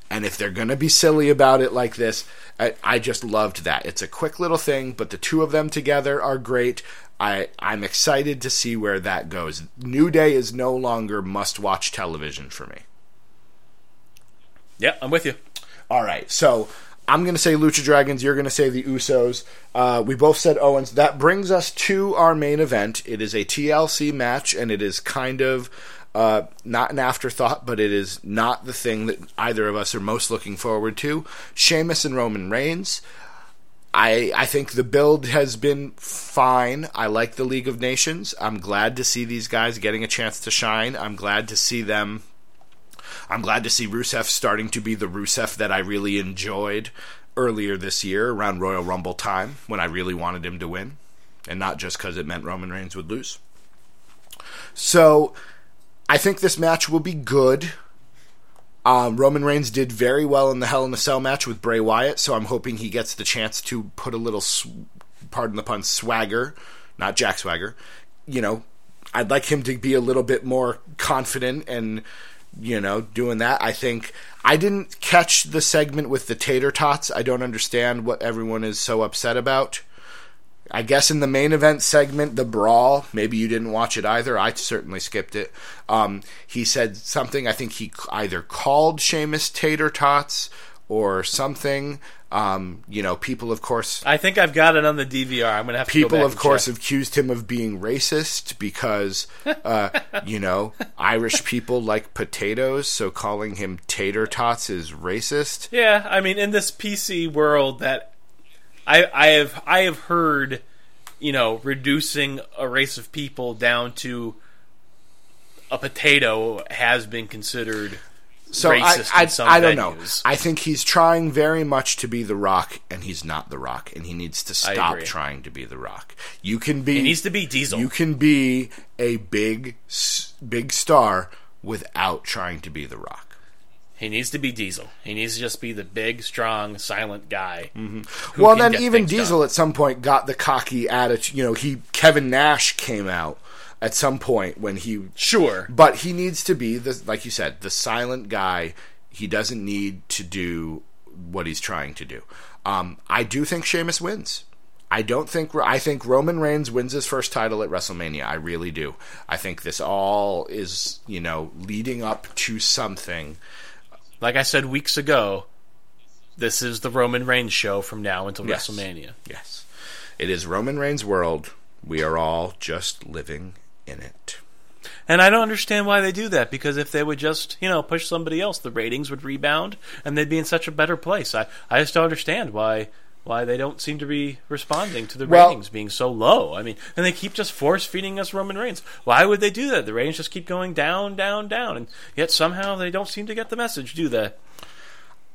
And if they're gonna be silly about it like this, I, I just loved that. It's a quick little thing, but the two of them together are great. I, I'm excited to see where that goes. New Day is no longer must-watch television for me. Yeah, I'm with you. All right, so I'm going to say Lucha Dragons. You're going to say the Usos. Uh, we both said Owens. That brings us to our main event. It is a T L C match, and it is kind of uh, not an afterthought, but it is not the thing that either of us are most looking forward to. Sheamus and Roman Reigns. I, I think the build has been fine. I like the League of Nations. I'm glad to see these guys getting a chance to shine. I'm glad to see them... I'm glad to see Rusev starting to be the Rusev that I really enjoyed earlier this year around Royal Rumble time when I really wanted him to win, and not just because it meant Roman Reigns would lose. So I think this match will be good. Um, Roman Reigns did very well in the Hell in a Cell match with Bray Wyatt, so I'm hoping he gets the chance to put a little, sw- pardon the pun, swagger, not Jack Swagger. You know, I'd like him to be a little bit more confident and... you know, doing that. I think I didn't catch the segment with the tater tots. I don't understand what everyone is so upset about. I guess in the main event segment, the brawl, maybe you didn't watch it either. I certainly skipped it. Um, he said something. I think he either called Sheamus tater tots or something. Um, you know, people, of course... I think I've got it on the D V R. I'm going to have to go back and check. People, of course, accused him of being racist because, uh, you know, Irish people like potatoes, so calling him tater tots is racist. Yeah, I mean, in this P C world that I, I have I have heard, you know, reducing a race of people down to a potato has been considered... So I, I, I don't venues. know. I think he's trying very much to be The Rock, and he's not The Rock, and he needs to stop trying to be The Rock. You can be. He needs to be Diesel. You can be a big, big star without trying to be The Rock. He needs to be Diesel. He needs to just be the big, strong, silent guy. Mm-hmm. Well, then even Diesel done. At some point got the cocky attitude. You know, he Kevin Nash came out. At some point when he... Sure. But he needs to be, the, like you said, the silent guy. He doesn't need to do what he's trying to do. Um, I do think Sheamus wins. I don't think... I think Roman Reigns wins his first title at WrestleMania. I really do. I think this all is, you know, leading up to something. Like I said weeks ago, this is the Roman Reigns show from now until yes. WrestleMania. Yes. It is Roman Reigns' world. We are all just living... in it. And I don't understand why they do that, because if they would just, you know, push somebody else, the ratings would rebound and they'd be in such a better place. I, I just don't understand why why they don't seem to be responding to the well, ratings being so low. I mean, and they keep just force feeding us Roman Reigns. Why would they do that? The ratings just keep going down, down, down, and yet somehow they don't seem to get the message, do they?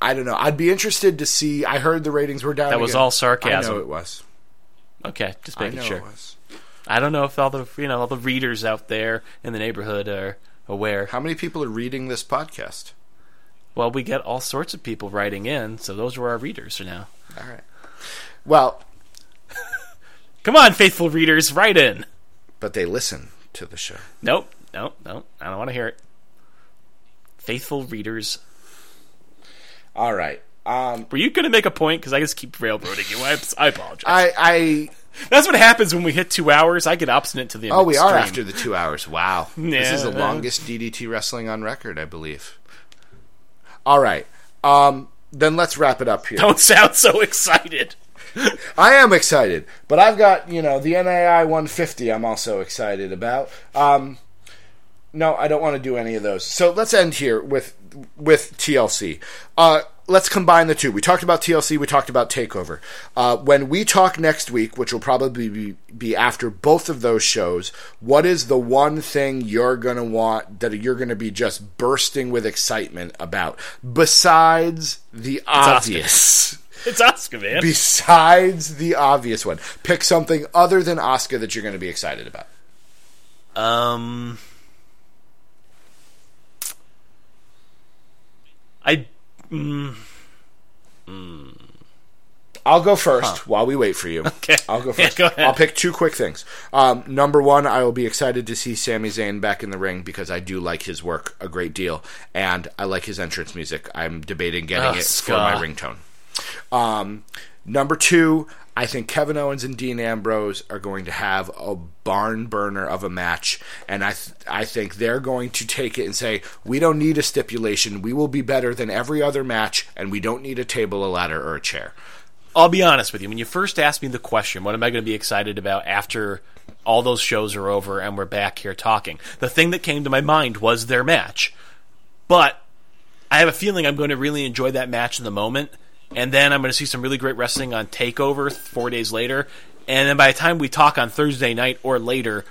I don't know. I'd be interested to see. I heard the ratings were down. That again. Was all sarcasm. I know it was. Okay, just making I know sure. It was. I don't know if all the you know all the readers out there in the neighborhood are aware. How many people are reading this podcast? Well, we get all sorts of people writing in, so those are our readers for now. All right. Well, come on, faithful readers, write in. But they listen to the show. Nope, nope, nope. I don't want to hear it. Faithful readers. All right. Um, were you going to make a point? Because I just keep railroading you. I, I apologize. I. I... That's what happens when we hit two hours. I get obstinate to the end. Oh, we extreme. Are after the two hours. Wow. Yeah. This is the longest D D T wrestling on record, I believe. All right. Um, then let's wrap it up here. Don't sound so excited. I am excited. But I've got, you know, the N A I one fifty I'm also excited about. Um, no, I don't want to do any of those. So let's end here with with T L C. Uh Let's combine the two. We talked about T L C. We talked about TakeOver. Uh, when we talk next week, which will probably be, be after both of those shows, what is the one thing you're going to want that you're going to be just bursting with excitement about? Besides the it's obvious. Oscar. It's Oscar, man. Besides the obvious one. Pick something other than Oscar that you're going to be excited about. Um, I... Mm. Mm. I'll go first huh. while we wait for you. Okay. I'll go first. Yeah, go I'll pick two quick things. Um, number one, I will be excited to see Sami Zayn back in the ring because I do like his work a great deal, and I like his entrance music. I'm debating getting oh, it ska. for my ringtone. Um, Number two, I think Kevin Owens and Dean Ambrose are going to have a barn burner of a match, and I th- I think they're going to take it and say, we don't need a stipulation, we will be better than every other match, and we don't need a table, a ladder, or a chair. I'll be honest with you, when you first asked me the question, what am I going to be excited about after all those shows are over and we're back here talking, the thing that came to my mind was their match. But I have a feeling I'm going to really enjoy that match in the moment, and then I'm going to see some really great wrestling on TakeOver four days later, and then by the time we talk on Thursday night or later,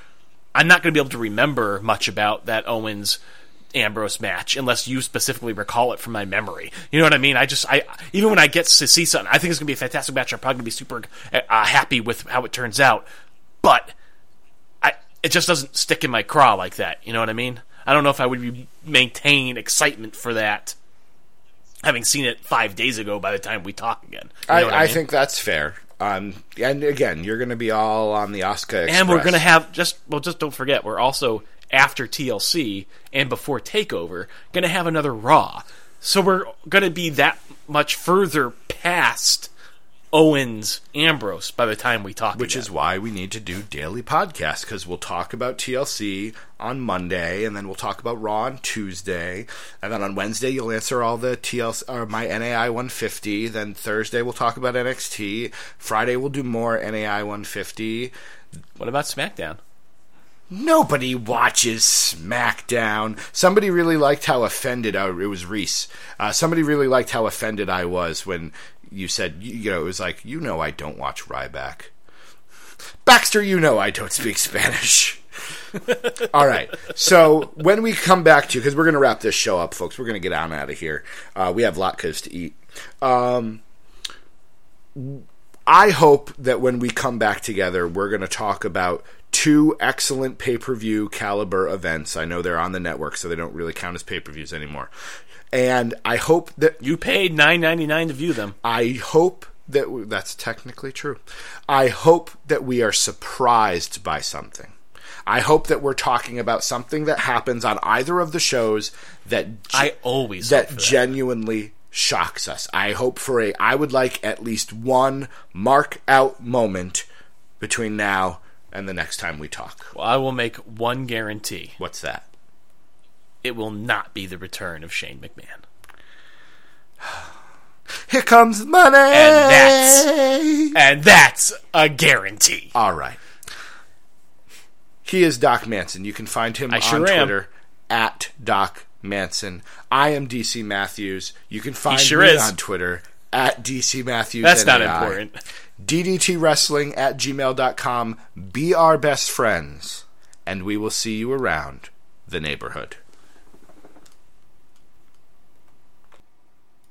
I'm not going to be able to remember much about that Owens-Ambrose match, unless you specifically recall it from my memory. You know what I mean? I just, I even when I get to see something, I think it's going to be a fantastic match. I'm probably going to be super uh, happy with how it turns out, but I it just doesn't stick in my craw like that. You know what I mean? I don't know if I would maintain excitement for that, having seen it five days ago by the time we talk again. You know I, what I, I mean? think that's fair. Um, and again, you're going to be all on the Asuka Express. And we're going to have, just well, just don't forget, we're also, after T L C and before TakeOver, going to have another Raw. So we're going to be that much further past Owens Ambrose by the time we talk, which again. Is why we need to do daily podcasts, because we'll talk about T L C on Monday, and then we'll talk about Raw on Tuesday, and then on Wednesday you'll answer all the T L C or my N A I one fifty. Then Thursday we'll talk about N X T. Friday we'll do more N A I one fifty. What about SmackDown? Nobody watches SmackDown. Somebody really liked how offended I, it was Reese. Uh, somebody really liked how offended I was when you said, you know, it was like, you know, I don't watch Ryback. Baxter, you know, I don't speak Spanish. All right. So when we come back to you, because we're going to wrap this show up, folks, we're going to get on out of here. Uh, we have latkes to eat. Um, I hope that when we come back together, we're going to talk about two excellent pay-per-view caliber events. I know they're on the network, so they don't really count as pay-per-views anymore. And I hope that... You paid nine ninety-nine to view them. I hope that... We, that's technically true. I hope that we are surprised by something. I hope that we're talking about something that happens on either of the shows that... Ge- I always that, that genuinely shocks us. I hope for a... I would like at least one mark-out moment between now and the next time we talk. Well, I will make one guarantee. What's that? It will not be the return of Shane McMahon. Here comes money! And that's, and that's a guarantee. All right. He is Doc Manson. You can find him I on sure Twitter am. at Doc Manson. I am D C Matthews. You can find sure me is. on Twitter at D C Matthews. That's N A I. Not important. D D T Wrestling at gmail dot com. Be our best friends, and we will see you around the neighborhood.